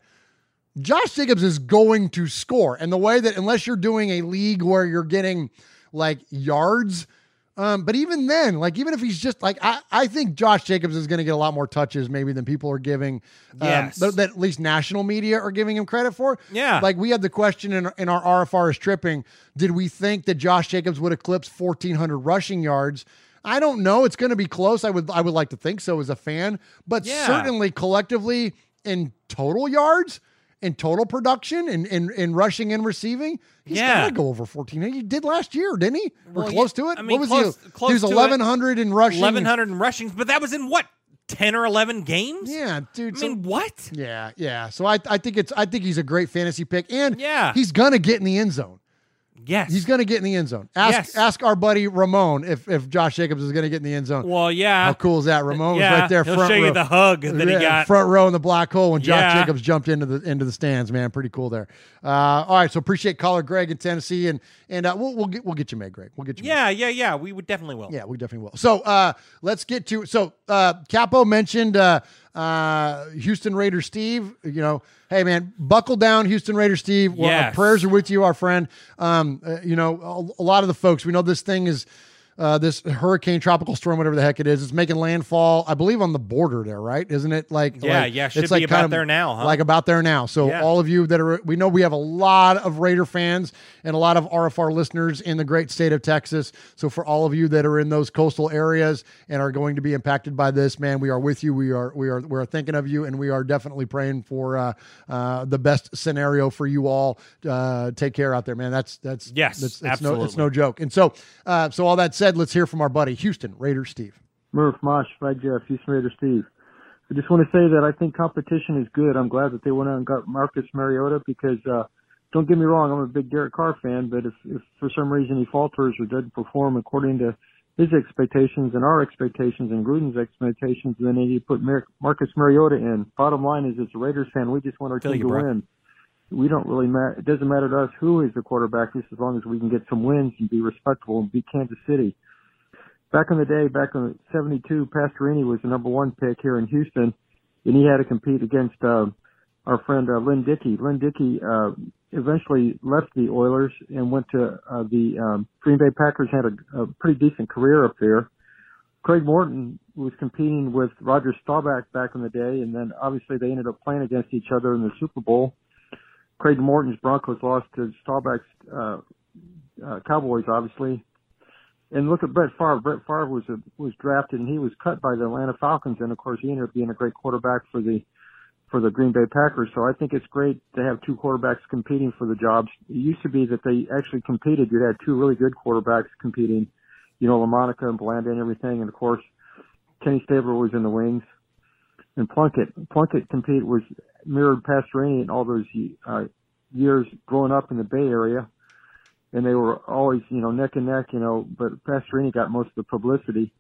Josh Jacobs is going to score. And the way that, unless you're doing a league where you're getting like yards, um, but even then, like, even if he's just like, I, I think Josh Jacobs is going to get a lot more touches maybe than people are giving, um, yes. th- that at least national media are giving him credit for. Yeah. Like, we had the question in, in our R F R is tripping. Did we think that Josh Jacobs would eclipse fourteen hundred rushing yards? I don't know. It's going to be close. I would I would like to think so as a fan, but yeah. certainly collectively in total yards, in total production, in in, in rushing and receiving, he's yeah. got to go over fourteen. He did last year, didn't he? Well, or close yeah, to it? I mean, what was close, he? Close he was eleven hundred in rushing. eleven hundred in rushing, but that was in what? ten or eleven games? Yeah, dude. I so, mean, what? Yeah, yeah. So I I think it's I think he's a great fantasy pick, and yeah. he's going to get in the end zone. Yes. He's going to get in the end zone. Ask yes. ask our buddy Ramon if, if Josh Jacobs is going to get in the end zone. Well, yeah. How cool is that? Ramon yeah. was right there. He'll front show row. you the hug that yeah, he got. Front row in the black hole when Josh yeah. Jacobs jumped into the into the stands, man. Pretty cool there. Uh, all right, so appreciate caller Greg in Tennessee, and and uh, we'll we'll get we'll get you made, Greg. We'll get you Yeah, made. yeah, yeah. We would definitely will. Yeah, we definitely will. So uh, let's get to so uh, Capo mentioned uh, uh, Houston Raider Steve, you know, hey man, buckle down, Houston Raider Steve. Yes. Well, our prayers are with you, our friend. Um, uh, you know, a, a lot of the folks, we know this thing is uh, this hurricane, tropical storm, whatever the heck it is. It's making landfall, I believe, on the border there, right? Isn't it like yeah, like, yeah, should it's be like about kind of there now, huh? Like about there now. So yeah. all of you that are, we know we have a lot of Raider fans and a lot of R F R listeners in the great state of Texas. So for all of you that are in those coastal areas and are going to be impacted by this, man, we are with you. We are, we are, we are thinking of you, and we are definitely praying for uh, uh, the best scenario for you all. Uh, take care out there, man. That's that's yes, that's, that's absolutely. No, it's no joke. And so, uh, so all that said, let's hear from our buddy Houston Raider Steve. Murph, Mosh, Fred, Jeff, Houston Raider Steve. I just want to say that I think competition is good. I'm glad that they went out and got Marcus Mariota because. Uh, Don't get me wrong, I'm a big Derek Carr fan, but if, if for some reason he falters or doesn't perform according to his expectations and our expectations and Gruden's expectations, then he put Mar- Marcus Mariota in. Bottom line is, as a Raiders fan, we just want our Tell team you, to bro. win. We don't really matter. It doesn't matter to us who is the quarterback, just as long as we can get some wins and be respectable and beat Kansas City. Back in the day, back in seventy-two, Pastorini was the number one pick here in Houston, and he had to compete against uh, our friend uh, Lynn Dickey. Lynn Dickey, uh, eventually left the Oilers and went to uh, the um, Green Bay Packers, had a, a pretty decent career up there. Craig Morton was competing with Roger Staubach back in the day, and then obviously they ended up playing against each other in the Super Bowl. Craig Morton's Broncos lost to Staubach's uh, uh, Cowboys, obviously. And look at Brett Favre. Brett Favre was a, was drafted, and he was cut by the Atlanta Falcons, and, of course, he ended up being a great quarterback for the for the Green Bay Packers. So I think it's great to have two quarterbacks competing for the jobs. It used to be that they actually competed. You had two really good quarterbacks competing, you know, LaMonica and Blanda and everything. And of course, Kenny Stabler was in the wings, and Plunkett. Plunkett compete was mirrored Pastorini in all those uh, years growing up in the Bay Area. And they were always, you know, neck and neck, you know, but Pastorini got most of the publicity.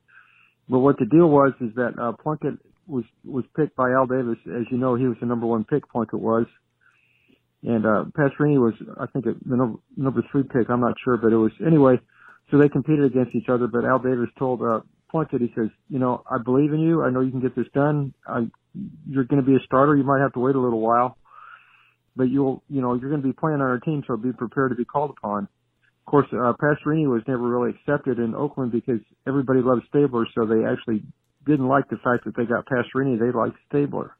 But what the deal was is that uh, Plunkett was was picked by Al Davis. As you know, he was the number one pick, Plunkett was. And uh, Pastorini was, I think, the number, number three pick. I'm not sure, but it was. Anyway, so they competed against each other, but Al Davis told uh, Plunkett, he says, you know, I believe in you. I know you can get this done. I, you're going to be a starter. You might have to wait a little while, but you'll, you know, you're going to be playing on our team, so be prepared to be called upon. Of course, uh, Pastorini was never really accepted in Oakland because everybody loved Stabler, so they actually didn't like the fact that they got Pastorini. They liked Stabler.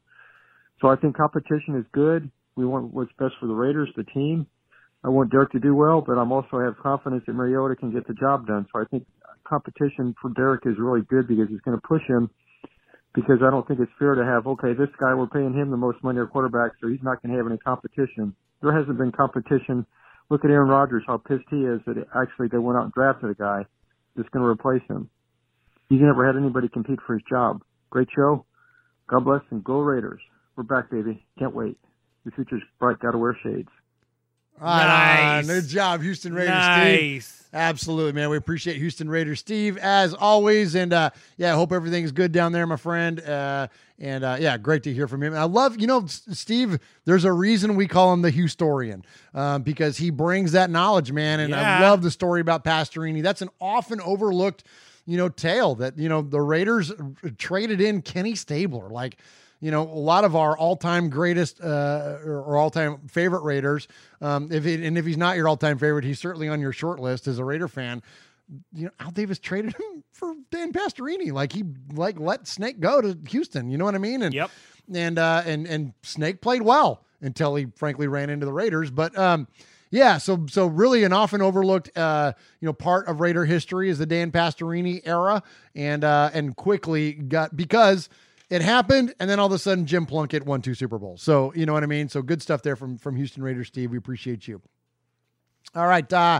So I think competition is good. We want what's best for the Raiders, the team. I want Derek to do well, but I'm also have confidence that Mariota can get the job done. So I think competition for Derek is really good because it's going to push him, because I don't think it's fair to have, okay, this guy, we're paying him the most money, our quarterback, so he's not going to have any competition. There hasn't been competition Look at Aaron Rodgers, how pissed he is that it, actually they went out and drafted a guy that's going to replace him. He's never had anybody compete for his job. Great show. God bless and go Raiders. We're back, baby. Can't wait. The future's bright. Got to wear shades. Nice. Good job, Houston Raiders. Nice. Steve. Absolutely, man. We appreciate Houston Raiders Steve as always. And uh, yeah, I hope everything's good down there, my friend. Uh, and uh, yeah, great to hear from him. I love, you know, Steve, there's a reason we call him the Houstorian uh, because he brings that knowledge, man. And yeah. I love the story about Pastorini. That's an often overlooked, you know, tale that, you know, the Raiders traded in Kenny Stabler. Like, you know, a lot of our all-time greatest uh, or all-time favorite Raiders. Um, if it, and if he's not your all-time favorite, he's certainly on your short list as a Raider fan. You know, Al Davis traded him for Dan Pastorini. Like he like let Snake go to Houston. You know what I mean? And yep. And uh, and and Snake played well until he frankly ran into the Raiders. But um, yeah, so so really an often overlooked uh, you know part of Raider history is the Dan Pastorini era, and uh, and quickly got because. It happened, and then all of a sudden, Jim Plunkett won two Super Bowls. So, you know what I mean? So, good stuff there from, from Houston Raiders, Steve. We appreciate you. All right, a uh,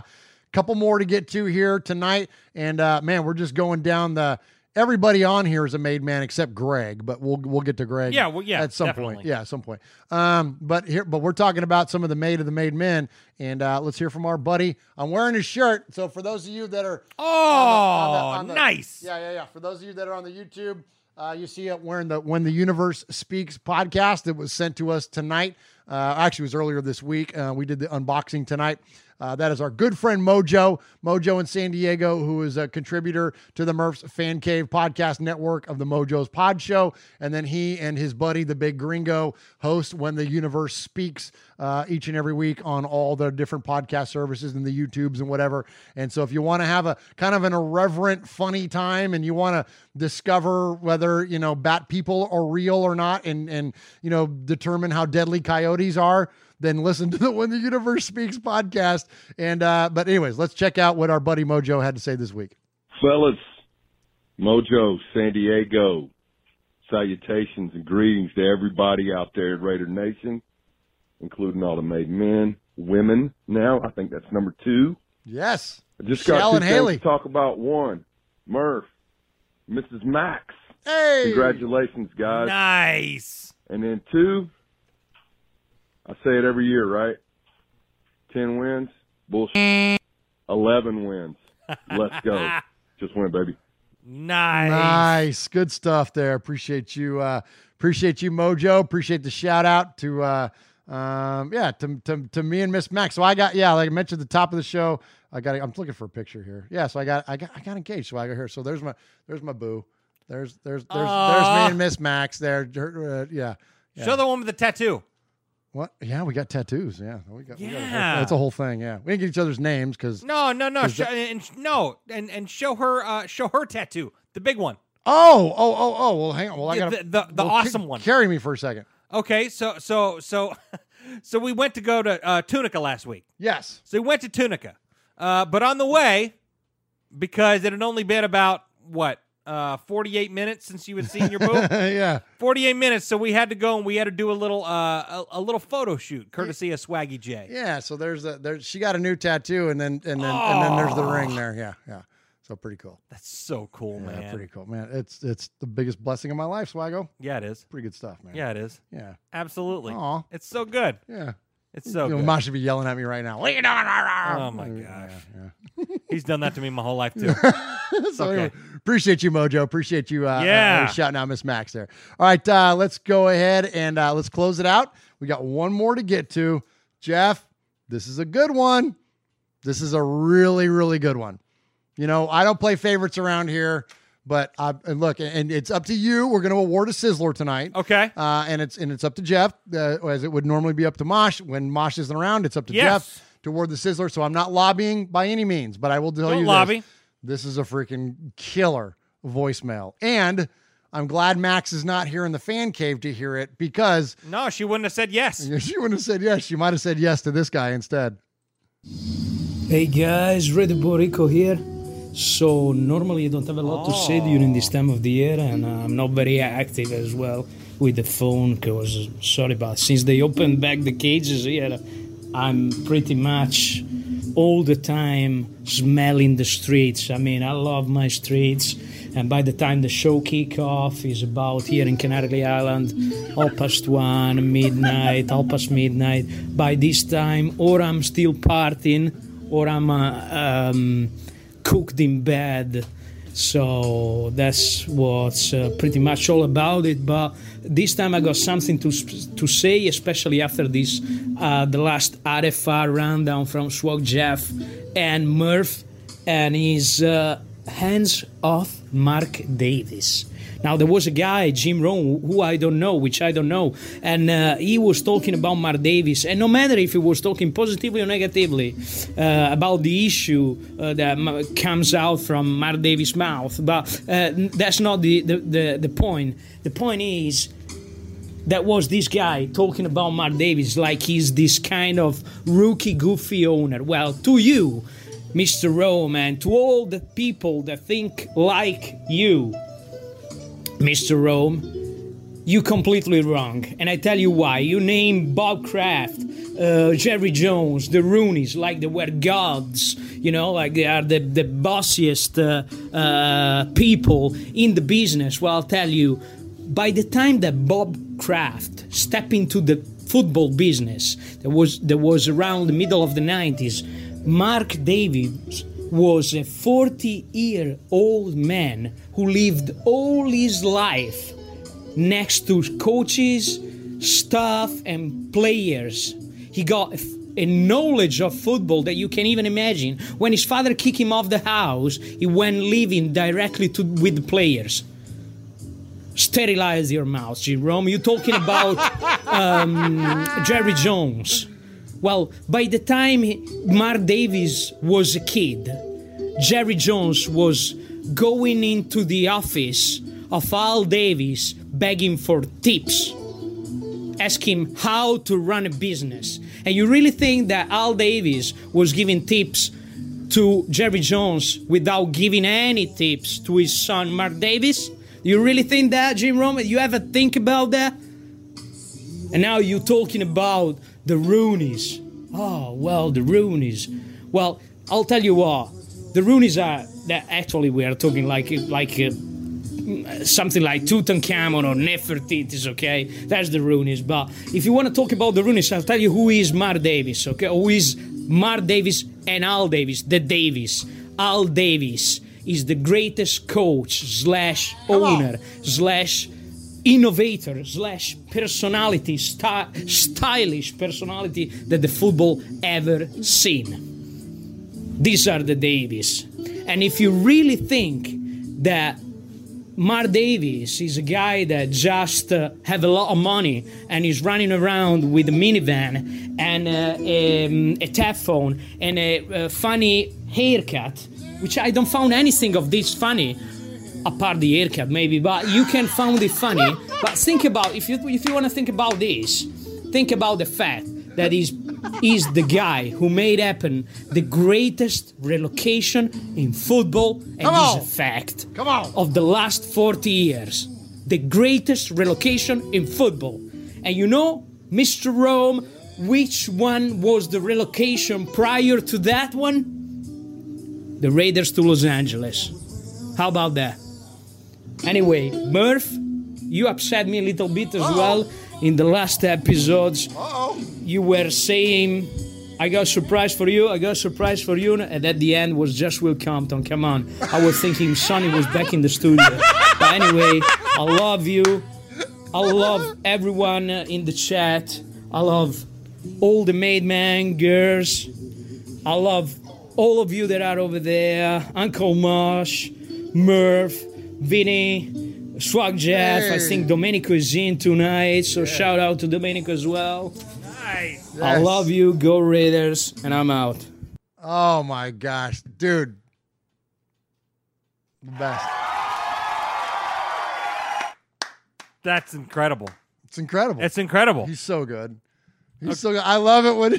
couple more to get to here tonight. And, uh, man, we're just going down the – everybody on here is a made man except Greg, but we'll we'll get to Greg yeah, well, yeah, at some definitely. point. Yeah, at some point. Um, but, here, but we're talking about some of the made of the made men, and uh, let's hear from our buddy. I'm wearing his shirt. So, for those of you that are – Oh, on the, on the, on the, nice. Yeah, yeah, yeah. For those of you that are on the YouTube – Uh, you see it wearing the When the Universe Speaks podcast that was sent to us tonight. Uh, actually, it was earlier this week. Uh, we did the unboxing tonight. Uh, that is our good friend Mojo, Mojo in San Diego, who is a contributor to the Murph's Fan Cave podcast network of the Mojo's Pod Show. And then he and his buddy, the Big Gringo, host When the Universe Speaks uh, each and every week on all the different podcast services and the YouTubes and whatever. And so if you want to have a kind of an irreverent, funny time and you want to discover whether, you know, bat people are real or not and, and you know, determine how deadly coyotes are, then listen to the When the Universe Speaks podcast. And uh, but anyways, let's check out what our buddy Mojo had to say this week. Fellas, Mojo, San Diego, salutations and greetings to everybody out there at Raider Nation, including all the made men, women now. I think that's number two. Yes. I just got Shell two and things Haley. to talk about. One, Murph, Missus Max. Hey. Congratulations, guys. Nice. And then two, I say it every year, right? ten wins, bullshit. eleven wins. Let's go. Just win, baby. Nice. Nice. Good stuff there. Appreciate you. Uh, appreciate you, Mojo. Appreciate the shout out to, uh, um, yeah, to, to, to me and Miss Max. So I got, yeah, like I mentioned at the top of the show, I got, I'm looking for a picture here. Yeah. So I got, I got, I got engaged. So I got here. So there's my, there's my boo. There's, there's, there's, uh, there's me and Miss Max there. Uh, yeah, yeah. Show the one with the tattoo. What? Yeah, we got tattoos. Yeah, we got. Yeah, we got a, that's a whole thing. Yeah, we didn't get each other's names because. No, no, no, show, and, and no, and and show her, uh, show her tattoo, the big one. Oh, oh, oh, oh. Well, hang on. Well, I got the the, the well, awesome one. Carry me for a second. Okay, so so so, so we went to go to uh, Tunica last week. Yes. So we went to Tunica, uh, but on the way, because it had only been about what. Uh, forty-eight minutes since you had seen your boo. Yeah, forty-eight minutes. So we had to go and we had to do a little, uh, a, a little photo shoot, courtesy of Swaggy J. Yeah. So there's a there. She got a new tattoo, and then and then oh. and then there's the ring there. Yeah, yeah. So pretty cool. That's so cool, yeah, man. Pretty cool, man. It's it's the biggest blessing of my life, Swaggo. Yeah, it is. Pretty good stuff, man. Yeah, it is. Yeah, absolutely. Aw. It's so good. Yeah. It's so you know, good. Ma should be yelling at me right now. What are you doing? Oh, my gosh. Yeah, yeah. He's done that to me my whole life, too. So okay. Anyway, appreciate you, Mojo. Appreciate you uh, yeah. uh, shouting out Miss Max there. All right, uh, let's go ahead and uh, let's close it out. We got one more to get to. Jeff, this is a good one. This is a really, really good one. You know, I don't play favorites around here. But I, and look, and it's up to you. We're going to award a sizzler tonight. Okay. Uh, and it's and it's up to Jeff, uh, as it would normally be up to Mosh. When Mosh isn't around, it's up to yes. Jeff to award the sizzler. So I'm not lobbying by any means, but I will tell Don't you lobby. This. This is a freaking killer voicemail. And I'm glad Max is not here in the fan cave to hear it because... No, she wouldn't have said yes. She wouldn't have said yes. She might have said yes to this guy instead. Hey, guys. Red Borico here. So normally I don't have a lot oh. to say during this time of the year, and uh, I'm not very active as well with the phone because, sorry, but since they opened back the cages here, I'm pretty much all the time smelling the streets. I mean, I love my streets. And by the time the show kick off is about here in Canary Island, half past one, midnight, half past midnight. By this time, or I'm still partying, or I'm uh, um, cooked in bed. So that's what's uh, pretty much all about it. But this time I got something to to say, especially after this, uh, the last R F R rundown from Swag Jeff and Murph, and his uh, hands off Mark Davis. Now, there was a guy, Jim Rohn, who I don't know, which I don't know, and uh, he was talking about Mark Davis. And no matter if he was talking positively or negatively uh, about the issue uh, that m- comes out from Mark Davis' mouth, but uh, that's not the, the, the, the point. The point is, that was this guy talking about Mark Davis like he's this kind of rookie, goofy owner. Well, to you, Mister Rohn, and to all the people that think like you, Mister Rome, you completely wrong. And I tell you why. You name Bob Kraft, uh, Jerry Jones, the Rooneys, like they were gods, you know, like they are the, the bossiest uh, uh, people in the business. Well, I'll tell you, by the time that Bob Kraft stepped into the football business, that was, that was around the middle of the nineties, Mark Davis was a forty-year-old man who lived all his life next to coaches, staff, and players. He got a knowledge of football that you can't even imagine. When his father kicked him off the house, he went living directly to, with the players. Sterilize your mouth, Jerome. You're talking about um, Jerry Jones. Well, by the time Mark Davis was a kid, Jerry Jones was going into the office of Al Davis begging for tips, asking how to run a business. And you really think that Al Davis was giving tips to Jerry Jones without giving any tips to his son Mark Davis? You really think that, Jim Rohn? You ever think about that? And now you're talking about the Rooneys. Oh, well, the Rooneys. Well, I'll tell you what. The Rooneys are... that actually, we are talking like like uh, something like Tutankhamun or Nefertiti's, okay? That's the Rooneys. But if you want to talk about the Rooneys, I'll tell you who is Mark Davis, okay? Who is Mark Davis and Al Davis, the Davis. Al Davis is the greatest coach slash owner slash... innovator slash personality, sty- stylish personality that the football ever seen. These are the Davies. And if you really think that Mark Davis is a guy that just uh, have a lot of money and is running around with a minivan and uh, a, a tap phone and a, a funny haircut, which I don't found anything of this funny, apart the haircut maybe, but you can find it funny. But think about, if you if you want to think about this, think about the fact that he's, he's the guy who made happen the greatest relocation in football, and this a fact of the last forty years. The greatest relocation in football. And you know, Mister Rome, which one was the relocation prior to that one? The Raiders to Los Angeles. How about that? Anyway, Murph, you upset me a little bit as Uh-oh. well in the last episodes. Uh-oh. You were saying, I got a surprise for you, I got a surprise for you, and at the end was just Will Compton. Come on. I was thinking Sonny was back in the studio. But anyway, I love you. I love everyone in the chat. I love all the made men, girls. I love all of you that are over there. Uncle Mosh, Murph, Vinny, Swag Jeff. Hey. I think Domenico is in tonight, so yeah. Shout out to Domenico as well. Nice. Yes. I love you. Go Raiders, and I'm out. Oh my gosh, dude, the best. That's incredible. It's incredible. It's incredible. He's so good. He's okay. so good. I love it when he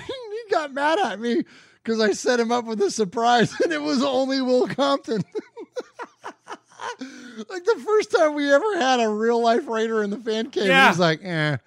got mad at me because I set him up with a surprise, and it was only Will Compton. Like the first time we ever had a real life Raider in the fan cave, yeah. He was like, eh.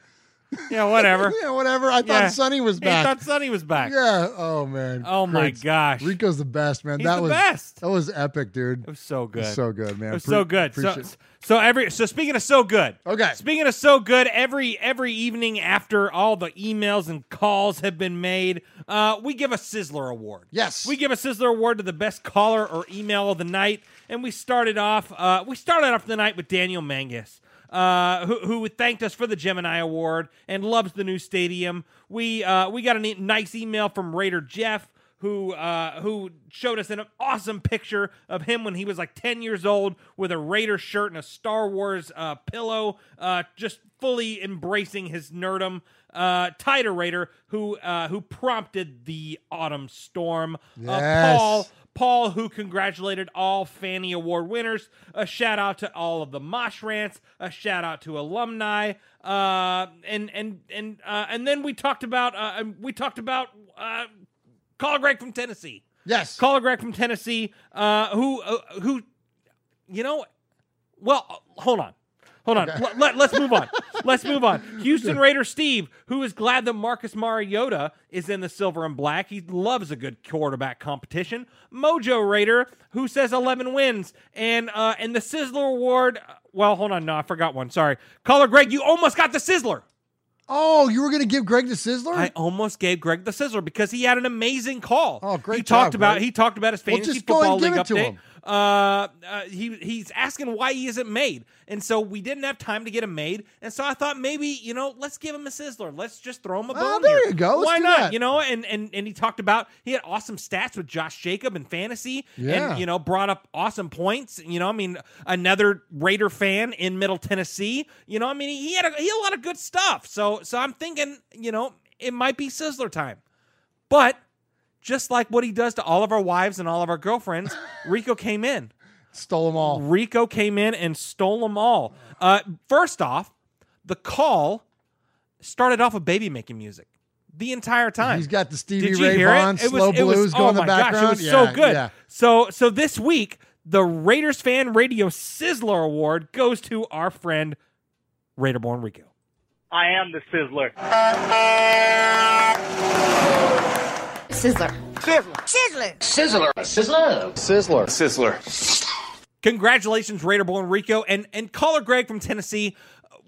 Yeah, whatever. yeah, whatever. I yeah. thought Sonny was back. I thought Sonny was back. Yeah. Oh, man. Oh, Great. my gosh. Rico's the best, man. He's that the was, best. That was epic, dude. It was so good. It was so good, man. It was Pre- so good. So, so every so speaking of so good. Okay. Speaking of so good, every every evening after all the emails and calls have been made, uh, we give a Sizzler Award. Yes. We give a Sizzler Award to the best caller or email of the night, and we started off. Uh, we started off the night with Daniel Mangus. Uh, who, who thanked us for the Gemini Award and loves the new stadium. We uh, we got a ne- nice email from Raider Jeff, who uh, who showed us an awesome picture of him when he was like ten years old with a Raider shirt and a Star Wars uh, pillow, uh, just fully embracing his nerdum. Uh, Tider Raider, who uh, who prompted the Autumn Storm. Yes. Uh, Paul. Paul, who congratulated all Fannie Award winners. A shout-out to all of the Mosh Rants. A shout-out to alumni. Uh, and and and uh, and then we talked about uh, we talked about uh, Caller Greg from Tennessee. Yes. Caller Greg from Tennessee, uh, who, uh, who, you know, well, hold on. Hold on. Okay. Let, let, let's move on. Let's move on. Houston Raider Steve, who is glad that Marcus Mariota is in the silver and black. He loves a good quarterback competition. Mojo Raider, who says eleven wins. And uh, and the Sizzler Award. Well, hold on. No, I forgot one. Sorry. Caller Greg, you almost got the Sizzler. Oh, you were going to give Greg the Sizzler? I almost gave Greg the Sizzler because he had an amazing call. Oh, great he job, talked about Greg. He talked about his fantasy well, football league update. Uh, uh, he he's asking why he isn't made, and so we didn't have time to get him made, and so I thought maybe you know let's give him a Sizzler, let's just throw him a bone. Oh, there here. you go. Let's why not? That. You know, and and and he talked about he had awesome stats with Josh Jacobs in fantasy, yeah. and you know brought up awesome points. You know, I mean another Raider fan in Middle Tennessee. You know, I mean he had a, he had a lot of good stuff. So so I'm thinking you know it might be Sizzler time, but. Just like what he does to all of our wives and all of our girlfriends, Rico came in. Stole them all. Rico came in and stole them all. Uh, first off, the call started off with baby making music the entire time. He's got the Stevie Ray Vaughan slow was, blues was, going oh in the background. Gosh, it was yeah, so good. Yeah. So, so this week, the Raiders Fan Radio Sizzler Award goes to our friend, Raiderborn Rico. I am the Sizzler. Sizzler. Sizzler. Sizzler. Sizzler. Sizzler. Sizzler. Sizzler. Sizzler. Congratulations, Raiderborn Rico and and caller Greg from Tennessee.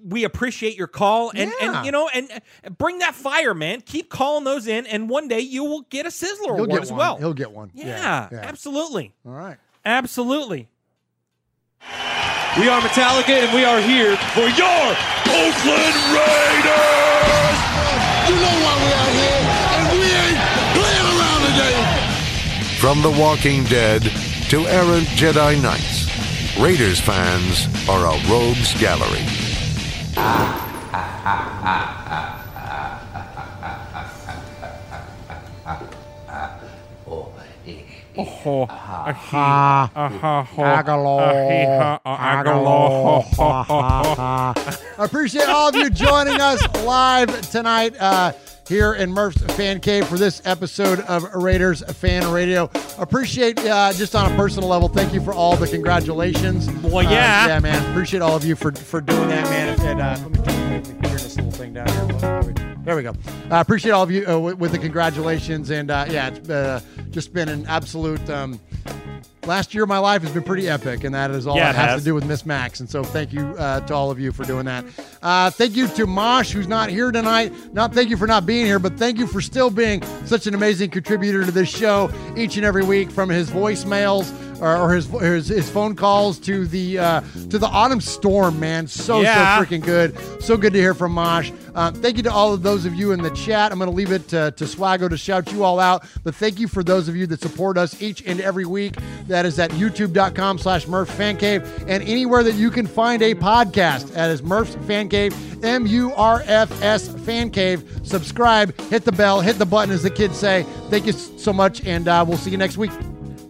We appreciate your call and, yeah. and you know and bring that fire, man. Keep calling those in, and one day you will get a Sizzler He'll award get as one. well. He'll get one. Yeah, yeah. yeah, absolutely. All right, absolutely. We are Metallica, and we are here for your Oakland Raiders. You know why we are here. From The Walking Dead to errant Jedi Knights, Raiders fans are a rogues gallery. I appreciate all of you joining us live tonight. Uh, Here in Murph's Fan Cave for this episode of Raiders Fan Radio. Appreciate, uh, just on a personal level, thank you for all the congratulations. Well, yeah. Uh, yeah, man. Appreciate all of you for, for doing that, man. And, uh, let me try to turn this little thing down here. There we go. I uh, appreciate all of you uh, w- with the congratulations. And, uh, yeah, it's uh, just been an absolute... Um, Last year, my life has been pretty epic, and that is all yeah, that has, has to do with Miss Max. And so thank you uh, to all of you for doing that. Uh, thank you to Mosh, who's not here tonight. Not thank you for not being here, but thank you for still being such an amazing contributor to this show each and every week, from his voicemails or, or his, his his phone calls to the uh, to the Autumn Storm, man. So, yeah. so freaking good. So good to hear from Mosh. Uh, thank you to all of those of you in the chat. I'm going to leave it to, to Swaggo to shout you all out, but thank you for those of you that support us each and every week. That is at youtube.com slash Murph's Fan Cave. And anywhere that you can find a podcast, that is Murph's Fan Cave, M U R F S Fan Cave. Subscribe, hit the bell, hit the button, as the kids say. Thank you so much, and uh, we'll see you next week.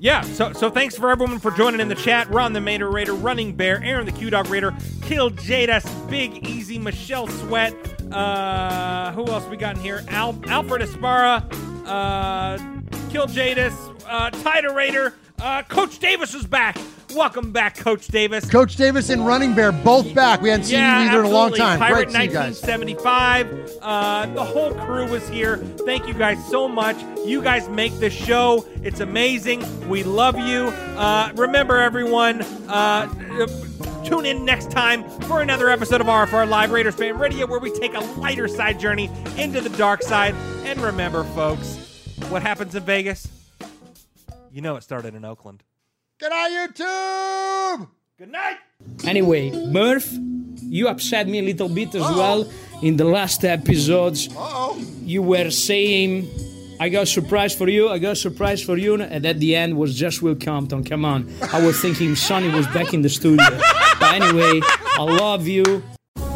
Yeah, so so thanks for everyone for joining in the chat. Ron the Mater Raider, Running Bear, Aaron the Q-Dog Raider, Kill Jadas, Big Easy, Michelle Sweat. Uh, who else we got in here? Al- Alfred Aspara, uh, Kill Jadas, uh, Tider Raider. Uh, Coach Davis is back. Welcome back, Coach Davis. Coach Davis and Running Bear both back. We hadn't seen yeah, you either in a long time. Pirate Great nineteen seventy-five. Uh, the whole crew was here. Thank you guys so much. You guys make this show. It's amazing. We love you. Uh, remember, everyone, uh, tune in next time for another episode of R F R Live Raiders Fan Radio, where we take a lighter side journey into the dark side. And remember, folks, what happens in Vegas? You know it started in Oakland. Good night, YouTube! Good night! Anyway, Murph, you upset me a little bit as Uh-oh. well in the last episodes. Uh-oh. You were saying, I got a surprise for you, I got a surprise for you, and at the end was just Will Compton. Come on. I was thinking Sonny was back in the studio. But anyway, I love you.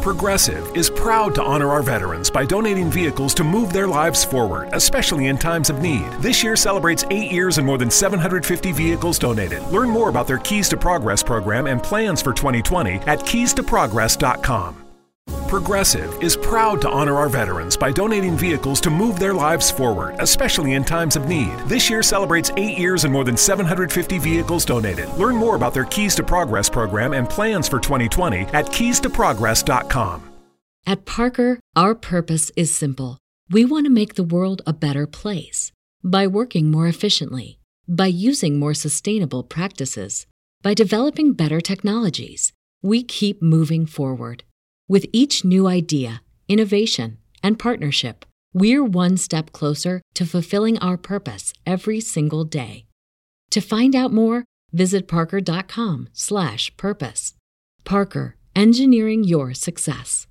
Progressive is proud to honor our veterans by donating vehicles to move their lives forward, especially in times of need. This year celebrates eight years and more than seven hundred fifty vehicles donated. Learn more about their Keys to Progress program and plans for twenty twenty at keys to progress dot com. Progressive is proud to honor our veterans by donating vehicles to move their lives forward, especially in times of need. This year celebrates eight years and more than seven hundred fifty vehicles donated. Learn more about their Keys to Progress program and plans for twenty twenty at keys to progress dot com. At Parker, our purpose is simple. We want to make the world a better place. By working more efficiently, by using more sustainable practices, by developing better technologies, we keep moving forward. With each new idea, innovation, and partnership, we're one step closer to fulfilling our purpose every single day. To find out more, visit parker dot com slash purpose. Parker, engineering your success.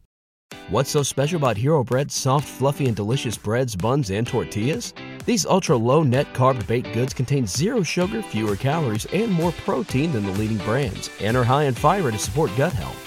What's so special about Hero Bread's soft, fluffy, and delicious breads, buns, and tortillas? These ultra-low net-carb baked goods contain zero sugar, fewer calories, and more protein than the leading brands, and are high in fiber to support gut health.